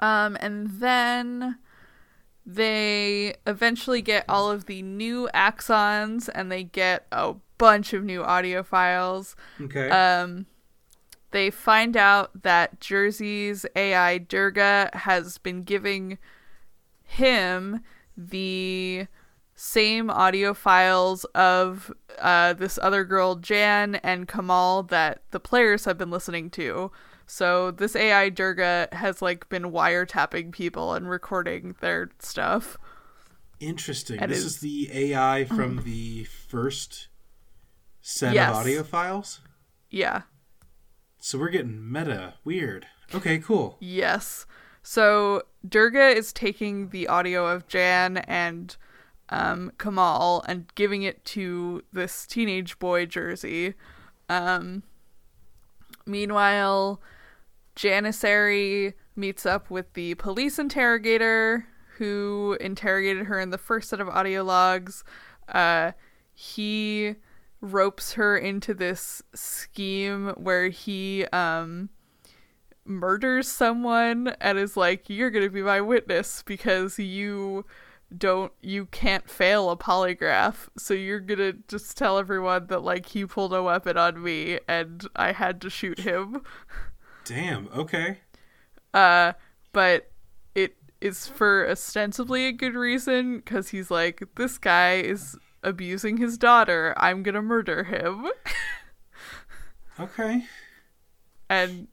Um, and then they eventually get all of the new axons and they get a bunch of new audio files. Okay. Um, they find out that Jersey's A I Durga has been giving him the same audio files of uh, this other girl, Jan, and Kamal that the players have been listening to. So this A I Durga has like been wiretapping people and recording their stuff. Interesting. And this is the A I from mm. the first set yes. of audio files? Yeah. So we're getting meta. Weird. Okay, cool. Yes. So Durga is taking the audio of Jan and um, Kamal and giving it to this teenage boy, Jersey. Um, meanwhile, Janissary meets up with the police interrogator who interrogated her in the first set of audio logs. Uh, he ropes her into this scheme where he um, murders someone and is like, you're going to be my witness because you don't, you can't fail a polygraph. So you're going to just tell everyone that like he pulled a weapon on me and I had to shoot him. Damn. Okay. Uh, but it is for ostensibly a good reason because he's like, this guy is abusing his daughter, I'm gonna murder him. Okay. And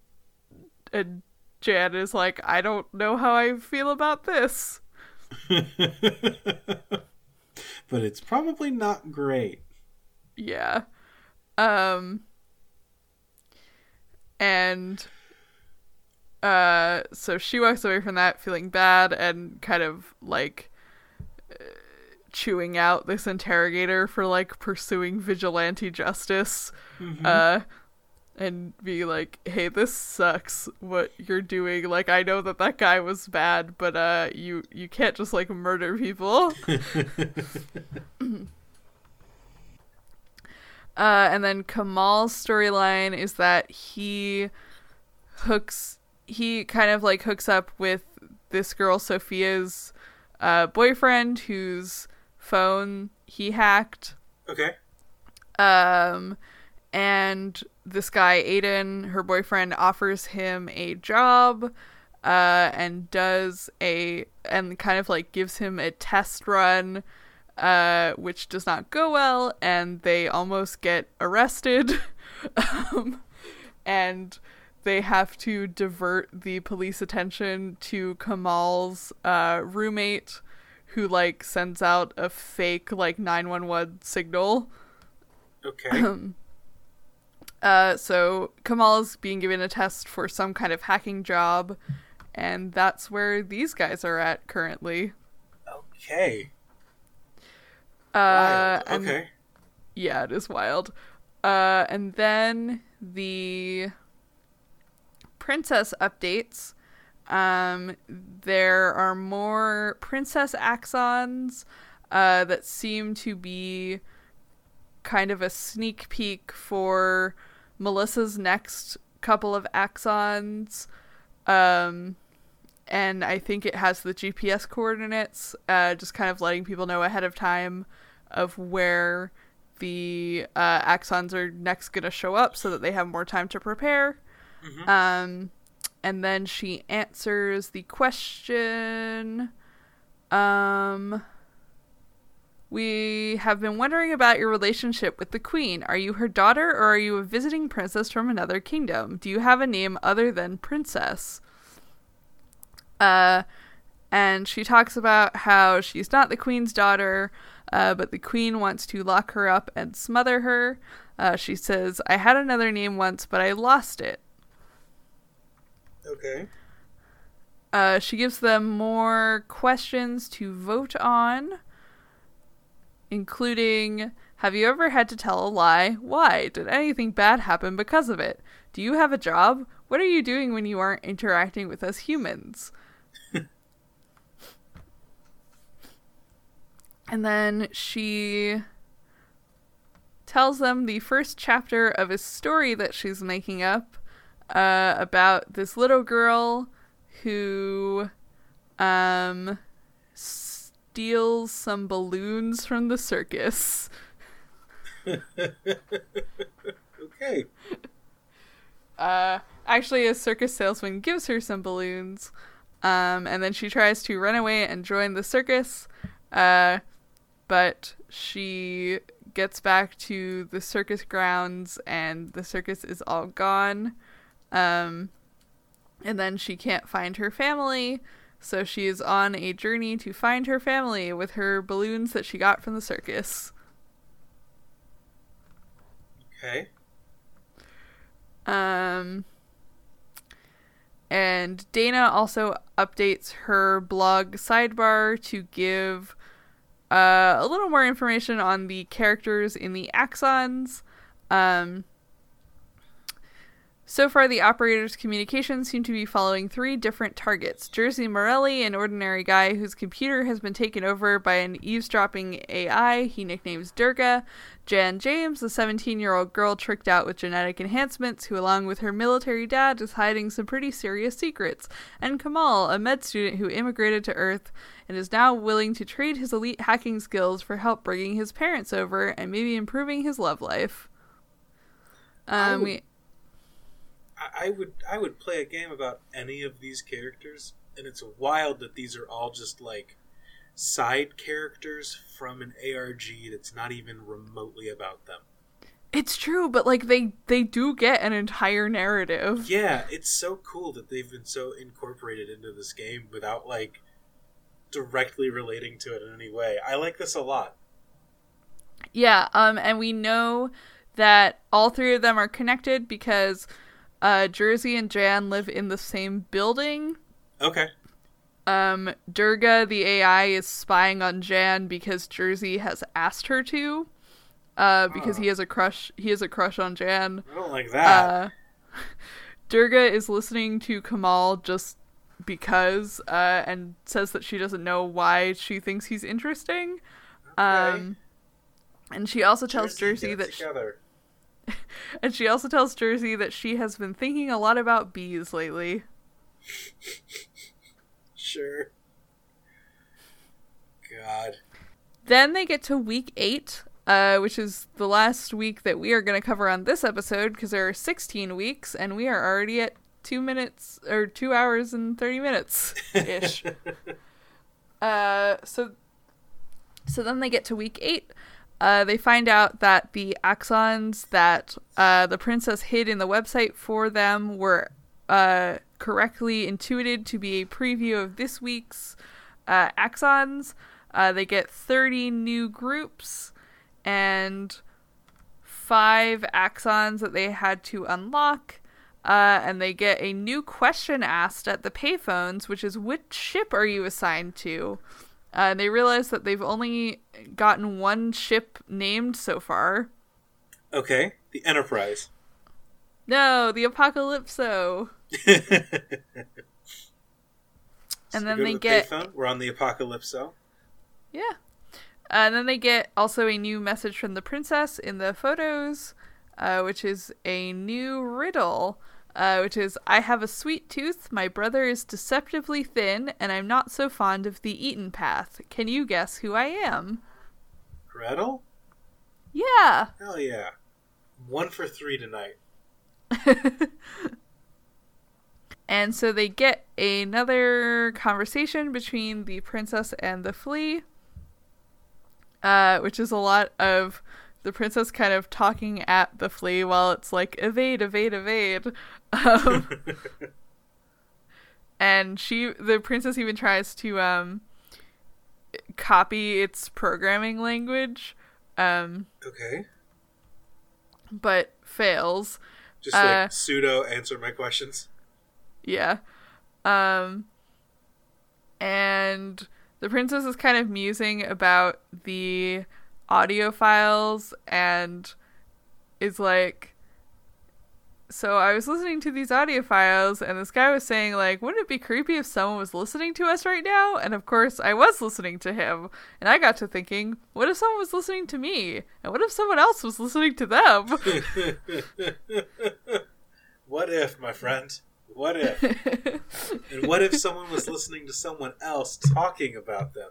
and Jan is like, I don't know how I feel about this. But it's probably not great. Yeah. Um and uh so she walks away from that feeling bad and kind of like uh, chewing out this interrogator for like pursuing vigilante justice, mm-hmm. uh and be like, hey, this sucks what you're doing, like I know that that guy was bad, but uh you you can't just like murder people. uh and then Kamal's storyline is that he hooks he kind of like hooks up with this girl Sophia's uh boyfriend who's phone he hacked. Okay. Um, and this guy Aiden, her boyfriend, offers him a job, uh, and does a and kind of like gives him a test run, uh, which does not go well, and they almost get arrested, um, and they have to divert the police attention to Kamal's uh roommate, who like sends out a fake like nine one one signal. Okay. uh, so Kamal is being given a test for some kind of hacking job, and that's where these guys are at currently. Okay. Uh, wild. Okay. And, yeah, it is wild. Uh, and then the princess updates. Um, there are more princess axons uh, that seem to be kind of a sneak peek for Melissa's next couple of axons. Um, and I think it has the G P S coordinates, uh, just kind of letting people know ahead of time of where the uh, axons are next going to show up so that they have more time to prepare. Mm-hmm. Um, and then she answers the question, um, we have been wondering about your relationship with the queen. Are you her daughter or are you a visiting princess from another kingdom? Do you have a name other than princess? Uh, and she talks about how she's not the queen's daughter, uh, but the queen wants to lock her up and smother her. Uh, she says, I had another name once, but I lost it. Okay. Uh, she gives them more questions to vote on, including, have you ever had to tell a lie? Why? Did anything bad happen because of it? Do you have a job? What are you doing when you aren't interacting with us humans? And then she tells them the first chapter of a story that she's making up. Uh, about this little girl who um, steals some balloons from the circus. Okay. Uh, actually, a circus salesman gives her some balloons. Um, and then she tries to run away and join the circus, uh, but she gets back to the circus grounds and the circus is all gone. Um, and then she can't find her family, so she is on a journey to find her family with her balloons that she got from the circus. Okay. Um, and Dana also updates her blog sidebar to give uh, a little more information on the characters in the axons. Um, so far, the operators' communications seem to be following three different targets. Jersey Morelli, an ordinary guy whose computer has been taken over by an eavesdropping A I he nicknames Durga. Jan James, a seventeen-year-old girl tricked out with genetic enhancements who, along with her military dad, is hiding some pretty serious secrets. And Kamal, a med student who immigrated to Earth and is now willing to trade his elite hacking skills for help bringing his parents over and maybe improving his love life. Um, we... I would I would play a game about any of these characters, and it's wild that these are all just like side characters from an A R G that's not even remotely about them. It's true, but like they, they do get an entire narrative. Yeah, it's so cool that they've been so incorporated into this game without like directly relating to it in any way. I like this a lot. Yeah, um, and we know that all three of them are connected because Uh, Jersey and Jan live in the same building. Okay. Um, Durga, the A I, is spying on Jan because Jersey has asked her to. Uh, because oh. he has a crush. He has a crush on Jan. I don't like that. Uh, Durga is listening to Kamal just because, uh, and says that she doesn't know why she thinks he's interesting. Okay. Um, and she also tells Jersey, Jersey that. She- And she also tells Jersey that she has been thinking a lot about bees lately. Sure. God. Then they get to week eight, uh, which is the last week that we are going to cover on this episode, because there are sixteen weeks, and we are already at two minutes, or two hours and thirty minutes-ish. uh, so, so then they get to week eight. Uh, they find out that the axons that uh, the princess hid in the website for them were uh, correctly intuited to be a preview of this week's uh, axons. Uh, they get thirty new groups and five axons that they had to unlock. Uh, and they get a new question asked at the payphones, which is, which ship are you assigned to? Uh, they realize that they've only gotten one ship named so far. Okay, the Enterprise. No, the Apocalypso. And so then they the get... Payphone. We're on the Apocalypso. Yeah. Uh, and then they get also a new message from the princess in the photos, uh, which is a new riddle. Uh, which is, I have a sweet tooth, my brother is deceptively thin, and I'm not so fond of the eaten path. Can you guess who I am? Gretel? Yeah. Hell yeah. One for three tonight. And so they get another conversation between the princess and the flea, uh, which is a lot of the princess kind of talking at the flea while it's like, evade, evade, evade. Um, and she, the princess even tries to um, copy its programming language. Um, okay. But fails. Just uh, like, pseudo answer my questions. Yeah. Um, and the princess is kind of musing about the audio files and is like, so I was listening to these audio files and this guy was saying like, wouldn't it be creepy if someone was listening to us right now? And of course I was listening to him, and I got to thinking, what if someone was listening to me? And what if someone else was listening to them? What if, my friend? What if? And what if someone was listening to someone else talking about them?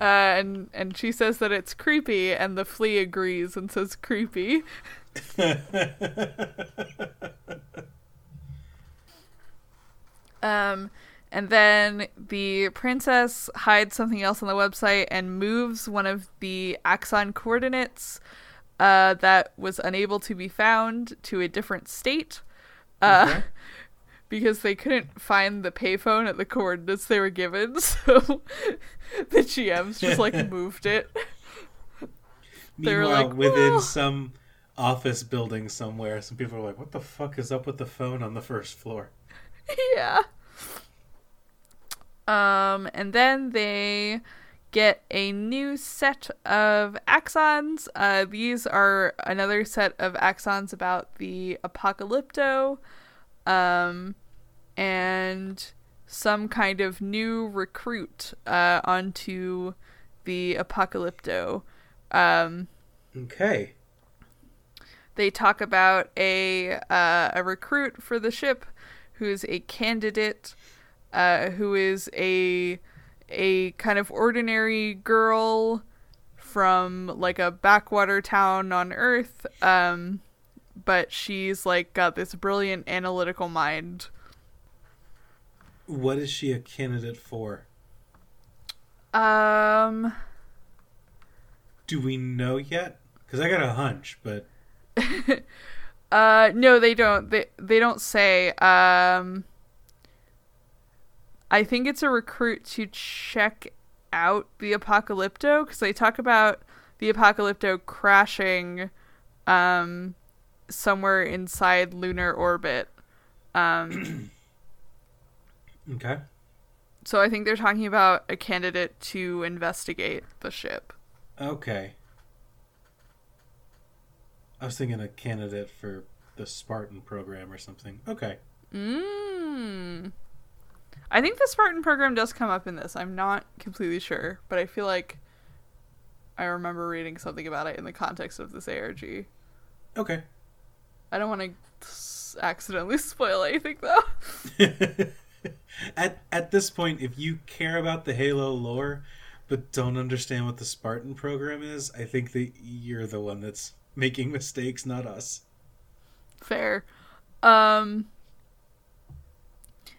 Uh, and, and she says that it's creepy, and the flea agrees and says creepy. Um, and then the princess hides something else on the website and moves one of the Axon coordinates uh, that was unable to be found to a different state. Uh, okay. Because they couldn't find the payphone at the coordinates they were given, so the G Ms just, like, moved it. They were like, within some office building somewhere, some people were like, what the fuck is up with the phone on the first floor? Yeah. Um, and then they get a new set of axons. Uh, these are another set of axons about the Apocalypto. Um, and some kind of new recruit, uh, onto the Apocalypto. Um, okay. They talk about a, uh, a recruit for the ship who is a candidate, uh, who is a, a kind of ordinary girl from, like, a backwater town on Earth, um... but she's, like, got this brilliant analytical mind. What is she a candidate for? Um. Do we know yet? Because I got a hunch, but. uh, no, they don't. They they don't say. Um. I think it's a recruit to check out the Apocalypto, because they talk about the Apocalypto crashing. Um. Somewhere inside lunar orbit. Um, okay. So I think they're talking about a candidate to investigate the ship. Okay. I was thinking a candidate for the Spartan program or something. Okay. Mm. I think the Spartan program does come up in this. I'm not completely sure, but I feel like I remember reading something about it in the context of this A R G. Okay. I don't want to accidentally spoil anything, though. at at this point, if you care about the Halo lore, but don't understand what the Spartan program is, I think that you're the one that's making mistakes, not us. Fair. Um,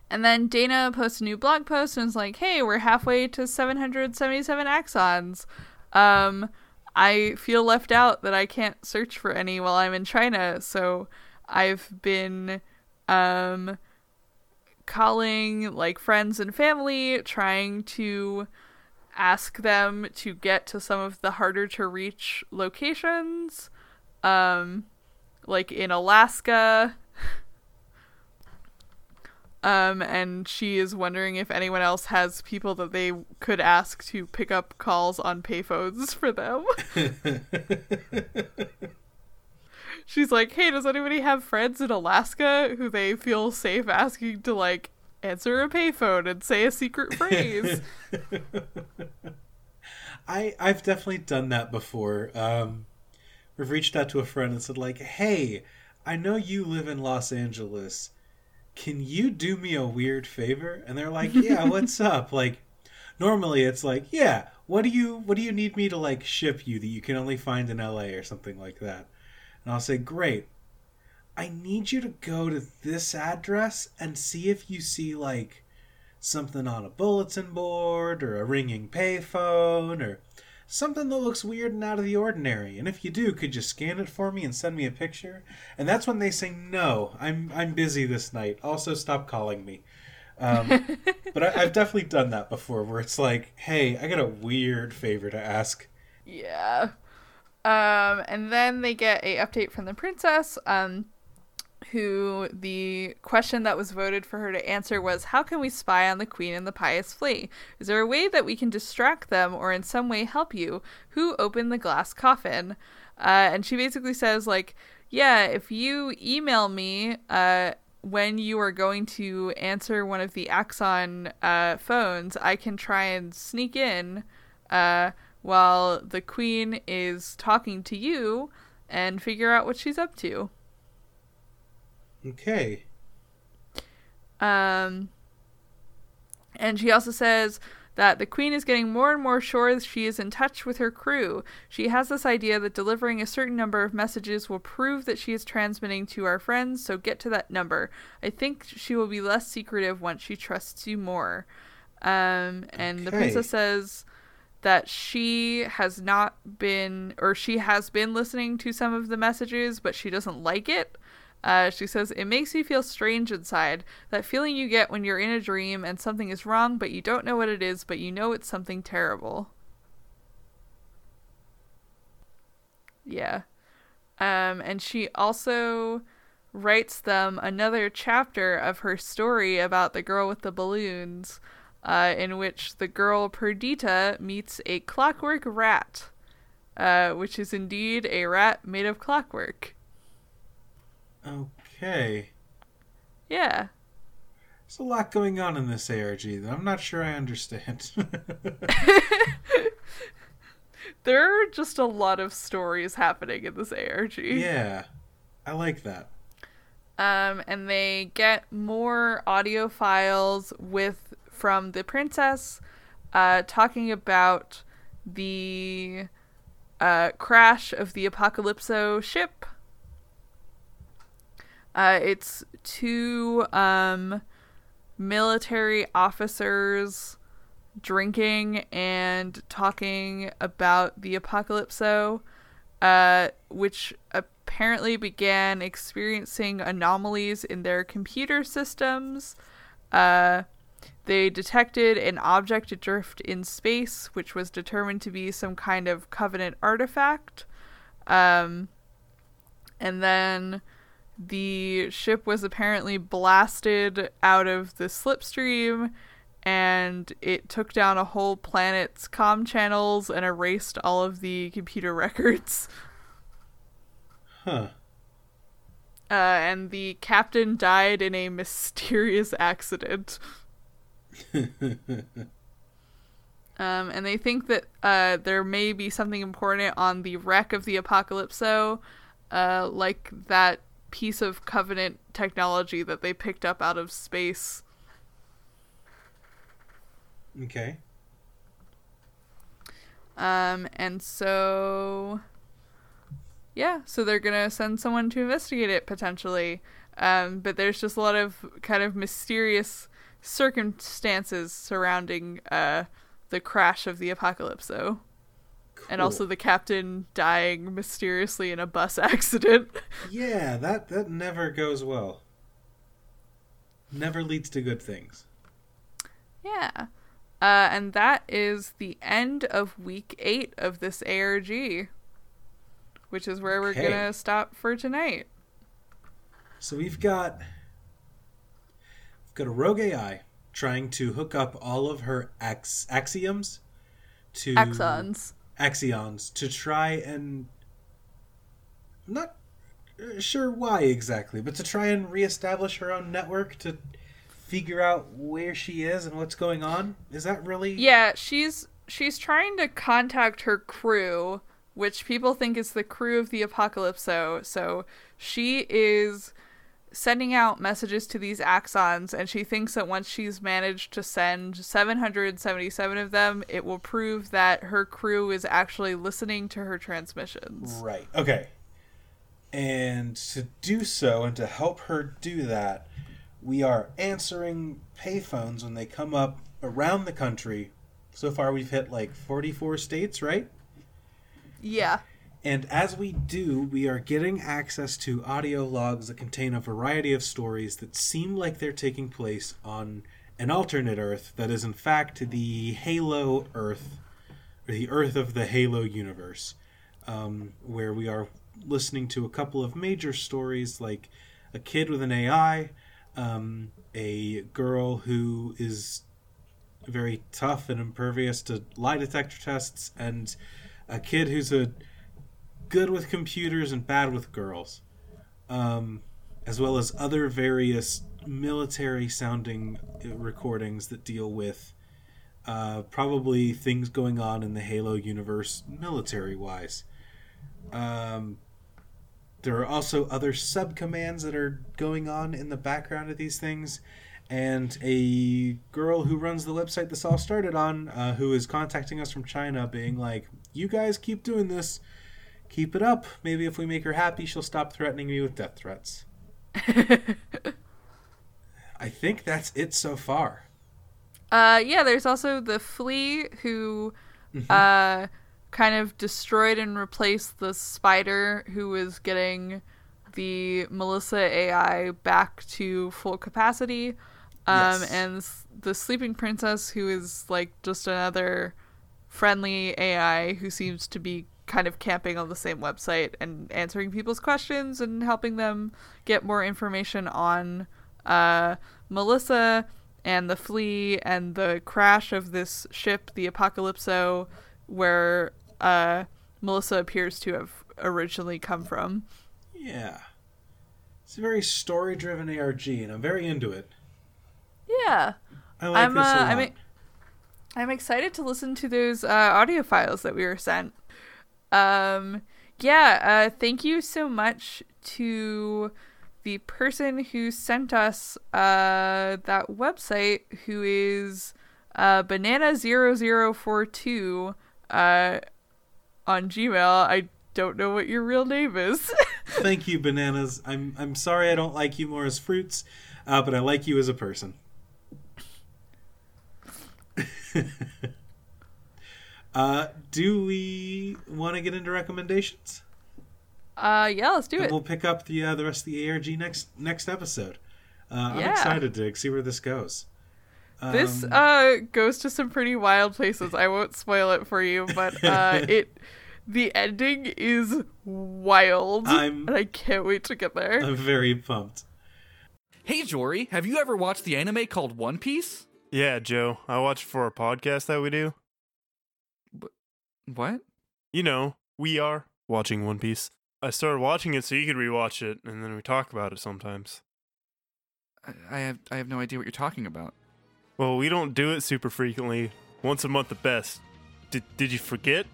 and then Dana posts a new blog post and is like, hey, we're halfway to seven hundred seventy-seven axons. Um... I feel left out that I can't search for any while I'm in China, so I've been um, calling, like, friends and family, trying to ask them to get to some of the harder-to-reach locations, um, like in Alaska. um, and she is wondering if anyone else has people that they could ask to pick up calls on payphones for them. She's like, hey, does anybody have friends in Alaska who they feel safe asking to, like, answer a payphone and say a secret phrase? I, I've definitely done that before. Um, we've reached out to a friend and said, like, hey, I know you live in Los Angeles. Can you do me a weird favor? And they're like, yeah, what's up? Like, normally it's like, yeah, what do you what do you need me to, like, ship you that you can only find in L A or something like that? And I'll say, great. I need you to go to this address and see if you see, like, something on a bulletin board or a ringing payphone or something that looks weird and out of the ordinary. And if you do, could you scan it for me and send me a picture? And that's when they say, no, I'm I'm busy this night. Also, stop calling me. Um, but I, I've definitely done that before, where it's like, hey, I got a weird favor to ask. Yeah. Um, and then they get a update from the princess, um, who the question that was voted for her to answer was, how can we spy on the queen and the pious flea? Is there a way that we can distract them or in some way help you? Who opened the glass coffin? Uh, and she basically says, like, yeah, if you email me, uh, when you are going to answer one of the Axon uh, phones, I can try and sneak in uh, while the queen is talking to you and figure out what she's up to. Okay. Um, and she also says, that the Queen is getting more and more sure she is in touch with her crew. She has this idea that delivering a certain number of messages will prove that she is transmitting to our friends, so get to that number. I think she will be less secretive once she trusts you more. Um, and okay. The princess says that she has not been, or she has been listening to some of the messages, but she doesn't like it. Uh, she says, it makes you feel strange inside. That feeling you get when you're in a dream and something is wrong, but you don't know what it is, but you know it's something terrible. Yeah. Um, and she also writes them another chapter of her story about the girl with the balloons, uh, in which the girl Perdita meets a clockwork rat, uh, which is indeed a rat made of clockwork. Okay. Yeah. There's a lot going on in this A R G that I'm not sure I understand. There are just a lot of stories happening in this A R G. Yeah. I like that. Um, and they get more audio files with from the princess uh, talking about the uh, crash of the Apocalypso ship. Uh, it's two um, military officers drinking and talking about the Apocalypso, uh, which apparently began experiencing anomalies in their computer systems. Uh, they detected an object adrift in space, which was determined to be some kind of Covenant artifact. Um, and then... the ship was apparently blasted out of the slipstream, and it took down a whole planet's comm channels and erased all of the computer records. Huh. Uh, and the captain died in a mysterious accident. um, and they think that uh, there may be something important on the wreck of the Apocalypso, uh, like that piece of Covenant technology that they picked up out of space. Okay. Um, and so... yeah, so they're gonna send someone to investigate it, potentially. Um, but there's just a lot of kind of mysterious circumstances surrounding uh, the crash of the Apocalypso. Cool. And also the captain dying mysteriously in a bus accident. Yeah, that, that never goes well. Never leads to good things. Yeah. Uh, and that is the end of week eight of this A R G, which is where okay. we're going to stop for tonight. So we've got, we've got a rogue A I trying to hook up all of her ax- axioms to... axons. Axions to try and I'm not sure why exactly, but to try and reestablish her own network to figure out where she is and what's going on. Is that really? Yeah, she's she's trying to contact her crew, which people think is the crew of the Apocalypso. So she is sending out messages to these axons, and she thinks that once she's managed to send seven hundred seventy-seven of them, it will prove that her crew is actually listening to her transmissions. Right. Okay. And to do so, and to help her do that, we are answering payphones when they come up around the country. So far we've hit like forty-four states, right? Yeah. And as we do, we are getting access to audio logs that contain a variety of stories that seem like they're taking place on an alternate Earth that is, in fact, the Halo Earth, or the Earth of the Halo universe, um, where we are listening to a couple of major stories, like a kid with an A I, um, a girl who is very tough and impervious to lie detector tests, and a kid who's a... good with computers and bad with girls, um, as well as other various military-sounding recordings that deal with uh, probably things going on in the Halo universe military-wise. Um, there are also other sub-commands that are going on in the background of these things, and a girl who runs the website this all started on, uh, who is contacting us from China, being like, you guys keep doing this, keep it up. Maybe if we make her happy, she'll stop threatening me with death threats. I think that's it so far. Uh, yeah, there's also the flea who mm-hmm. uh, kind of destroyed and replaced the spider who was getting the Melissa A I back to full capacity. Um, yes. And the sleeping princess, who is like just another friendly A I who seems to be kind of camping on the same website and answering people's questions and helping them get more information on uh, Melissa and the flea and the crash of this ship, the Apocalypso, where uh, Melissa appears to have originally come from. Yeah. It's a very story-driven A R G, and I'm very into it. Yeah. I like I'm, this a uh, lot. I'm, I'm excited to listen to those uh, audio files that we were sent. Um, yeah, uh, thank you so much to the person who sent us uh, that website, who is uh, banana zero zero four two uh, on Gmail. I don't know what your real name is. Thank you, bananas. I'm I'm sorry I don't like you more as fruits, uh, but I like you as a person. uh, do we want to get into recommendations? Uh, yeah, let's do and it. We'll pick up the uh, the rest of the A R G next next episode. Uh, yeah. I'm excited to see where this goes. Um, this uh goes to some pretty wild places. I won't spoil it for you, but uh, it. The ending is wild, I'm, and I can't wait to get there. I'm very pumped. Hey, Jory, have you ever watched the anime called One Piece? Yeah, Joe. I watched it for a podcast that we do. What? You know, We Are Watching One Piece. I started watching it so you could rewatch it, and then we talk about it sometimes. I, I have I have no idea what you're talking about. Well, we don't do it super frequently. Once a month at best. Did Did you forget?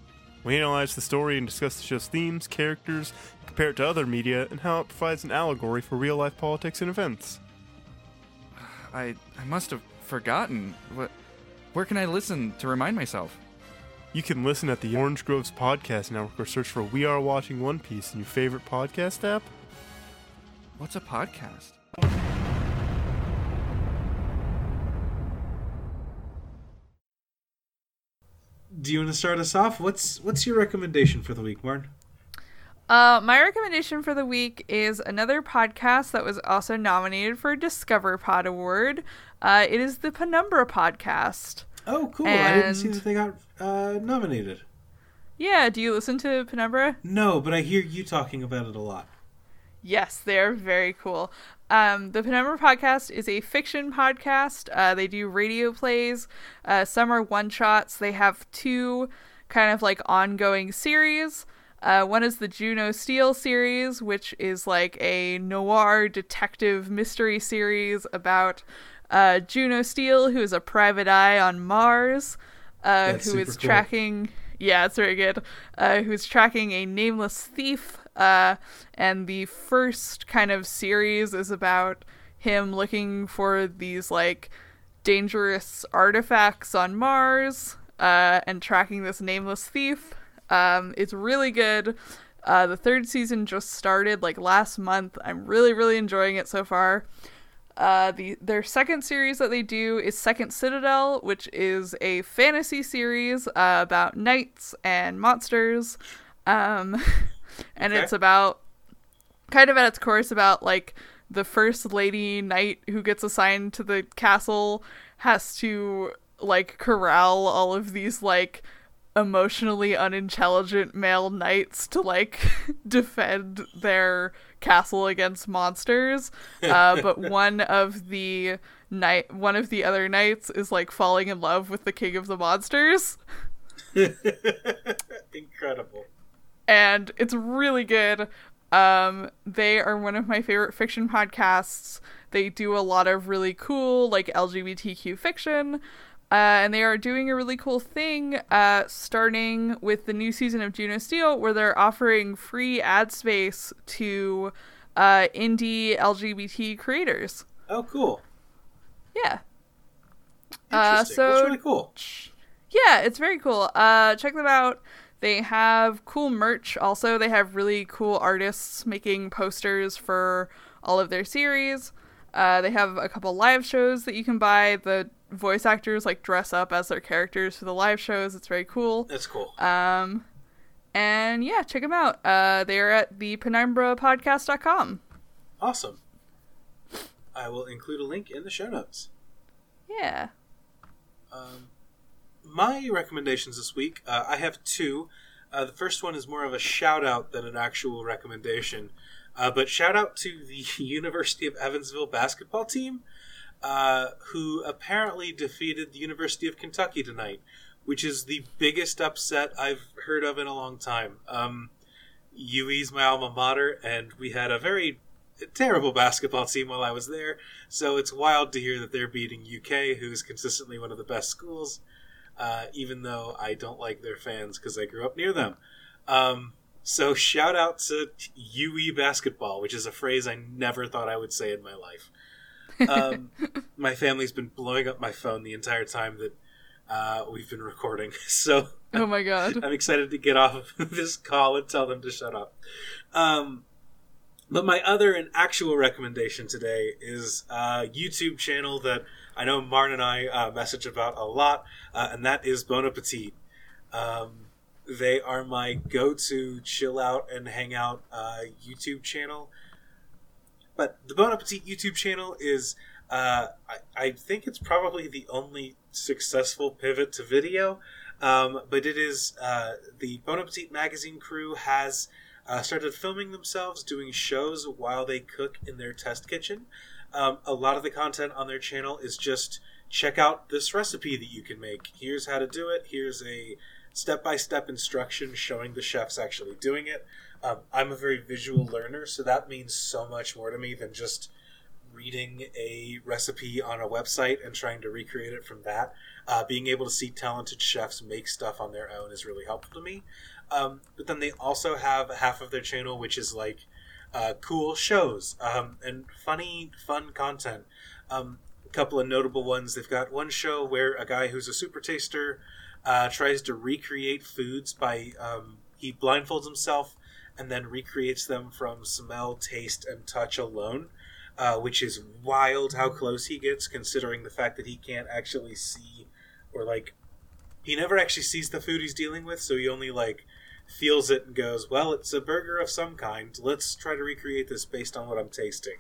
We analyze the story and discuss the show's themes, characters, compare it to other media, and how it provides an allegory for real-life politics and events. I I must have forgotten. What? Where can I listen to remind myself? You can listen at the Orange Groves Podcast Network or search for We Are Watching One Piece in your favorite podcast app. What's a podcast? Do you want to start us off? What's what's your recommendation for the week, Martin? Uh, my recommendation for the week is another podcast that was also nominated for a Discover Pod Award. Uh, it is the Penumbra Podcast. Oh, cool. And I didn't see that they got uh, nominated. Yeah. Do you listen to Penumbra? No, but I hear you talking about it a lot. Yes, they're very cool. Um, the Penumbra Podcast is a fiction podcast. Uh, they do radio plays. Uh, some are one-shots. They have two kind of like ongoing series. Uh, one is the Juno Steel series, which is like a noir detective mystery series about uh, Juno Steel, who is a private eye on Mars, uh, who is tracking... Cool. Yeah, it's very good. Uh, who's tracking a nameless thief. Uh, and the first kind of series is about him looking for these like dangerous artifacts on Mars uh, and tracking this nameless thief. Um, it's really good. Uh, the third season just started like last month. I'm really, really enjoying it so far. Uh, the their second series that they do is Second Citadel, which is a fantasy series uh, about knights and monsters. Um... And okay. It's about, kind of at its core, it's about, like, the first lady knight who gets assigned to the castle has to, like, corral all of these, like, emotionally unintelligent male knights to, like, defend their castle against monsters. Uh, but one of the knight, one of the other knights is, like, falling in love with the king of the monsters. Incredible. And it's really good. Um, they are one of my favorite fiction podcasts. They do a lot of really cool, like, L G B T Q fiction. Uh, and they are doing a really cool thing, uh, starting with the new season of Juno Steel, where they're offering free ad space to uh, indie L G B T creators. Oh, cool. Interesting. Uh, so that's really cool. Yeah, it's very cool. Uh, check them out. They have cool merch. Also, they have really cool artists making posters for all of their series. Uh, they have a couple live shows that you can buy. The voice actors like dress up as their characters for the live shows. It's very cool. That's cool. Um, and yeah, check them out. Uh, they are at the penumbra podcast dot com. Awesome. I will include a link in the show notes. Yeah. Um, my recommendations this week, uh, I have two. Uh, the first one is more of a shout out than an actual recommendation. Uh, but shout out to the University of Evansville basketball team, uh, who apparently defeated the University of Kentucky tonight, which is the biggest upset I've heard of in a long time. Um, U E's my alma mater, and we had a very terrible basketball team while I was there, so it's wild to hear that they're beating U K, who's consistently one of the best schools, uh, even though I don't like their fans because I grew up near them. Um, so shout out to U E basketball, which is a phrase I never thought I would say in my life. Um, my family's been blowing up my phone the entire time that uh, we've been recording, so oh my god, I'm excited to get off of this call and tell them to shut up. Um, but my other and actual recommendation today is a YouTube channel that I know Marn and I uh, message about a lot, uh, and that is Bon Appétit. Um, they are my go-to chill-out and hang-out uh, YouTube channel. But the Bon Appétit YouTube channel is, uh, I, I think it's probably the only successful pivot to video, um, but it is uh, the Bon Appétit magazine crew has... Uh, started filming themselves doing shows while they cook in their test kitchen. Um, a lot of the content on their channel is just check out this recipe that you can make. Here's how to do it. Here's a step-by-step instruction showing the chefs actually doing it. Um, I'm a very visual learner, so that means so much more to me than just reading a recipe on a website and trying to recreate it from that. Uh, being able to see talented chefs make stuff on their own is really helpful to me. Um, but then they also have half of their channel, which is like uh, cool shows um, and funny, fun content. Um, a couple of notable ones. They've got one show where a guy who's a super taster uh, tries to recreate foods by um, he blindfolds himself and then recreates them from smell, taste, and touch alone, uh, which is wild how close he gets considering the fact that he can't actually see or like he never actually sees the food he's dealing with. So he only like feels it and goes, well, it's a burger of some kind. Let's try to recreate this based on what I'm tasting.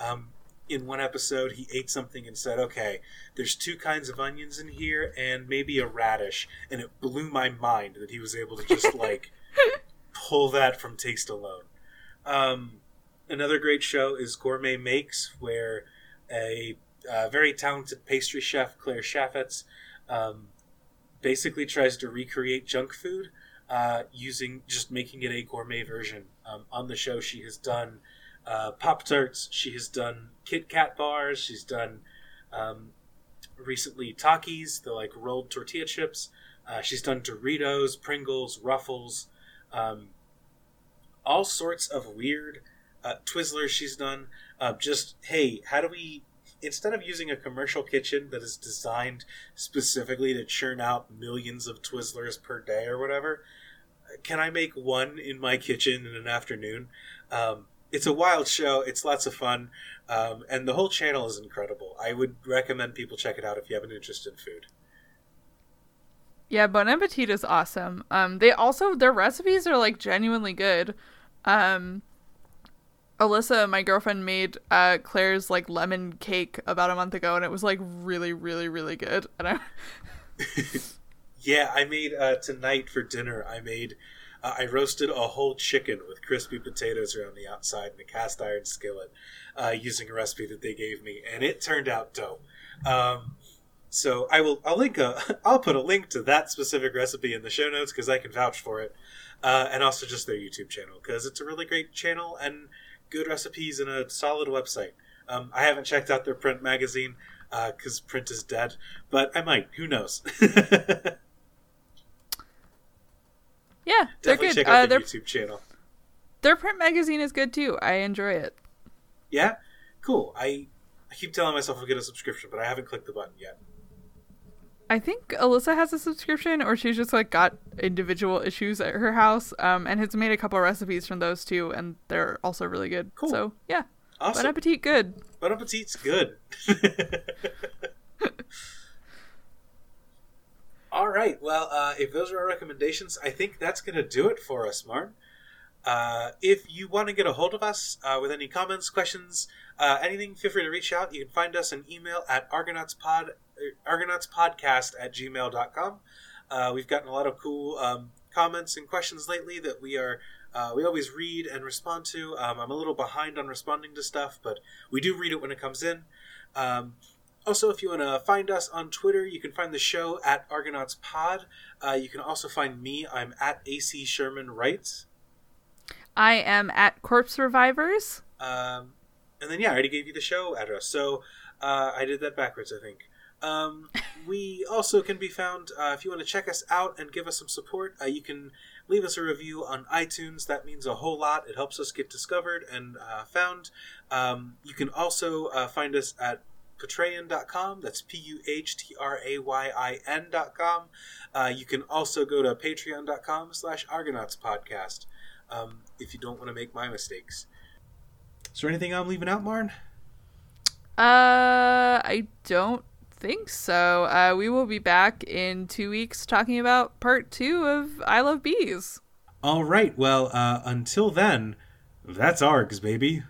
Um, in one episode, he ate something and said, okay, there's two kinds of onions in here and maybe a radish. And it blew my mind that he was able to just like pull that from taste alone. Um, another great show is Gourmet Makes, where a uh, very talented pastry chef, Claire Chaffetz, um, basically tries to recreate junk food. Uh, using just making it a gourmet version. Um, on the show, she has done uh, Pop-Tarts, she has done Kit Kat bars, she's done um, recently Takis, the like rolled tortilla chips. Uh, she's done Doritos, Pringles, Ruffles, um, all sorts of weird uh, Twizzlers. She's done uh, just hey, how do we? Instead of using a commercial kitchen that is designed specifically to churn out millions of Twizzlers per day or whatever, can I make one in my kitchen in an afternoon? Um, it's a wild show. It's lots of fun. Um, and the whole channel is incredible. I would recommend people check it out if you have an interest in food. Yeah, Bon Appetit is awesome. Um, they also, their recipes are like genuinely good. Um, Alyssa, my girlfriend, made uh, Claire's like lemon cake about a month ago, and it was like really, really, really good. And I... yeah, I made uh, tonight for dinner. I made, uh, I roasted a whole chicken with crispy potatoes around the outside in a cast iron skillet, uh, using a recipe that they gave me, and it turned out dope. Um, so I will, I'll link a, I'll put a link to that specific recipe in the show notes because I can vouch for it, uh, and also just their YouTube channel because it's a really great channel and good recipes and a solid website. Um, I haven't checked out their print magazine because uh, print is dead, but I might. Who knows? Yeah, they're definitely good. Check out uh, their YouTube channel. Their print magazine is good too. I enjoy it. Yeah, cool. I, I keep telling myself I'll get a subscription, but I haven't clicked the button yet. I think Alyssa has a subscription, or she's just like got individual issues at her house, um, and has made a couple of recipes from those too, and they're also really good. Cool. So yeah, awesome. Bon Appétit, good. Bon Appétit's good. All right. Well, uh, if those are our recommendations, I think that's going to do it for us, Martin. Uh, if you want to get a hold of us uh, with any comments, questions, uh, anything, feel free to reach out. You can find us an email at argonautspod, argonautspodcast at gmail dot com. Uh, we've gotten a lot of cool um, comments and questions lately that we are uh, we always read and respond to. Um, I'm a little behind on responding to stuff, but we do read it when it comes in. Um, Also, if you want to find us on Twitter, you can find the show at Argonauts Pod. Uh, you can also find me. I'm at A C Sherman Wright. I am at Corpse Survivors. Um, and then, yeah, I already gave you the show address. So uh, I did that backwards, I think. Um, we also can be found, uh, if you want to check us out and give us some support, uh, you can leave us a review on iTunes. That means a whole lot. It helps us get discovered and uh, found. Um, you can also uh, find us at patreon dot com. That's P U H T R A Y I N dot com. Uh, you can also go to patreon dot com slash argonauts podcast um, if you don't want to make my mistakes. Is there anything I'm leaving out, Marn? Uh, I don't think so. Uh, we will be back in two weeks talking about part two of I Love Bees. All right. Well, uh, until then, that's A R Gs, baby.